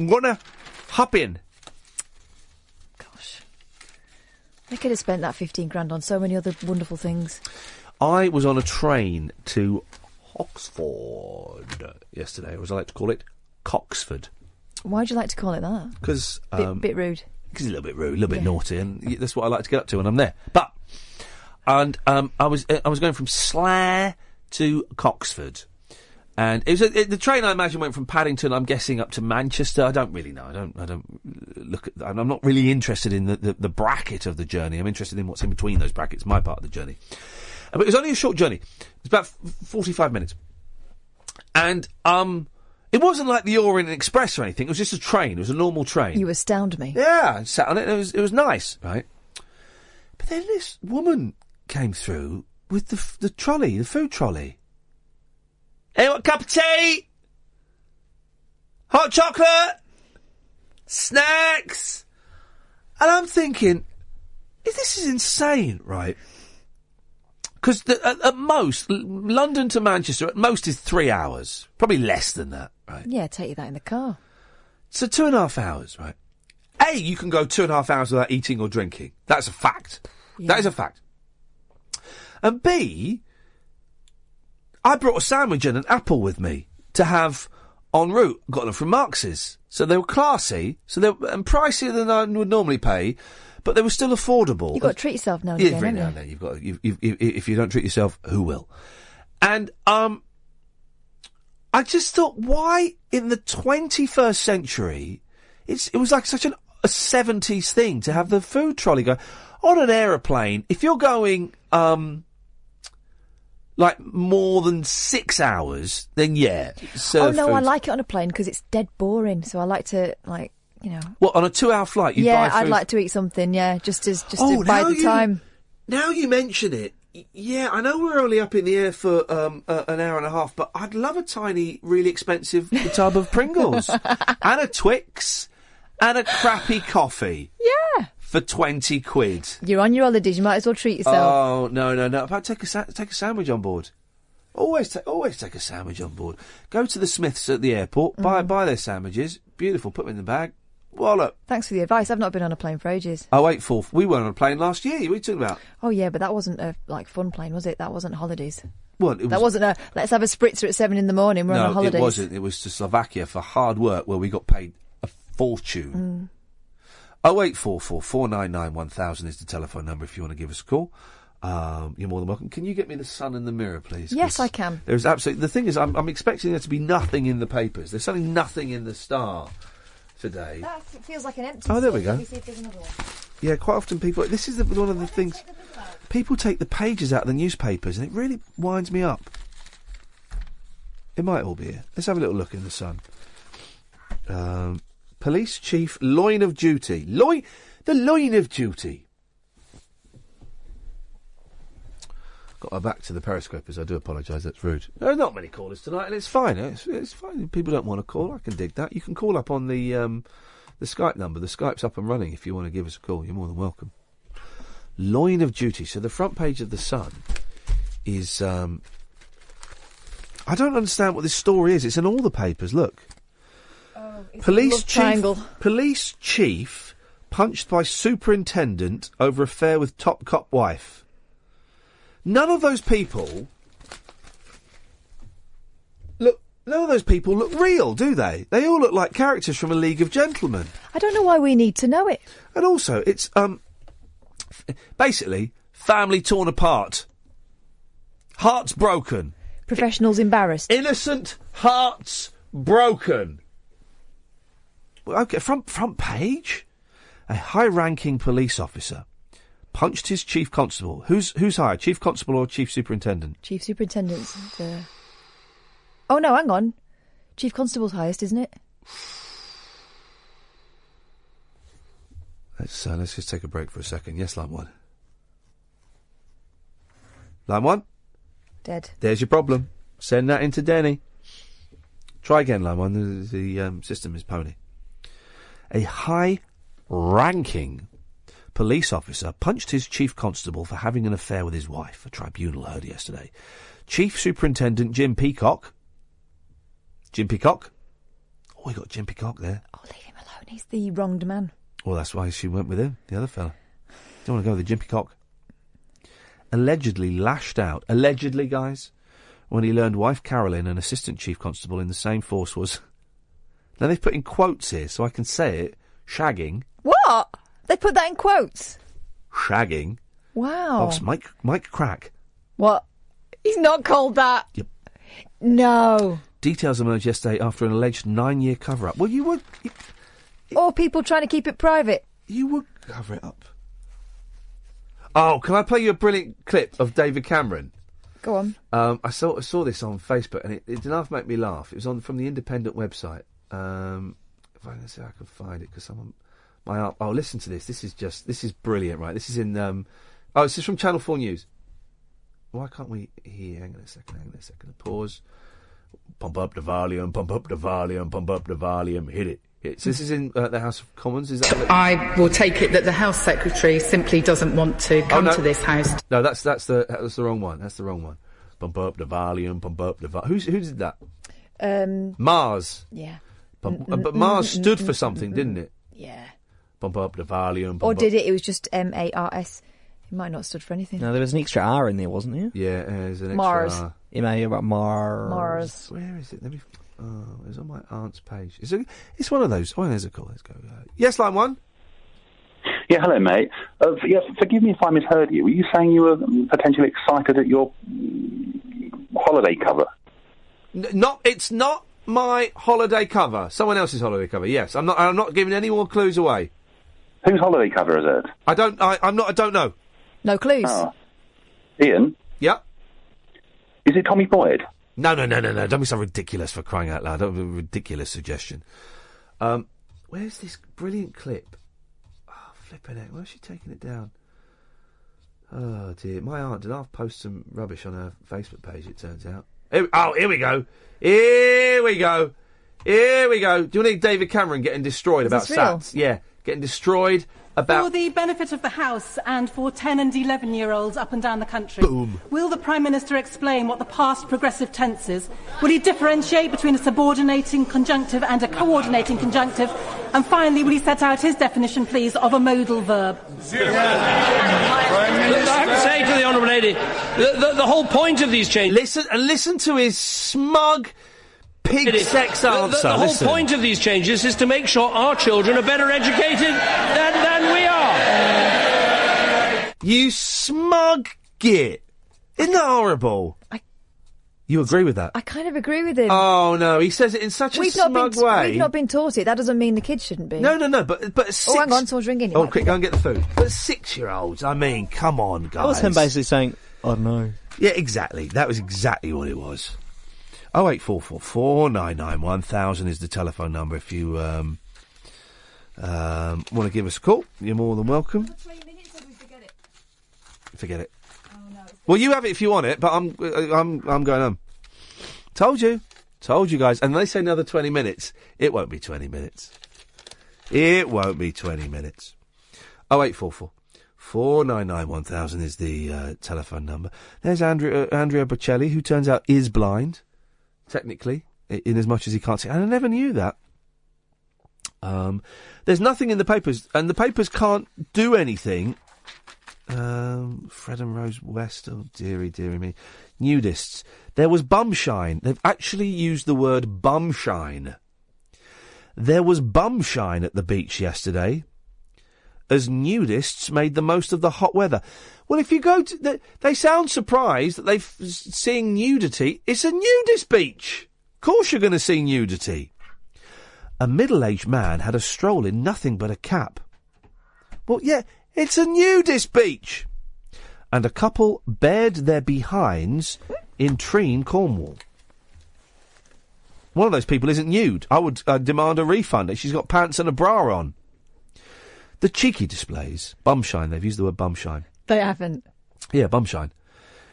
gonna hop in. Gosh. They could have spent that 15 grand on so many other wonderful things. I was on a train to Oxford yesterday, or as I like to call it, Coxford. Why do you like to call it that? Because... bit rude. Because it's a little bit rude, a little bit naughty, and that's what I like to get up to when I'm there. But... And I was going from Slare to Coxford. And it was the train, I imagine, went from Paddington, I'm guessing, up to Manchester. I don't really know. I don't look at... I'm not really interested in the bracket of the journey. I'm interested in what's in between those brackets, my part of the journey. But it was only a short journey. It was about 45 minutes. And, it wasn't like the Orient Express or anything. It was just a train. It was a normal train. You astound me. Yeah, I sat on it. And it was nice, right? But then this woman came through with the trolley, the food trolley. Hey, what, cup of tea? Hot chocolate? Snacks? And I'm thinking, this is insane, right? Because at most, London to Manchester at most is 3 hours. Probably less than that, right? Yeah, take you that in the car. So 2.5 hours, right? A, you can go 2.5 hours without eating or drinking. That's a fact. Yeah. That is a fact. And B, I brought a sandwich and an apple with me to have en route. Got them from Marx's. So they were classy, and pricier than I would normally pay, but they were still affordable. You've got to treat yourself now and again, haven't you? Yeah, every now and then. If you don't treat yourself, who will? And I just thought, why in the 21st century, it was like such a 70s thing to have the food trolley go. On an aeroplane, if you're going like more than 6 hours, then yeah. Oh no, I like it on a plane because it's dead boring. So I like to on a 2 hour flight, you buy food. I'd like to eat something. Yeah, just to buy the time. Now you mention it, yeah, I know we're only up in the air for an hour and a half, but I'd love a tiny, really expensive tub of Pringles and a Twix and a crappy coffee. Yeah. For 20 quid. You're on your holidays, you might as well treat yourself. Oh, no. But take a sandwich on board. Always take a sandwich on board. Go to the Smiths at the airport, buy their sandwiches. Beautiful, put them in the bag. Wallop. Thanks for the advice. I've not been on a plane for ages. Oh, we weren't on a plane last year. What are you talking about? Oh, yeah, but that wasn't a fun plane, was it? That wasn't holidays. Well, that wasn't a, let's have a spritzer at 7 a.m, we're on a holiday. No, it wasn't. It was to Slovakia for hard work where we got paid a fortune. 0844 499 1000 is the telephone number if you want to give us a call. You're more than welcome. Can you get me the Sun and the Mirror, please? Yes, I can. There's absolutely. The thing is, I'm expecting there to be nothing in the papers. There's certainly nothing in the Star today. That feels like an empty. Oh, there we go. See if there's another one. Yeah, quite often people. This is one of the things. People take the pages out of the newspapers, and it really winds me up. It might all be here. Let's have a little look in the Sun. Police Chief Loin of Duty. The Loin of Duty. Got my back to the periscopers. I do apologise, that's rude. There are not many callers tonight, and it's fine. It's fine. People don't want to call. I can dig that. You can call up on the Skype number. The Skype's up and running if you want to give us a call. You're more than welcome. Loin of Duty. So the front page of The Sun is... I don't understand what this story is. It's in all the papers. Look. Police chief punched by superintendent over affair with top cop wife. None of those people look real, do they? They all look like characters from A League of Gentlemen. I don't know why we need to know it. And also, it's basically family torn apart, hearts broken, professionals embarrassed, innocent hearts broken. Okay, front page. A high-ranking police officer punched his chief constable. Who's higher, chief constable or chief superintendent? Chief superintendent's the... Oh, no, hang on. Chief constable's highest, isn't it? Let's just take a break for a second. Yes, line one. Line one? Dead. There's your problem. Send that in to Denny. Try again, line one. The system is pony. A high-ranking police officer punched his chief constable for having an affair with his wife, a tribunal heard yesterday. Chief Superintendent Jim Peacock? Oh, we got Jim Peacock there. Oh, leave him alone. He's the wronged man. Well, that's why she went with him, the other fella. Don't want to go with the Jim Peacock. Allegedly lashed out. Allegedly, guys. When he learned wife Carolyn, an assistant chief constable in the same force, was... Now, they've put in quotes here, so I can say it. Shagging. What? They put that in quotes? Shagging. Wow. Boss Mike Crack. What? He's not called that. Yep. No. Details emerged yesterday after an alleged 9-year cover-up. Well, you would... Or people trying to keep it private. You would cover it up. Oh, can I play you a brilliant clip of David Cameron? Go on. I saw this on Facebook, and it enough made me laugh. It was from the Independent website. If I can see, I can find it because listen to this. This is brilliant, right? This is in this is from Channel 4 News. Why can't we hear? Hang on a second. Pause. Pump up the volume. Hit it. So this is in the House of Commons, is that... I will take it that the House Secretary simply doesn't want to come to this House. No, that's the wrong one. That's the wrong one. Pump up the volume, pump up the volume. Who did that? Mars. Yeah. But Mars stood for something, didn't it? Yeah. Pump up the volume. Or did it? It was just M-A-R-S. It might not have stood for anything. No, there was an extra R in there, wasn't there? Yeah, there's an extra R. Mars. Where is it? Let me... Oh, it's on my aunt's page. It's one of those. Oh, there's a call. Let's go. Yes, line one. Yeah, hello, mate. Forgive me if I misheard you. Were you saying you were potentially excited at your holiday cover? It's not my holiday cover. Someone else's holiday cover. Yes, I'm not giving any more clues away. Whose holiday cover is it? I don't know. No clues. Oh. Ian. Yeah. Is it Tommy Boyd? No. Don't be so ridiculous, for crying out loud. That would be a ridiculous suggestion. Where's this brilliant clip? Oh, flipping it. Where's she taking it down? Oh, dear. My aunt did half post some rubbish on her Facebook page, it turns out. Here we go. Do you want to hear David Cameron getting destroyed about SATs? Yeah, getting destroyed about... For the benefit of the House and for 10- and 11-year-olds up and down the country, boom. Will the Prime Minister explain what the past progressive tense is? Will he differentiate between a subordinating conjunctive and a coordinating conjunctive? And finally, will he set out his definition, please, of a modal verb? Zero. I have to say to the Honourable Lady, the whole point of these changes... Listen to his smug... pig sex answer. The whole point of these changes is to make sure our children are better educated than we are. You smug git. Isn't that horrible? You agree with that? I kind of agree with him. Oh, no, he says it in such a smug way. We've not been taught it. That doesn't mean the kids shouldn't be. No, but six... Oh, hang on, someone's ringing. Oh, quick, go and get the food. But six-year-olds, I mean, come on, guys. That was him basically saying, I don't know. Yeah, exactly. That was exactly what it was. 08444 991 1000 is the telephone number. If you want to give us a call, you're more than welcome. Forget it. Oh, no, well, you have it if you want it, but I'm going home. Told you guys. And they say another 20 minutes. It won't be 20 minutes. 08444 991 1000 is the telephone number. There's Andrea Bocelli, who turns out is blind. Technically, in as much as he can't see. And I never knew that. There's nothing in the papers, and the papers can't do anything. Fred and Rose West, oh, dearie me. Nudists. There was bumshine. They've actually used the word bumshine. There was bumshine at the beach yesterday, as nudists made the most of the hot weather. Well, if you go to... They sound surprised that they're seeing nudity. It's a nudist beach. Of course you're going to see nudity. A middle-aged man had a stroll in nothing but a cap. Well, yeah, it's a nudist beach. And a couple bared their behinds in Treen, Cornwall. One of those people isn't nude. I would demand a refund. She's got pants and a bra on. The cheeky displays... Bumshine, they've used the word bumshine. They haven't. Yeah, bumshine.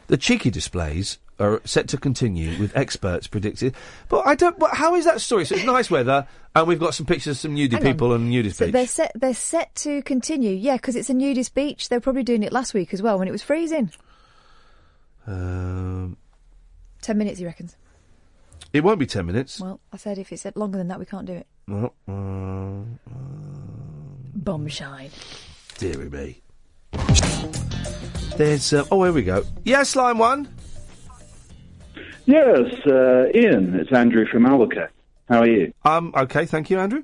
The cheeky displays are set to continue, with experts predicted. But I don't... But how is that story? So it's nice weather, and we've got some pictures of some nudie people on nudist beach. They're set to continue, yeah, because it's a nudist beach. They were probably doing it last week as well, when it was freezing. 10 minutes, he reckons. It won't be 10 minutes. Well, I said if it's longer than that, we can't do it. Well... Bombshine. Deary me. There's... oh, here we go. Yes, line one. Yes, Ian, it's Andrew from Albuquerque. How are you? OK, thank you, Andrew.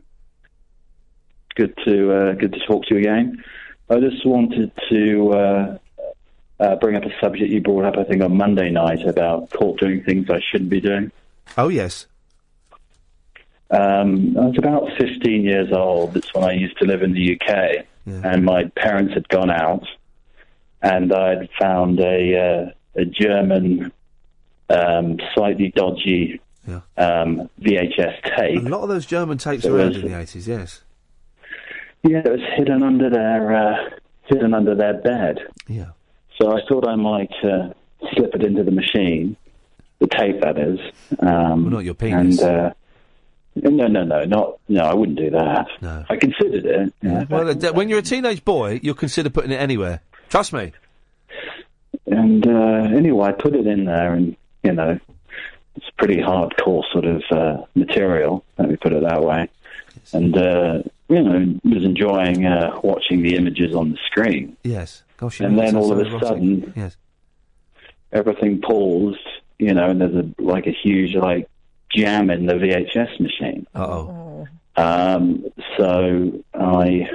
Good to talk to you again. I just wanted to bring up a subject you brought up, I think, on Monday night about court doing things I shouldn't be doing. Oh, yes. I was about 15 years old. That's when I used to live in the UK, yeah. And my parents had gone out, and I'd found a German, slightly dodgy VHS tape. A lot of those German tapes around in the 80s, yes. Yeah, it was hidden under their bed. Yeah. So I thought I might slip it into the machine, the tape that is. Well, not your penis. And, No, I wouldn't do that. No. I considered it. Yeah. Well, when you're a teenage boy, you'll consider putting it anywhere. Trust me. And anyway, I put it in there, and, you know, it's pretty hardcore sort of material, let me put it that way. Yes. And, you know, was enjoying watching the images on the screen. Yes. Gosh, and then all of a sudden, yes, everything paused, you know, and there's a huge, jam in the VHS machine. Uh-oh. So I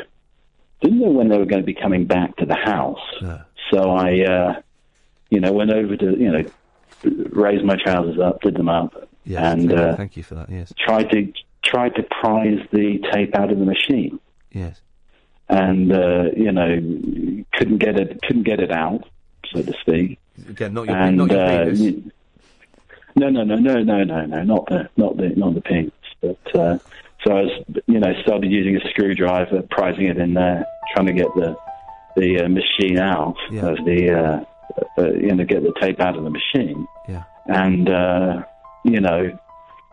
didn't know when they were going to be coming back to the house. No. So I, went over to, raised my trousers up, did them up. Yes, and thank you for that, yes. Tried to prise the tape out of the machine. Yes. And, couldn't get it out, so to speak. Again, not your penis. No, not the penis. But, so I was, started using a screwdriver, prising it in there, trying to get the machine out of the, get the tape out of the machine. Yeah. And, no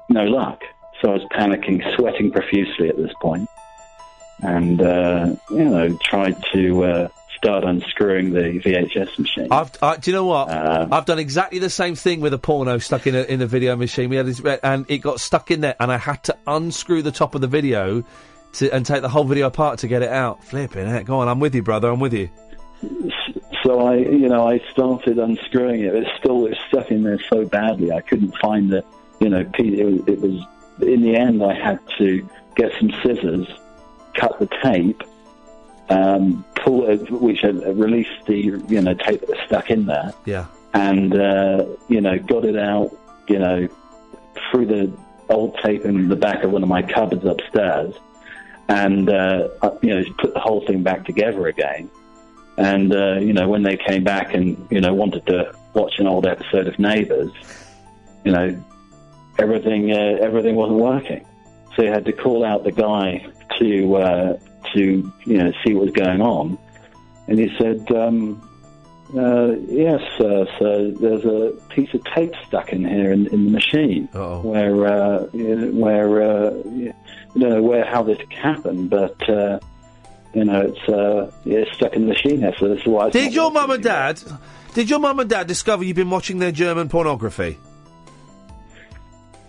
luck. So I was panicking, sweating profusely at this point. And, tried to start unscrewing the VHS machine. Do you know what? I've done exactly the same thing with a porno stuck in a video machine. We had this, and it got stuck in there, and I had to unscrew the top of the video and take the whole video apart to get it out. Flipping heck, go on, I'm with you, brother, I'm with you. So I, I started unscrewing it. It still was stuck in there so badly, I couldn't find the, it was, in the end, I had to get some scissors, cut the tape, pull it, which released the tape that was stuck in there. Yeah. And got it out, through the old tape in the back of one of my cupboards upstairs, and put the whole thing back together again. And when they came back and wanted to watch an old episode of Neighbours, everything wasn't working. So you had to call out the guy to see what was going on, and he said, "Yes, sir. So there's a piece of tape stuck in here in the machine. Uh-oh. where how this happened, but it's stuck in the machine here. So this is why." Did your mum and dad discover you've been watching their German pornography?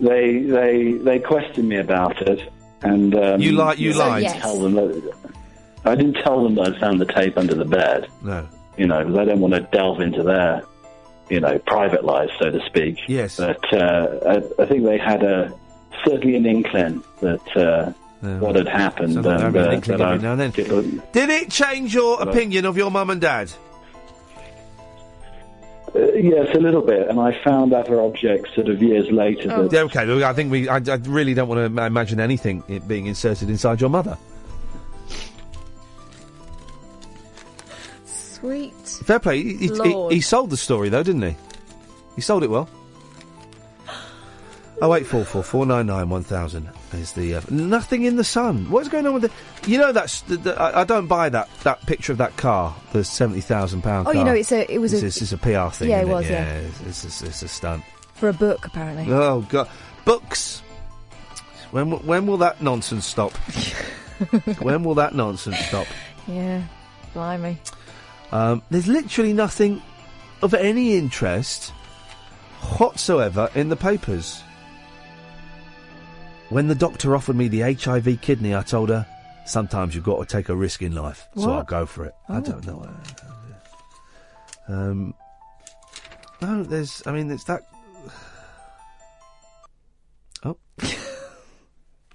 They questioned me about it. And, you lied. Yes. I didn't tell them that I found the tape under the bed. No. Because I don't want to delve into their, private lives, so to speak. Yes. But I think they had certainly an inkling that what had happened. And, did it change your opinion of your mum and dad? Yes, a little bit, and I found other objects sort of years later. Oh. Okay, look, I really don't want to imagine anything being inserted inside your mother. Sweet. Fair play. He sold the story, though, didn't he? He sold it well. 08444991000 is the nothing in the sun. What's going on with the? That's. I don't buy that picture of that car, the £70,000 car. Oh, it's a PR thing. Yeah, it was. Yeah. It's a stunt for a book, apparently. Oh God, books. When will that nonsense stop? When will that nonsense stop? Yeah, blimey. There's literally nothing of any interest whatsoever in the papers. When the doctor offered me the HIV kidney, I told her, sometimes you've got to take a risk in life, so I'll go for it. Oh. I don't know. There's that... Oh.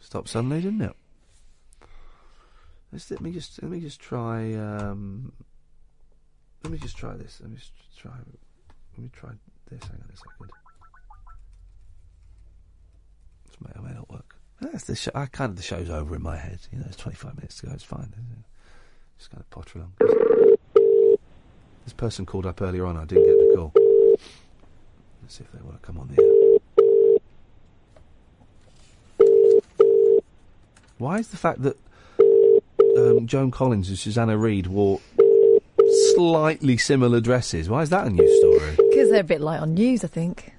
Stopped suddenly, didn't it? Let me try this. Hang on a second. It may not work. That's the show. The show's over in my head. It's 25 minutes to go. It's fine. Just kind of potter along. This person called up earlier on. I didn't get the call. Let's see if they want to come on the air. Why is the fact that Joan Collins and Susanna Reid wore slightly similar dresses? Why is that a news story? Because they're a bit light on news, I think.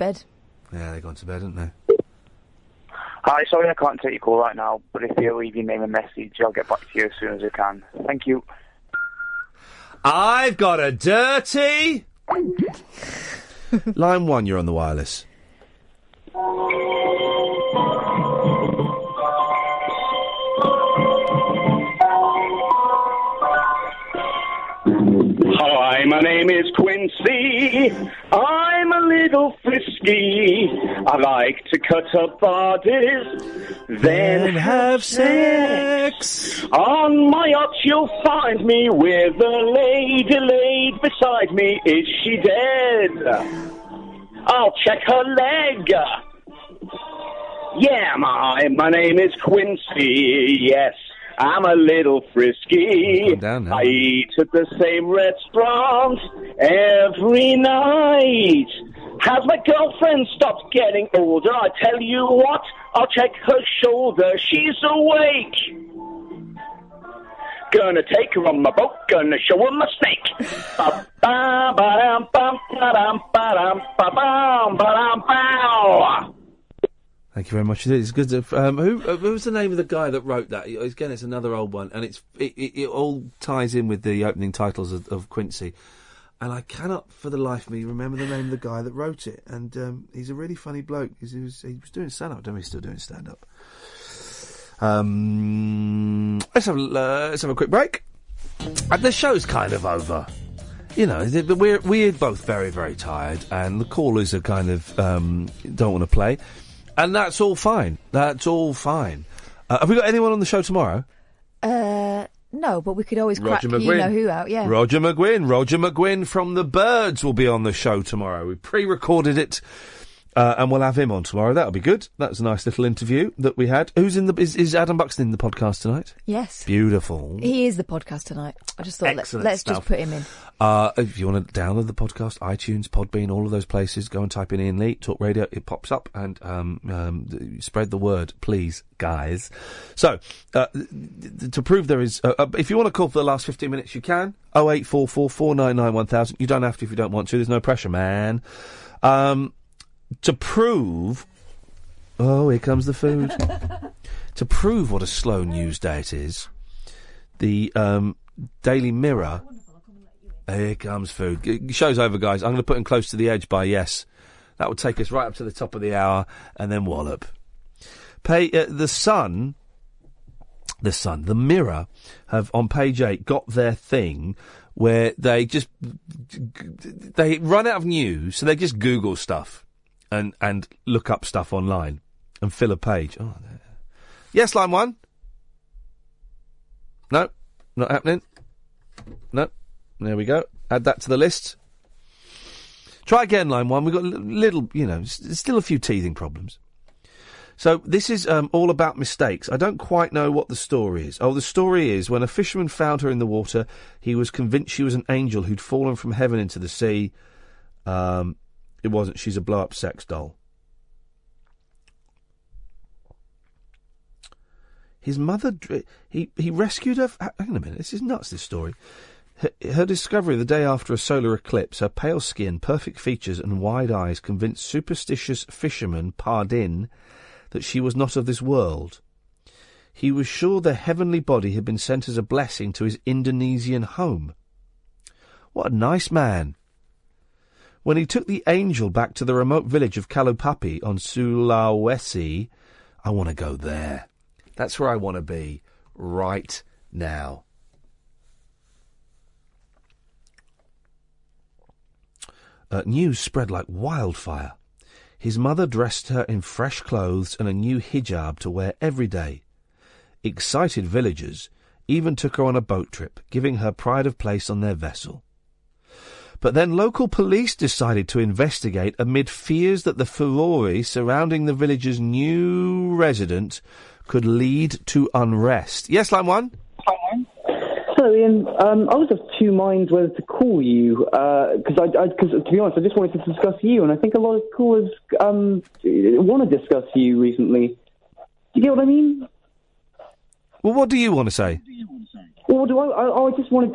bed. Yeah, they've gone to bed, haven't they? Hi, sorry I can't take your call right now, but if you leave your name and message, I'll get back to you as soon as I can. Thank you. I've got a dirty... Line one, you're on the wireless. Hi, my name is Quincy. I'm a little frisky. I like to cut up bodies, then have sex. On my yacht you'll find me with a lady laid beside me. Is she dead? I'll check her leg. Yeah, my name is Quincy, yes. I'm a little frisky. I eat at the same restaurant every night. Has my girlfriend stopped getting older? I tell you what, I'll check her shoulder. She's awake. Gonna take her on my boat, gonna show her my snake. Ba ba ba ba ba ba ba ba. Thank you very much. It's good to, who was the name of the guy that wrote that? Again, it's another old one, and it all ties in with the opening titles of Quincy. And I cannot, for the life of me, remember the name of the guy that wrote it. And he's a really funny bloke. He was doing stand-up. Don't know if he's still doing stand-up. Let's have a quick break. And the show's kind of over. You know, we're both very, very tired, and the callers are kind of don't want to play. And that's all fine. That's all fine. Have we got anyone on the show tomorrow? No, but we could always crack you-know-who out, yeah. Roger McGuinn from The Birds will be on the show tomorrow. We pre-recorded it, and we'll have him on tomorrow. That'll be good. That's a nice little interview that we had. Who's in the... Is Adam Buxton in the podcast tonight? Yes. Beautiful. He is the podcast tonight. I just thought, let's just put him in. If you want to download the podcast, iTunes, Podbean, all of those places, go and type in Iain Lee, Talk Radio, it pops up, and spread the word, please, guys. So, to prove there is... if you want to call for the last 15 minutes, you can. 0844 499 1000. You don't have to if you don't want to. There's no pressure, man. To prove... Oh, here comes the food. To prove what a slow news day it is, the Daily Mirror... Here comes food. Show's over, guys. I'm going to put him close to the edge by yes. That would take us right up to the top of the hour and then wallop. The Mirror have on page 8 got their thing where they run out of news, so they just Google stuff and look up stuff online and fill a page. Oh, there. Yes, line 1. No, not happening. No. There we go. Add that to the list. Try again, line 1. We've got little, you know, still a few teething problems. So this is all about mistakes. I don't quite know what the story is. Oh, the story is when a fisherman found her in the water, he was convinced she was an angel who'd fallen from heaven into the sea. It wasn't. She's a blow-up sex doll. His mother... He rescued her... Hang on a minute. This is nuts, this story. Her discovery the day after a solar eclipse, her pale skin, perfect features and wide eyes convinced superstitious fisherman Pardin that she was not of this world. He was sure the heavenly body had been sent as a blessing to his Indonesian home. What a nice man. When he took the angel back to the remote village of Kalupapi on Sulawesi, I want to go there. That's where I want to be right now. News spread like wildfire. His mother dressed her in fresh clothes and a new hijab to wear every day. Excited villagers even took her on a boat trip, giving her pride of place on their vessel. But then local police decided to investigate amid fears that the furore surrounding the village's new resident could lead to unrest. Yes, line 1? Hello, Iain. I was of two minds whether to call you, because to be honest, I just wanted to discuss you, and I think a lot of callers want to discuss you recently. Do you get what I mean? Well, what do you want to say? Well, do I just wanted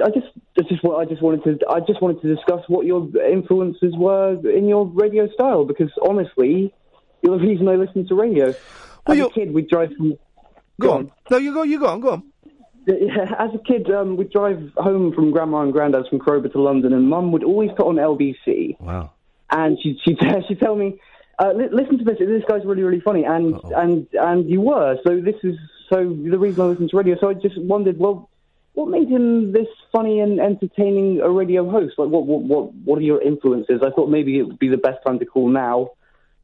to discuss what your influences were in your radio style, because honestly, you're the reason I listen to radio. Well, as a kid, we'd drive from... Go on. No, you go on. Yeah, as a kid, we'd drive home from Grandma and Grandad's from Crowborough to London, and Mum would always put on LBC. Wow. And she'd tell me, listen to this. This guy's really, really funny. And and you were. So this is the reason I listen to radio. So I just wondered, well, what made him this funny and entertaining a radio host? Like, what are your influences? I thought maybe it would be the best time to call now,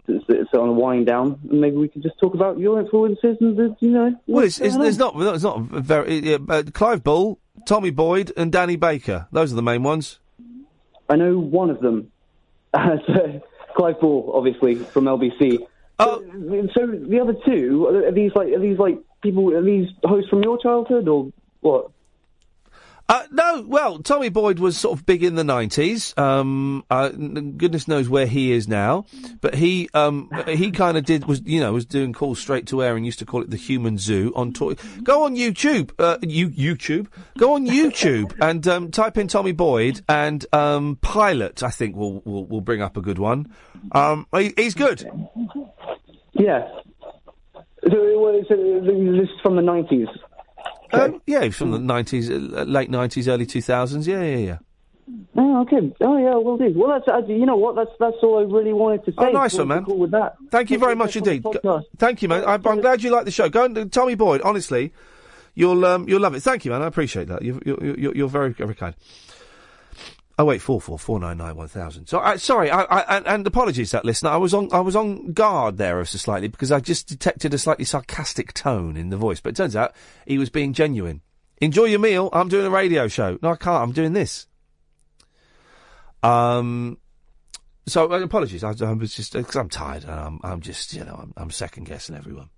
since it's on a wind down, and maybe we could just talk about your influences and the, you know. Well, it's not very. Clive Bull, Tommy Boyd, and Danny Baker. Those are the main ones. I know one of them. Clive Bull, obviously, from LBC. Oh. So the other two, are these like people? Are these hosts from your childhood or what? No, well, Tommy Boyd was sort of big in the 90s. Goodness knows where he is now, but he kind of was doing calls straight to air and used to call it the Human Zoo on tour. Go on YouTube, and type in Tommy Boyd and pilot. I think will bring up a good one. He's good. Yeah. So this is from the 90s. Okay. Yeah, from the 90s, late 90s, early 2000s. Yeah. Oh, okay. Oh, yeah, will do. Well, that's you know what? That's all I really wanted to say. Oh, nice one, man. Cool with that. Thank you very much indeed. Thank you, man. I'm glad you like the show. Go and Tommy Boyd. Honestly, you'll love it. Thank you, man. I appreciate that. You're very, very kind. Oh wait, 444991,000. So sorry, and apologies to that listener. I was on guard there ever so slightly because I just detected a slightly sarcastic tone in the voice. But it turns out he was being genuine. Enjoy your meal. I'm doing a radio show. No, I can't. I'm doing this. So apologies. I was just because I'm tired and I'm just I'm second guessing everyone.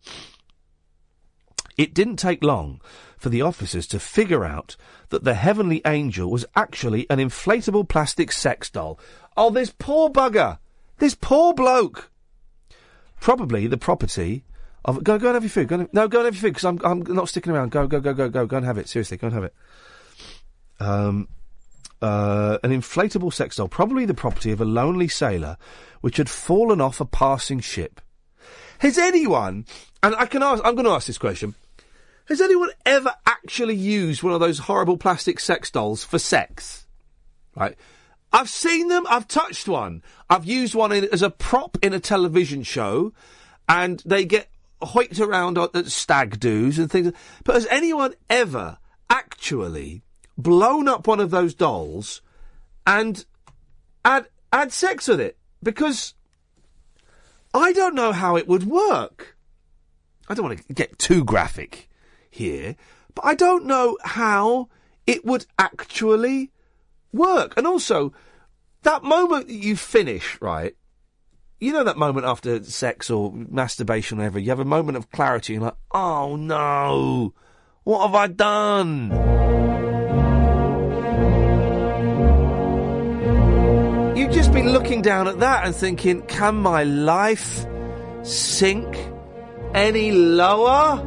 It didn't take long for the officers to figure out that the heavenly angel was actually an inflatable plastic sex doll. Oh, this poor bugger! This poor bloke! Probably the property of... Go and have your food. Go and have your food, because I'm not sticking around. Go. Go and have it. Seriously, go and have it. An inflatable sex doll, probably the property of a lonely sailor which had fallen off a passing ship. Has anyone... And I'm going to ask this question. Has anyone ever actually used one of those horrible plastic sex dolls for sex? Right? I've seen them. I've touched one. I've used one as a prop in a television show, and they get hoiked around at stag do's and things. But has anyone ever actually blown up one of those dolls and had sex with it? Because I don't know how it would work. I don't want to get too graphic here, but I don't know how it would actually work. And also, that moment that you finish, right? You know that moment after sex or masturbation or whatever, you have a moment of clarity and like, oh no, what have I done? You've just been looking down at that and thinking, can my life sink any lower?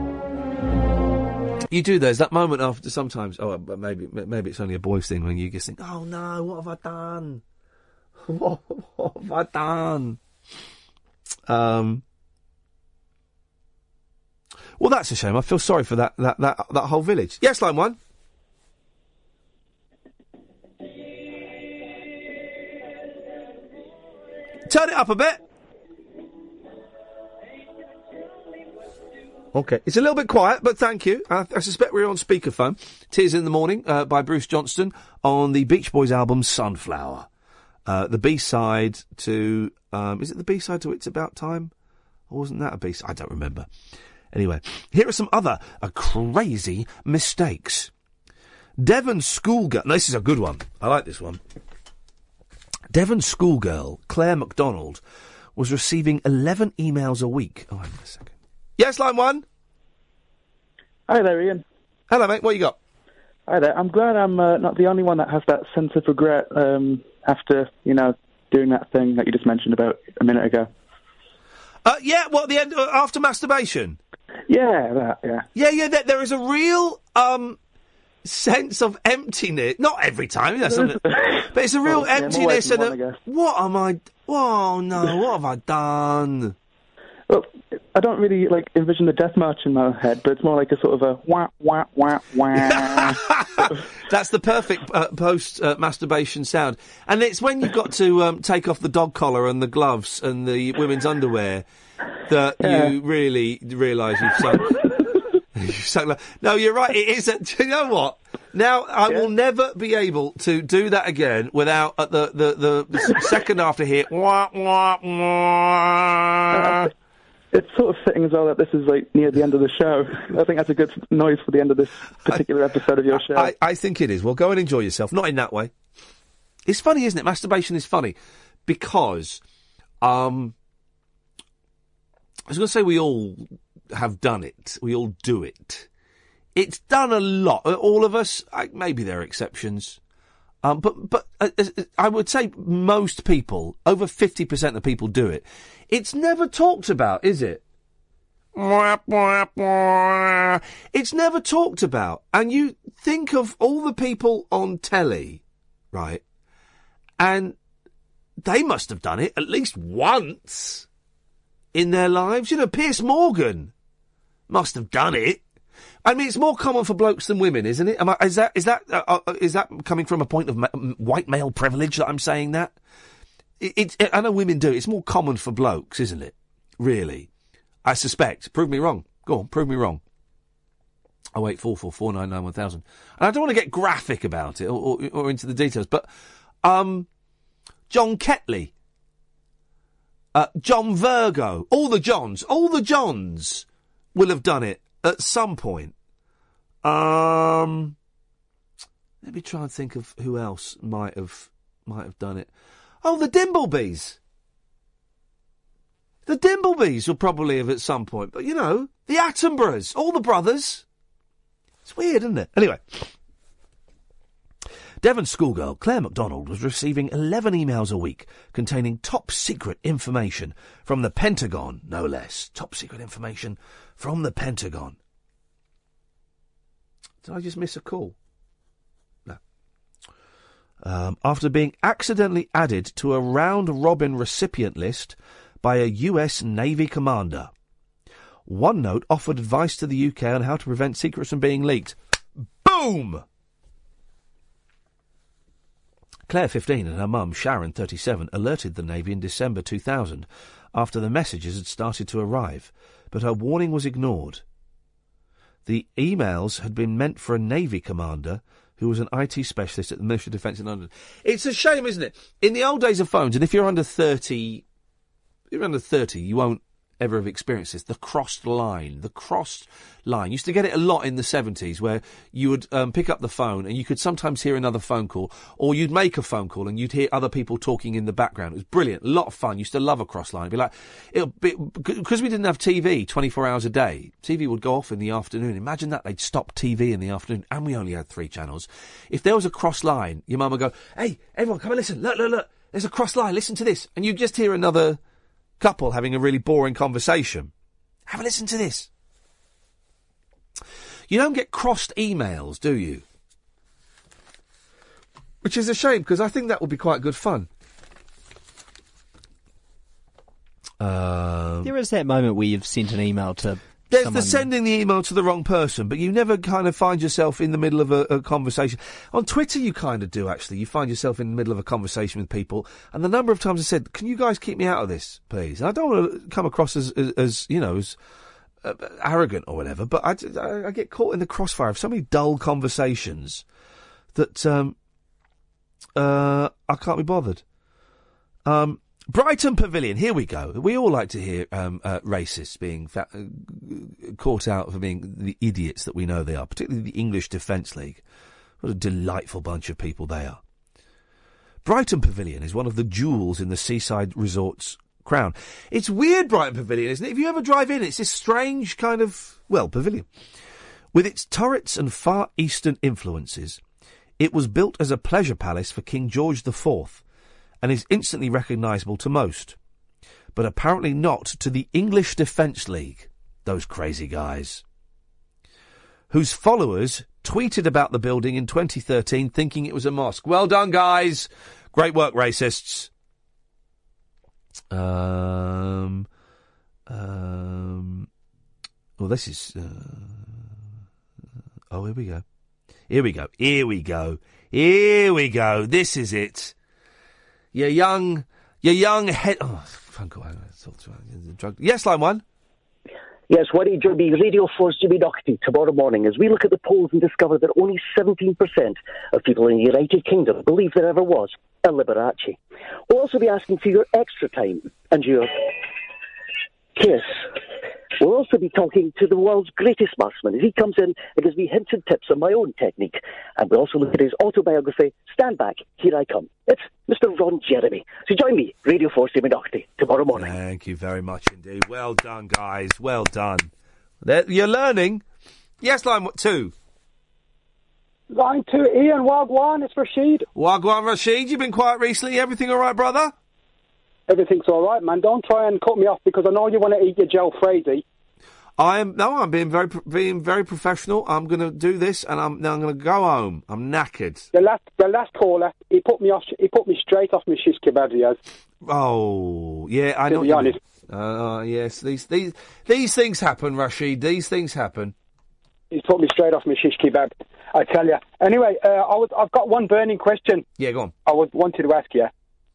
You do. There's that moment after sometimes. Oh, but maybe it's only a boy's thing when you just think, "Oh no, what have I done? What have I done?" Well, that's a shame. I feel sorry for that whole village. Yes, line one. Turn it up a bit. Okay. It's a little bit quiet, but thank you. I suspect we're on speakerphone. Tears in the Morning by Bruce Johnston on the Beach Boys album Sunflower. The B-side to... is it the B-side to It's About Time? Or wasn't that a B-side? I don't remember. Anyway, here are some other crazy mistakes. Devon schoolgirl... No, this is a good one. I like this one. Devon schoolgirl Claire MacDonald was receiving 11 emails a week. Oh, hang on a second. Yes, line one. Hi there, Ian. Hello, mate. What you got? Hi there. I'm glad I'm not the only one that has that sense of regret after, doing that thing that you just mentioned about a minute ago. The end after masturbation? Yeah, that, yeah. Yeah, there is a real sense of emptiness. Not every time, that's but it's a real emptiness and what am I... Oh, no, what have I done? Well, I don't really, like, envision the death march in my head, but it's more like a sort of a wah, wah, wah, wah. That's the perfect post-masturbation sound. And it's when you've got to take off the dog collar and the gloves and the women's underwear that you really realise you've sunk... No, you're right. It is. Do you know what? Now I will never be able to do that again without the second after here. Wah, wah, wah. It's sort of fitting as well that this is like near the end of the show. I think that's a good noise for the end of this particular episode of your show. I think it is. Well, go and enjoy yourself. Not in that way. It's funny, isn't it? Masturbation is funny because I was going to say we all have done it. We all do it. It's done a lot. All of us. Maybe there are exceptions. But I would say most people, over 50% of people do it. It's never talked about, is it? It's never talked about. And you think of all the people on telly, right? And they must have done it at least once in their lives. You know, Piers Morgan must have done it. I mean, it's more common for blokes than women, isn't it? Is that coming from a point of white male privilege that I'm saying that? I know women do. It's more common for blokes, isn't it? Really, I suspect. Prove me wrong. Go on, prove me wrong. 08444991000. And I don't want to get graphic about it or into the details, but John Ketley, John Virgo, all the Johns will have done it at some point. Let me try and think of who else might have done it. Oh, the Dimblebees. The Dimblebees will probably have at some point. But, you know, the Attenboroughs, all the brothers. It's weird, isn't it? Anyway. Devon schoolgirl Claire MacDonald was receiving 11 emails a week containing top-secret information from the Pentagon, no less. Top-secret information from the Pentagon. Did I just miss a call? After being accidentally added to a round-robin recipient list by a US Navy commander. OneNote offered advice to the UK on how to prevent secrets from being leaked. Boom! Claire, 15, and her mum, Sharon, 37, alerted the Navy in December 2000 after the messages had started to arrive, but her warning was ignored. The emails had been meant for a Navy commander who was an IT specialist at the Ministry of Defence in London. It's a shame, isn't it? In the old days of phones, and if you're under 30, you won't ever have experienced this, the crossed line. You used to get it a lot in the 70s where you would pick up the phone and you could sometimes hear another phone call, or you'd make a phone call and you'd hear other people talking in the background. It was brilliant, a lot of fun. You used to love a cross line. It'd be like, because we didn't have TV 24 hours a day, TV would go off in the afternoon. Imagine that, they'd stop TV in the afternoon and we only had 3 channels. If there was a cross line, your mum would go, hey, everyone, come and listen, look, there's a cross line, listen to this. And you'd just hear another couple having a really boring conversation. Have a listen to this. You don't get crossed emails, do you? Which is a shame, because I think that would be quite good fun. There is that moment where you've sent an email to... There's someone... the sending the email to the wrong person, but you never kind of find yourself in the middle of a conversation. On Twitter, you kind of do, actually. You find yourself in the middle of a conversation with people, and the number of times I said, can you guys keep me out of this, please? And I don't want to come across as arrogant or whatever, but I get caught in the crossfire of so many dull conversations that I can't be bothered. Brighton Pavilion, here we go. We all like to hear racists being caught out for being the idiots that we know they are, particularly the English Defence League. What a delightful bunch of people they are. Brighton Pavilion is one of the jewels in the seaside resort's crown. It's weird, Brighton Pavilion, isn't it? If you ever drive in, it's this strange kind of, pavilion. With its turrets and Far Eastern influences, it was built as a pleasure palace for King George IV, and is instantly recognisable to most, but apparently not to the English Defence League, those crazy guys, whose followers tweeted about the building in 2013 thinking it was a mosque. Well done, guys. Great work, racists. Well, this is... oh, here we go. Here we go. Here we go. Here we go. This is it. Your young head... Oh, phone call. Yes, line one. Yes, Wadi Derby Radio 4's Jimmy Doherty tomorrow morning as we look at the polls and discover that only 17% of people in the United Kingdom believe there ever was a Liberace. We'll also be asking for your extra time and your kiss. We'll also be talking to the world's greatest marksman as he comes in and gives me hints and tips on my own technique. And we'll also look at his autobiography, Stand Back, Here I Come. It's Mr. Ron Jeremy. So join me, Radio 4's Jimmy Doherty, tomorrow morning. Thank you very much indeed. Well done, guys. Well done. You're learning. Yes, line two. Line two, Ian. Wagwan, it's Rashid. Wagwan, Rashid. You've been quiet recently. Everything all right, brother? Everything's all right, man. Don't try and cut me off because I know you want to eat your gel, Freddy. I'm being very professional. I'm going to do this, and I'm going to go home. I'm knackered. The last caller, he put me off. He put me straight off my shish kebab. He has. Oh yeah, I know. To be honest. Yes, these things happen, Rashid. These things happen. He's put me straight off my shish kebab. I tell you. Anyway, I've got one burning question. Yeah, go on. I wanted to ask you.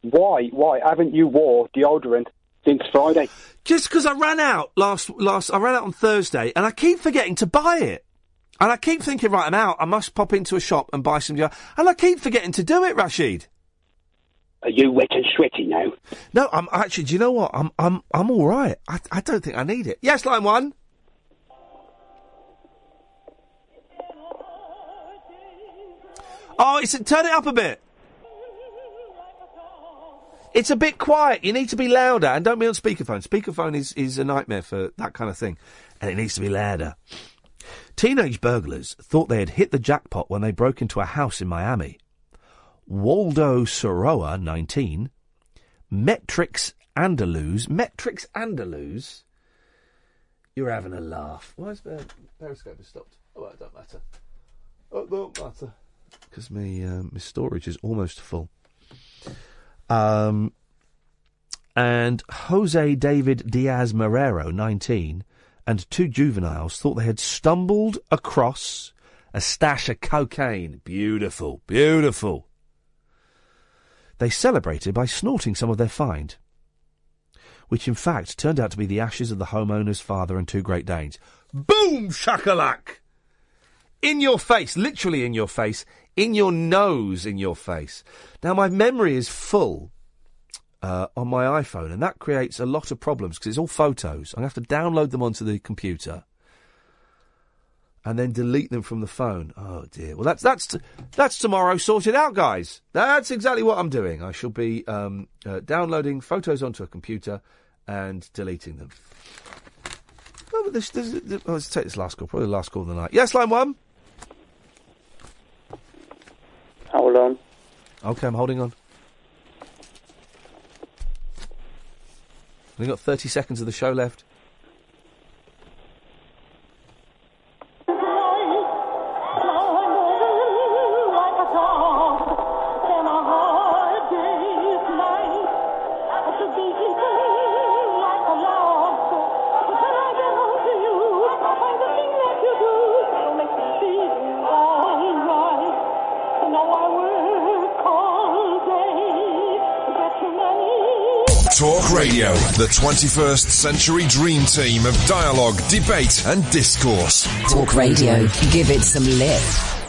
Why haven't you wore deodorant since Friday? Just because I ran out I ran out on Thursday, and I keep forgetting to buy it. And I keep thinking, right, I'm out, I must pop into a shop and buy some deodorant. And I keep forgetting to do it, Rashid. Are you wet and sweaty now? No, I'm actually, do you know what? I'm all right. I don't think I need it. Yes, line one. Oh, turn it up a bit. It's a bit quiet. You need to be louder. And don't be on speakerphone. Speakerphone is a nightmare for that kind of thing. And it needs to be louder. Teenage burglars thought they had hit the jackpot when they broke into a house in Miami. Waldo Soroa, 19. Metrix Andaluz. You're having a laugh. Why is the periscope stopped? Oh, it don't matter. Oh, it don't matter. Because my storage is almost full. And Jose David Diaz Marrero, 19, and two juveniles thought they had stumbled across a stash of cocaine. Beautiful, beautiful. They celebrated by snorting some of their find, which in fact turned out to be the ashes of the homeowner's father and two Great Danes. Boom, shakalak! In your face, literally in your face. In your nose, in your face. Now, my memory is full on my iPhone, and that creates a lot of problems because it's all photos. I'm going to have to download them onto the computer and then delete them from the phone. Oh, dear. Well, that's tomorrow sorted out, guys. That's exactly what I'm doing. I shall be downloading photos onto a computer and deleting them. Oh, but let's take this last call. Probably the last call of the night. Yes, line one. Hold on. Okay, I'm holding on. We've got 30 seconds of the show left. Radio, the 21st century dream team of dialogue, debate and discourse. Talk Radio, give it some lift.